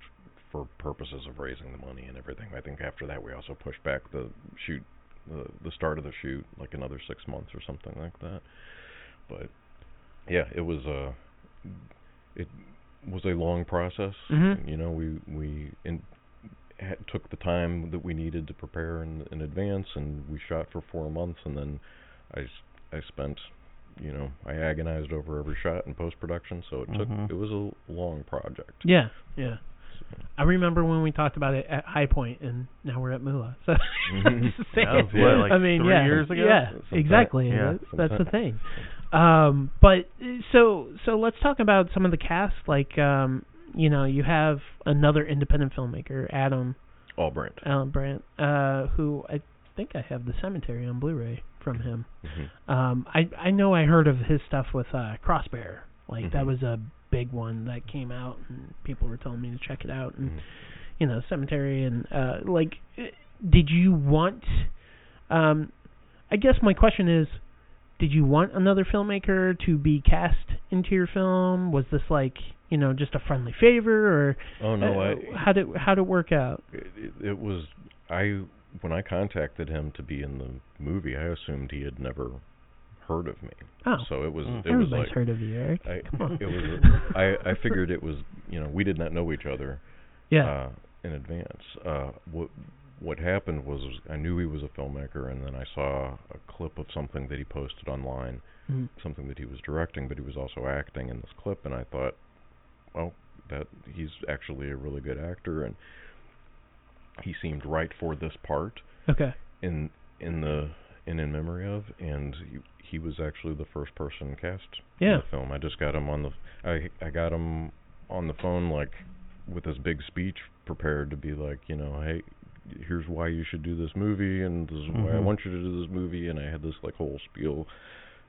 for purposes of raising the money and everything, I think after that we also pushed back the shoot, the, the start of the shoot, like another six months or something like that. But, yeah, it was a, uh, it was a long process. Mm-hmm. You know, we, we in, had, took the time that we needed to prepare in, in advance, and we shot for four months, and then... I, I spent, you know, I agonized over every shot in post-production, so it took, mm-hmm. it was a long project. Yeah, yeah. So. I remember when we talked about it at High Point, and now we're at Moolah. So mm-hmm. yeah, it was, yeah, like I mean, three yeah, years ago? Yeah, sometime, exactly. Yeah, that's sometime. the thing. Um, but, so, so let's talk about some of the cast. Like, um, you know, you have another independent filmmaker, Adam. Albrandt. Alan Brandt, uh, who I think I have The Cemetery on Blu-ray. From him, mm-hmm. um, I I know I heard of his stuff with uh, Crossbear. Like mm-hmm. that was a big one that came out, and people were telling me to check it out. And mm-hmm. you know, Cemetery and uh, like, did you want? Um, I guess my question is, did you want another filmmaker to be cast into your film? Was this like you know just a friendly favor, or oh no, uh, I, how did how did it work out? It, it was I. When I contacted him to be in the movie, I assumed he had never heard of me. Oh, so it was. It everybody's was like, heard of you, Eric. I, it was. A, I, I figured it was. You know, we did not know each other. Yeah. Uh, in advance, uh, what what happened was I knew he was a filmmaker, and then I saw a clip of something that he posted online, mm-hmm. something that he was directing, but he was also acting in this clip, and I thought, well, that he's actually a really good actor, and. He seemed right for this part. Okay. In in the in in memory of, and he, he was actually the first person cast yeah. in the film. I just got him on the I I got him on the phone like with his big speech prepared to be like you know hey here's why you should do this movie and this is mm-hmm. why I want you to do this movie and I had this like whole spiel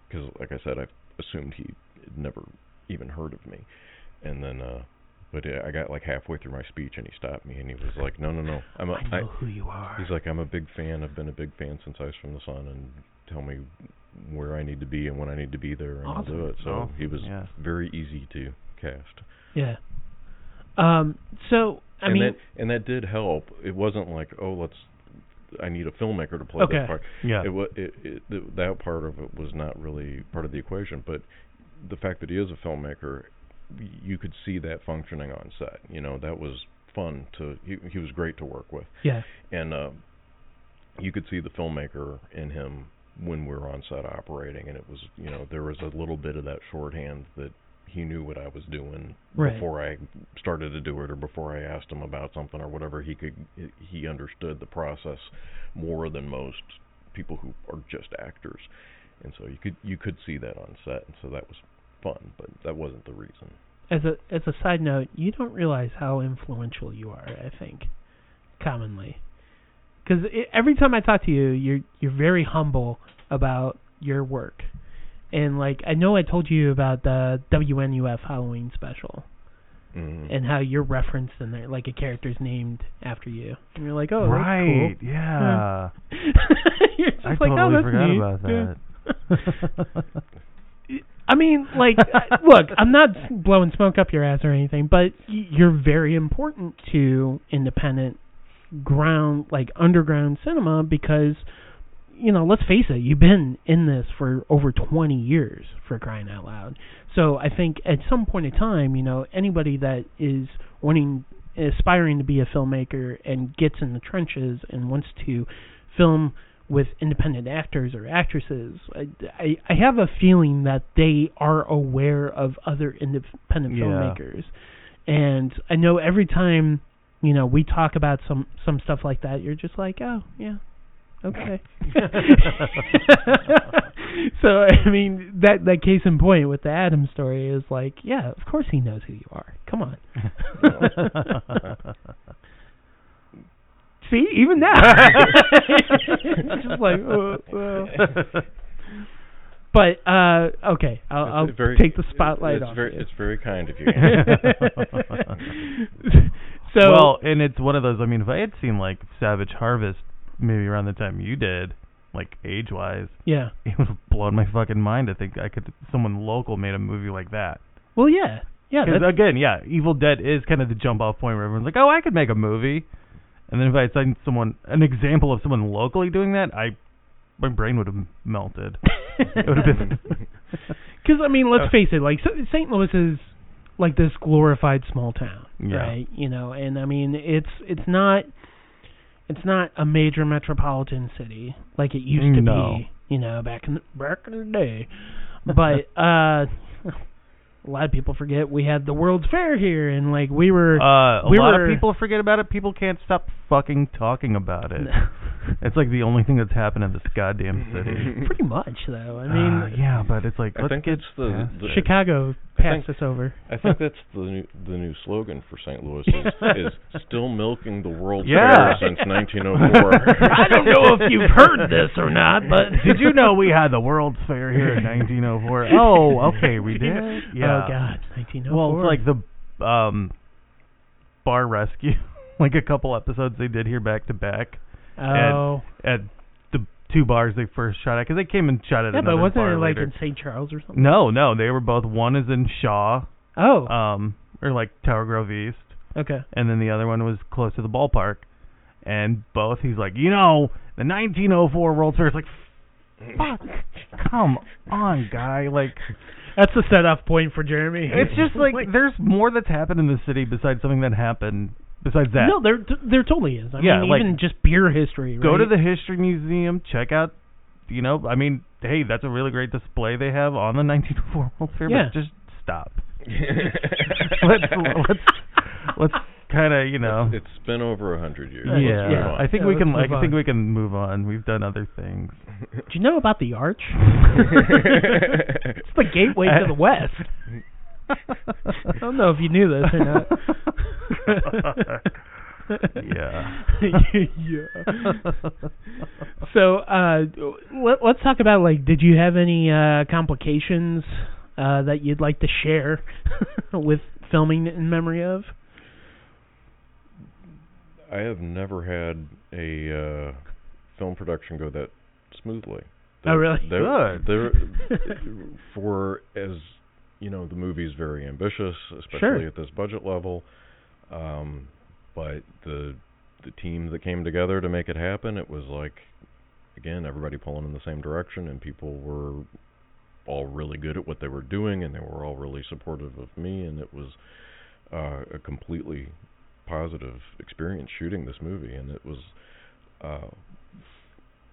because like I said I assumed he had never even heard of me, and then. uh But I got like halfway through my speech, and he stopped me, and he was like, "No, no, no, I'm a, I know I, who you are." He's like, "I'm a big fan. I've been a big fan since Ice from the Sun, and tell me where I need to be and when I need to be there, and awesome. I'll do it." So awesome. He was yeah. very easy to cast. Yeah. Um. So I and mean, that, and that did help. It wasn't like, "Oh, let's." I need a filmmaker to play okay. that part. Yeah. It was it, it that part of it was not really part of the equation, but the fact that he is a filmmaker. You could see that functioning on set. You know, that was fun to... He, he was great to work with. Yeah. And uh, you could see the filmmaker in him when we were on set operating, and it was, you know, there was a little bit of that shorthand that he knew what I was doing right. before I started to do it or before I asked him about something or whatever. He could... He understood the process more than most people who are just actors. And so you could you could see that on set, and so that was... fun, but that wasn't the reason. As a as a side note, you don't realize how influential you are, I think, commonly. Because every time I talk to you, you're you're very humble about your work. And, like, I know I told you about the W N U F Halloween special mm-hmm. and how you're referenced in there, like a character's named after you. And you're like, oh, right, that's cool. yeah. You're just I like, totally oh, that's forgot neat. about that. Yeah. I mean, like, look, I'm not blowing smoke up your ass or anything, but you're very important to independent ground, like, underground cinema because, you know, let's face it, you've been in this for over twenty years, for crying out loud. So I think at some point in time, you know, anybody that is wanting, aspiring to be a filmmaker and gets in the trenches and wants to film with independent actors or actresses, I, I, I have a feeling that they are aware of other independent yeah. filmmakers. And I know every time, you know, we talk about some, some stuff like that, you're just like, oh, yeah, okay. So, I mean, that, that case in point with the Adam story is like, yeah, of course he knows who you are. Come on. See, even now. Just like, oh, well. But, uh, okay, I'll, I'll very, take the spotlight it's off very, you. It's very kind of you. So, well, and it's one of those, I mean, if I had seen, like, Savage Harvest maybe around the time you did, like, age-wise, yeah, it would have blown my fucking mind. I think I could, someone local made a movie like that. Well, yeah. Yeah. Because, again, yeah, Evil Dead is kind of the jump-off point where everyone's like, oh, I could make a movie. And then if I had seen someone, an example of someone locally doing that, I... my brain would have melted. It would have been... Because, I mean, let's face it, like, Saint Louis is, like, this glorified small town, yeah. right? You know, and, I mean, it's it's not it's not a major metropolitan city like it used to no. be, you know, back in the, back in the day. But uh, a lot of people forget we had the World's Fair here, and, like, we were... Uh, a we lot were, of people forget about it. People can't stop fucking talking about it. No. It's like the only thing that's happened in this goddamn city. Pretty much, though. I mean, uh, yeah, but it's like I think it's the, the Chicago passed us over. I think that's the new, the new slogan for Saint Louis is, is still milking the World yeah. Fair since nineteen oh four. I don't know if you've heard this or not, but did you know we had the World's Fair here in nineteen oh four? Oh, okay, we did. Yeah. Oh God, nineteen oh four. Well, it's like the um, bar rescue, like a couple episodes they did here back to back. Oh. At, at the two bars they first shot at, because they came and shot at yeah, another bar. Yeah, but wasn't bar it like later. in Saint Charles or something? No, no, they were both. One is in Shaw. Oh. Um, or like Tower Grove East. Okay. And then the other one was close to the ballpark, and both he's like, you know, the nineteen oh four World's Fair. It's like, fuck, come on, guy, like. That's the set-off point for Jeremy. It's just like there's more that's happened in the city besides something that happened. Besides that. No, there there totally is. I yeah, mean, like, even just beer history, right? Go to the History Museum, check out, you know, I mean, hey, that's a really great display they have on the nineteen oh four World Fair, yeah. but just stop. let's let's, let's kind of, you know. It's, it's been over one hundred years. Yeah. yeah. I think yeah, we can I on. think we can move on. We've done other things. Do you know about the Arch? It's the gateway I, to the West. I don't know if you knew this or not. yeah. yeah. So uh, let, let's talk about, like, did you have any uh, complications uh, that you'd like to share with filming In Memory Of? I have never had a uh, film production go that smoothly. They're, oh, really? They're, Good. They're, for as... You know, the movie's very ambitious, especially sure. at this budget level. Um, but the the team that came together to make it happen, it was like, again, everybody pulling in the same direction, and people were all really good at what they were doing, and they were all really supportive of me, and it was uh, a completely positive experience shooting this movie, and it was... Uh,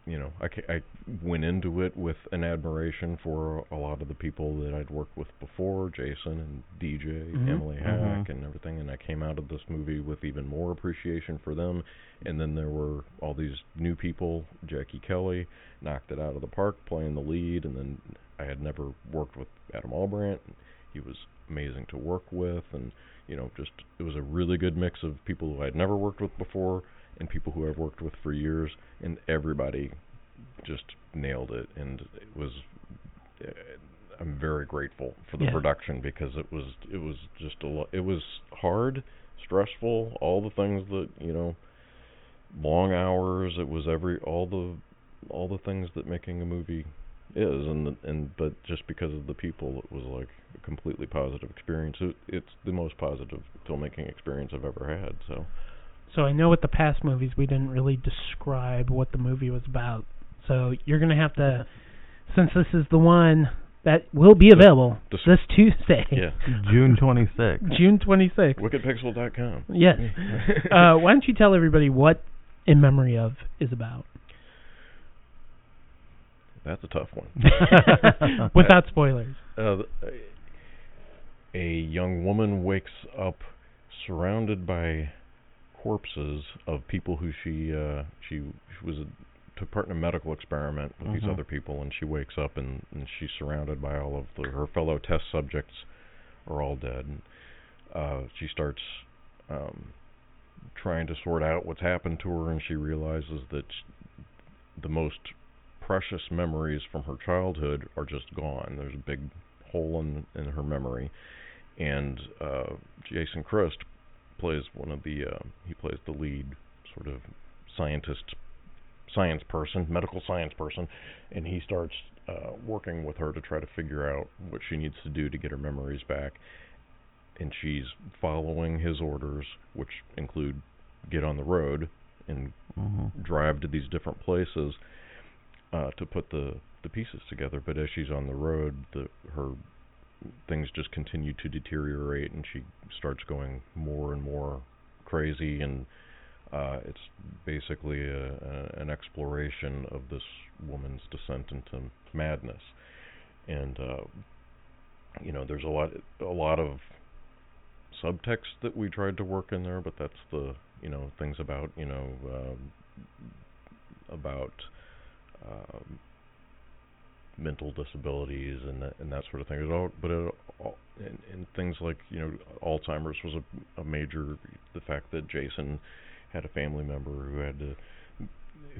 You know, I, I went into it with an admiration for a lot of the people that I'd worked with before, Jason and D J, mm-hmm. Emily mm-hmm. Hack and everything, and I came out of this movie with even more appreciation for them. And then there were all these new people. Jackie Kelly knocked it out of the park playing the lead, and then I had never worked with Adam Albrandt. He was amazing to work with, and, you know, just it was a really good mix of people who I'd never worked with before and people who I've worked with for years, and everybody just nailed it, and it was, I'm very grateful for the yeah. production, because it was, it was just a lot, it was hard, stressful, all the things that, you know, long hours, it was every, all the, all the things that making a movie is, and, the, and, but just because of the people, it was like a completely positive experience. It, it's the most positive filmmaking experience I've ever had, so. So I know with the past movies, we didn't really describe what the movie was about. So you're going to have to, since this is the one that will be available the, the, this Tuesday. Yeah. June twenty-sixth. June twenty-sixth. wicked pixel dot com. Yes. uh, why don't you tell everybody what In Memory Of is about? That's a tough one. Without spoilers. Uh, a young woman wakes up surrounded by... corpses of people who she uh, she, she was a, took part in a medical experiment with mm-hmm. these other people, and she wakes up and, and she's surrounded by all of the, her fellow test subjects are all dead. And, uh, she starts um, trying to sort out what's happened to her, and she realizes that the most precious memories from her childhood are just gone. There's a big hole in in her memory, and uh, Jason Crist plays one of the uh, he plays the lead sort of scientist, science person, medical science person, and he starts uh, working with her to try to figure out what she needs to do to get her memories back. And she's following his orders, which include get on the road and mm-hmm. drive to these different places uh, to put the, the pieces together. But as she's on the road, the, her things just continue to deteriorate, and she starts going more and more crazy. And uh, it's basically a, a, an exploration of this woman's descent into madness. And uh, you know, there's a lot, a lot of subtext that we tried to work in there, but that's the, you know, things about, you know, um, about um, mental disabilities and that, and that sort of thing. It all, but it all, and, and things like, you know, Alzheimer's was a, a major. The fact that Jason had a family member who had to,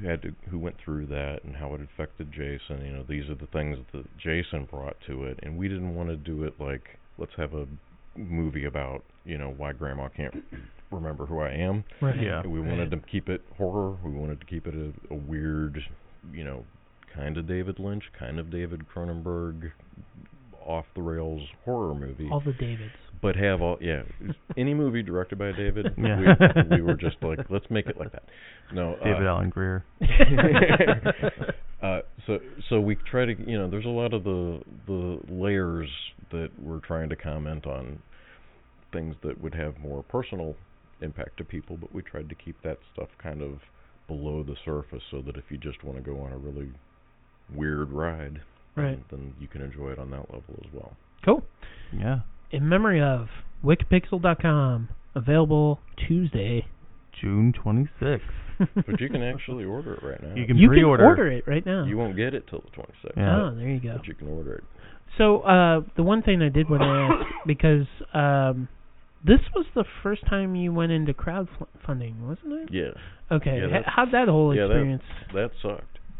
who had to, who went through that, and how it affected Jason. You know, these are the things that Jason brought to it, and we didn't want to do it like, let's have a movie about, you know, why grandma can't remember who I am. Right. Yeah. We wanted to keep it horror. We wanted to keep it a, a weird, you know, kind of David Lynch, kind of David Cronenberg, off the rails horror movie. All the Davids. But have all, yeah, any movie directed by David, yeah. we, we were just like, let's make it like that. No, David uh, Alan Greer. uh, so, so we try to, you know, there's a lot of the the layers that we're trying to comment on, things that would have more personal impact to people, but we tried to keep that stuff kind of below the surface so that if you just want to go on a really weird ride, right, then, then you can enjoy it on that level as well. Cool. Yeah. In Memory Of, wicked pixel dot com, available Tuesday, June twenty-sixth. But you can actually order it right now. You can you pre-order. You can order it right now. You won't get it till the twenty-sixth. Yeah. Oh, there you go. But you can order it. So uh, the one thing I did want to ask, because um, this was the first time you went into crowdfunding, wasn't it? Yeah. Okay. Yeah, how'd that whole yeah, experience? That, that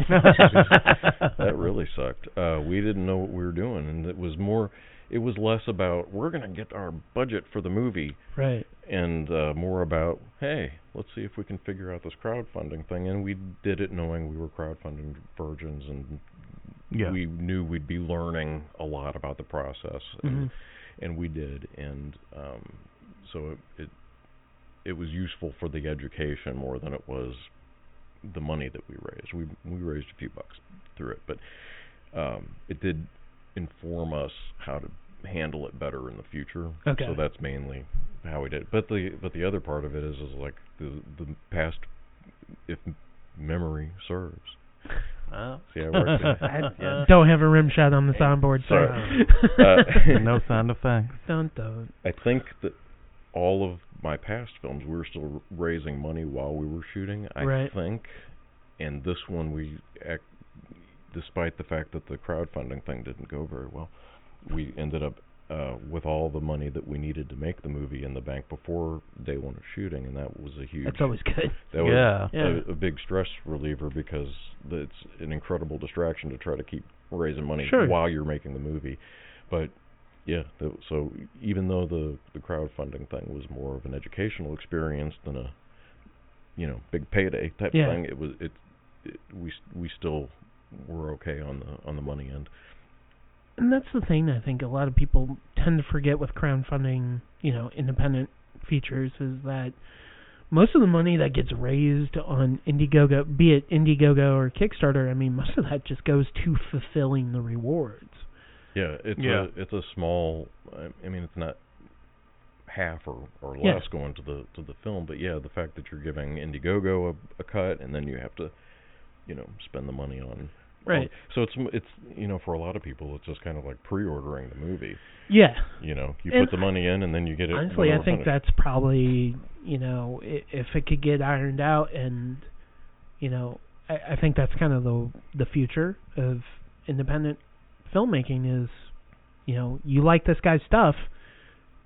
sucked. That really sucked. Uh, we didn't know what we were doing, and it was more, it was less about we're going to get our budget for the movie, right? And uh, more about, hey, let's see if we can figure out this crowdfunding thing. And we did it knowing we were crowdfunding virgins, and yeah. we knew we'd be learning a lot about the process, and, mm-hmm. and we did. And um, so it, it it was useful for the education more than it was the money that we raised. We we raised a few bucks through it, but um, it did inform us how to handle it better in the future. Okay. So that's mainly how we did it. But the but the other part of it is is like the the past, if memory serves. Oh. See, I worked it. I, yeah. Don't have a rim shot on the soundboard. Sorry. Uh, no sound effects. Don't don't. I think that all of my past films, we were still raising money while we were shooting, I right. think. And this one, we, act, despite the fact that the crowdfunding thing didn't go very well, we ended up uh, with all the money that we needed to make the movie in the bank before day one of shooting, and that was a huge... That's always good. That yeah. was yeah. A, a big stress reliever, because it's an incredible distraction to try to keep raising money sure. while you're making the movie. But... yeah, so even though the, the crowdfunding thing was more of an educational experience than a, you know, big payday type yeah. thing, it was it, it we we still were okay on the on the money end. And that's the thing I think a lot of people tend to forget with crowdfunding, you know, independent features, is that most of the money that gets raised on Indiegogo, be it Indiegogo or Kickstarter, I mean, most of that just goes to fulfilling the rewards. Yeah, it's yeah. a it's a small. I mean, it's not half or, or less yeah. going to the to the film, but yeah, the fact that you're giving Indiegogo a, a cut, and then you have to, you know, spend the money on. Right. So it's it's you know, for a lot of people, it's just kind of like pre-ordering the movie. Yeah. You know, you and put the money in, and then you get it. Honestly, I think that's probably, you know, if it could get ironed out, and you know, I, I think that's kind of the the future of independent filmmaking is, you know, you like this guy's stuff,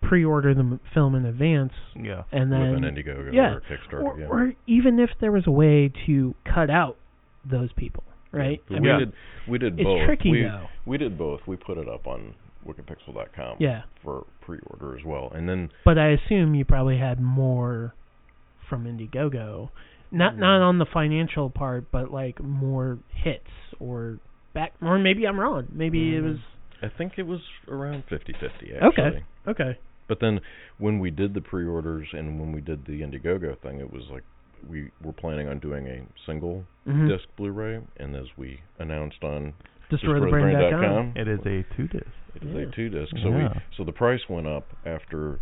pre-order the m- film in advance. Yeah. And then, with an Indiegogo yeah, or Kickstarter. Or, yeah. or even if there was a way to cut out those people, right? Yeah. I mean, we did, we did it's both. It's tricky, we, though. We did both. We put it up on wicked pixel dot com yeah. for pre-order as well. And then, but I assume you probably had more from Indiegogo. Not mm. not on the financial part, but like more hits or back, or maybe I'm wrong. Maybe mm. it was... I think it was around fifty-fifty, actually. Okay, okay. But then when we did the pre-orders and when we did the Indiegogo thing, it was like we were planning on doing a single mm-hmm. disc Blu-ray, and as we announced on destroy the brain dot com, it is a two-disc. It yeah. is a two-disc. So yeah. we so the price went up after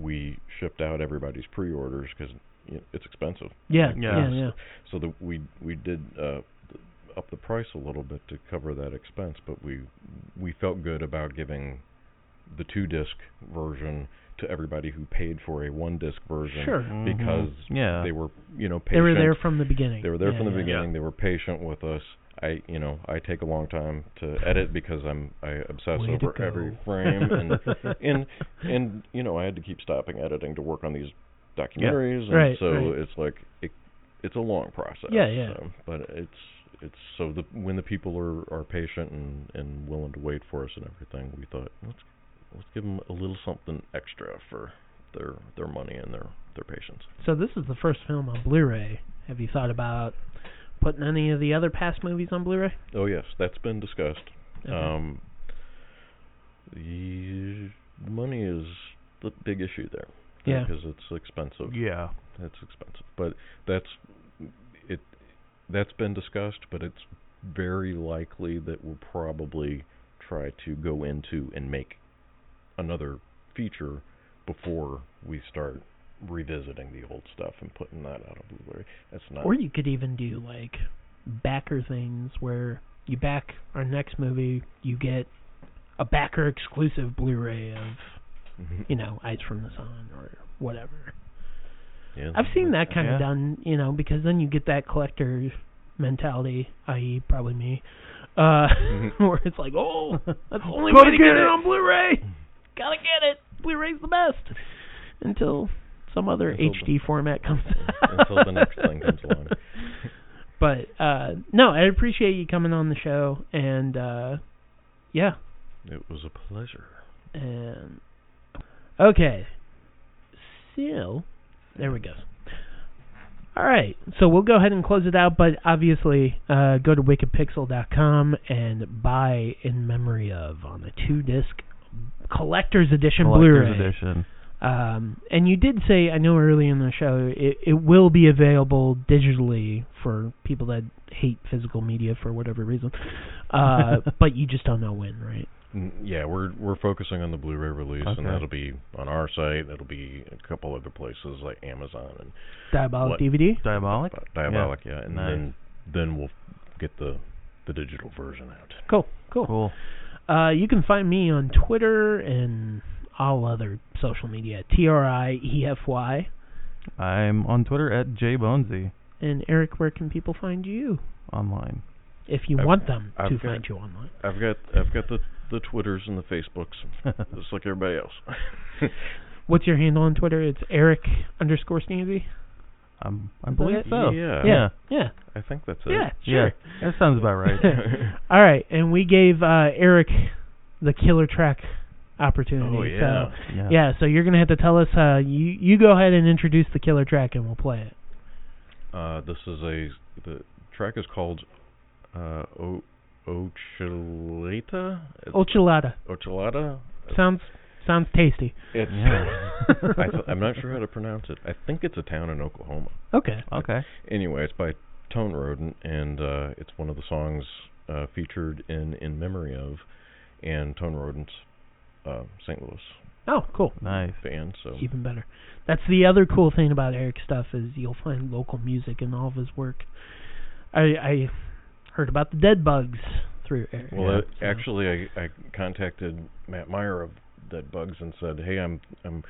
we shipped out everybody's pre-orders because it's expensive. Yeah, like, yeah, yeah. So the, we we did uh, up the price a little bit to cover that expense, but we we felt good about giving the two-disc version to everybody who paid for a one-disc version sure. because mm-hmm. yeah. they were, you know, patient. They were there from the beginning. They were there yeah, from the yeah, beginning. Yeah. They were patient with us. I, you know, I take a long time to edit because I'm I obsess Way over every frame, and and and you know, I had to keep stopping editing to work on these documentaries, yeah. and right, so right. it's like it, it's a long process. Yeah, yeah. So, but it's it's so the when the people are, are patient and, and willing to wait for us and everything, we thought let's. Let's give them a little something extra for their their money and their, their patience. So this is the first film on Blu-ray. Have you thought about putting any of the other past movies on Blu-ray? Oh, yes. That's been discussed. Okay. Um, the money is the big issue there. Yeah. Because it's expensive. Yeah. It's expensive. But that's it. That's been discussed, but it's very likely that we'll probably try to go into and make another feature before we start revisiting the old stuff and putting that out on Blu-ray. That's not. Or you could even do like backer things where you back our next movie, you get a backer exclusive Blu-ray of mm-hmm. you know, Ice from the Sun or whatever. Yeah, I've seen that kind yeah. of done, you know, because then you get that collector mentality, that is, probably me, uh, mm-hmm. where it's like, oh, that's the only way to get, get it on Blu-ray. Gotta get it. Blu-ray's the best. Until some other until H D format comes out. Until the next thing comes along. But, uh, no, I appreciate you coming on the show. And, uh, yeah. It was a pleasure. And, okay. So, there we go. All right. So we'll go ahead and close it out. But, obviously, uh, go to wicked pixel dot com and buy In Memory Of on the two-disc Collector's Edition Collector's Blu-ray. Edition. Um, and you did say, I know early in the show, it, it will be available digitally for people that hate physical media for whatever reason. Uh, but you just don't know when, right? Yeah, we're we're focusing on the Blu-ray release, okay. and that'll be on our site. That'll be a couple other places like Amazon and Diabolic what? D V D. Diabolic. Diabolic, yeah. yeah. And nice. then then we'll get the the digital version out. Cool, cool, cool. Uh, you can find me on Twitter and all other social media, T R I E F Y. I'm on Twitter at jbonesy. And Eric, where can people find you? Online. If you I've, want them I've to got, find you online. I've got I've got the, the Twitters and the Facebooks, just like everybody else. What's your handle on Twitter? It's Eric underscore Stanze? Um, I Is believe so. Yeah. yeah. Yeah. I think that's it. Yeah, sure. Yeah, that sounds about right. All right, and we gave uh, Eric the killer track opportunity. Oh, yeah. So, yeah. yeah, so you're going to have to tell us, uh, you, you go ahead and introduce the killer track and we'll play it. Uh, this is a, the track is called uh, o- Ochelata? Ochelata. Ochelata? Sounds... Sounds tasty. It's, yeah. I th- I'm not sure how to pronounce it. I think it's a town in Oklahoma. Okay. Okay. Anyway, it's by Tone Rodin, and uh, it's one of the songs uh, featured in In Memory Of, and Tone Rodin's uh, Saint Louis. Oh, cool. Nice. Band, so. Even better. That's the other cool thing about Eric's stuff is you'll find local music in all of his work. I, I heard about the Dead Bugs through Eric. Well, yeah, it, so. actually, I, I contacted Matt Meyer of Dead Bugs and said, "Hey, I'm, I'm,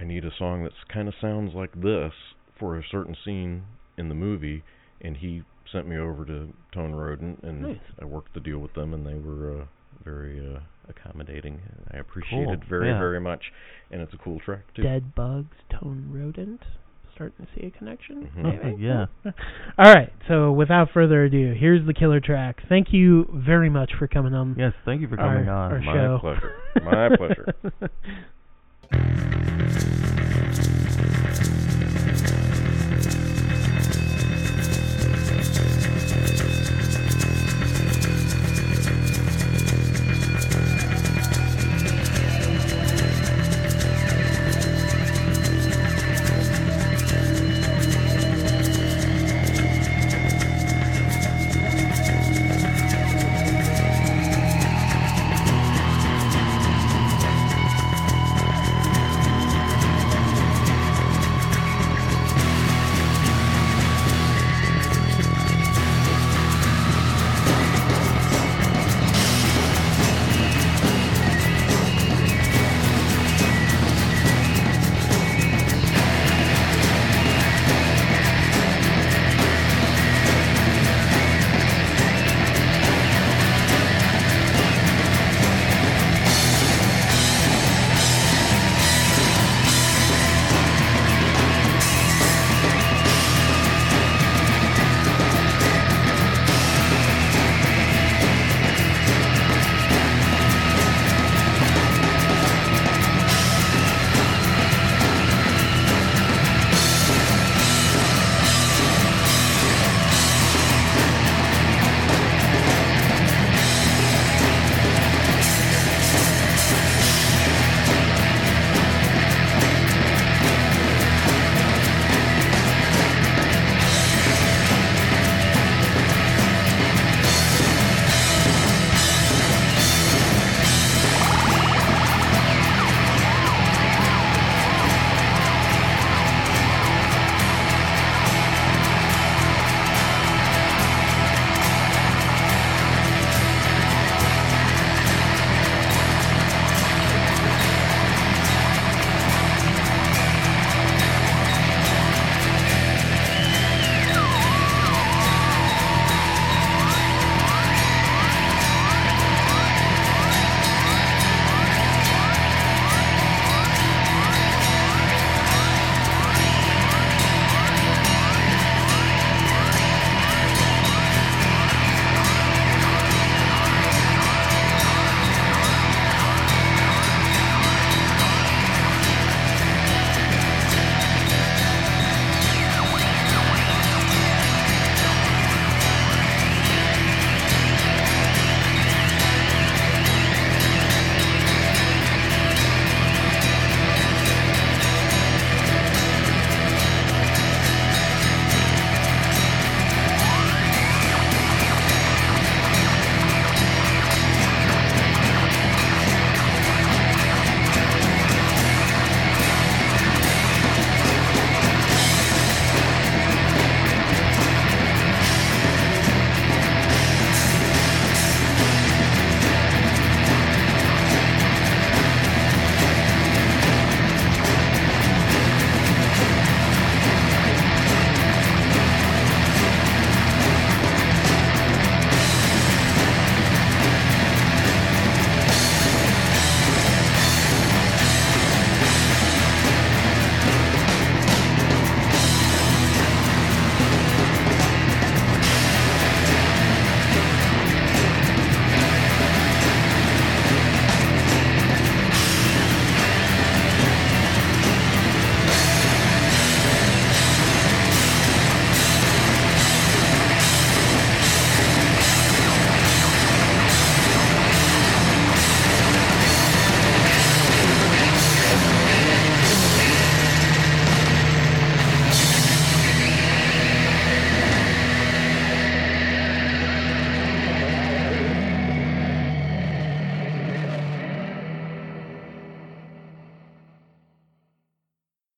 I need a song that's kind of sounds like this for a certain scene in the movie." And he sent me over to Tone Rodin, and nice. I worked the deal with them, and they were uh, very uh, accommodating. I appreciate cool. it very, yeah. very much, and it's a cool track too. Dead Bugs, Tone Rodin. starting to see a connection. Mm-hmm. Yeah. All right. So without further ado, here's the killer track. Thank you very much for coming on. Yes, thank you for coming our, on. Our My show. pleasure. My pleasure.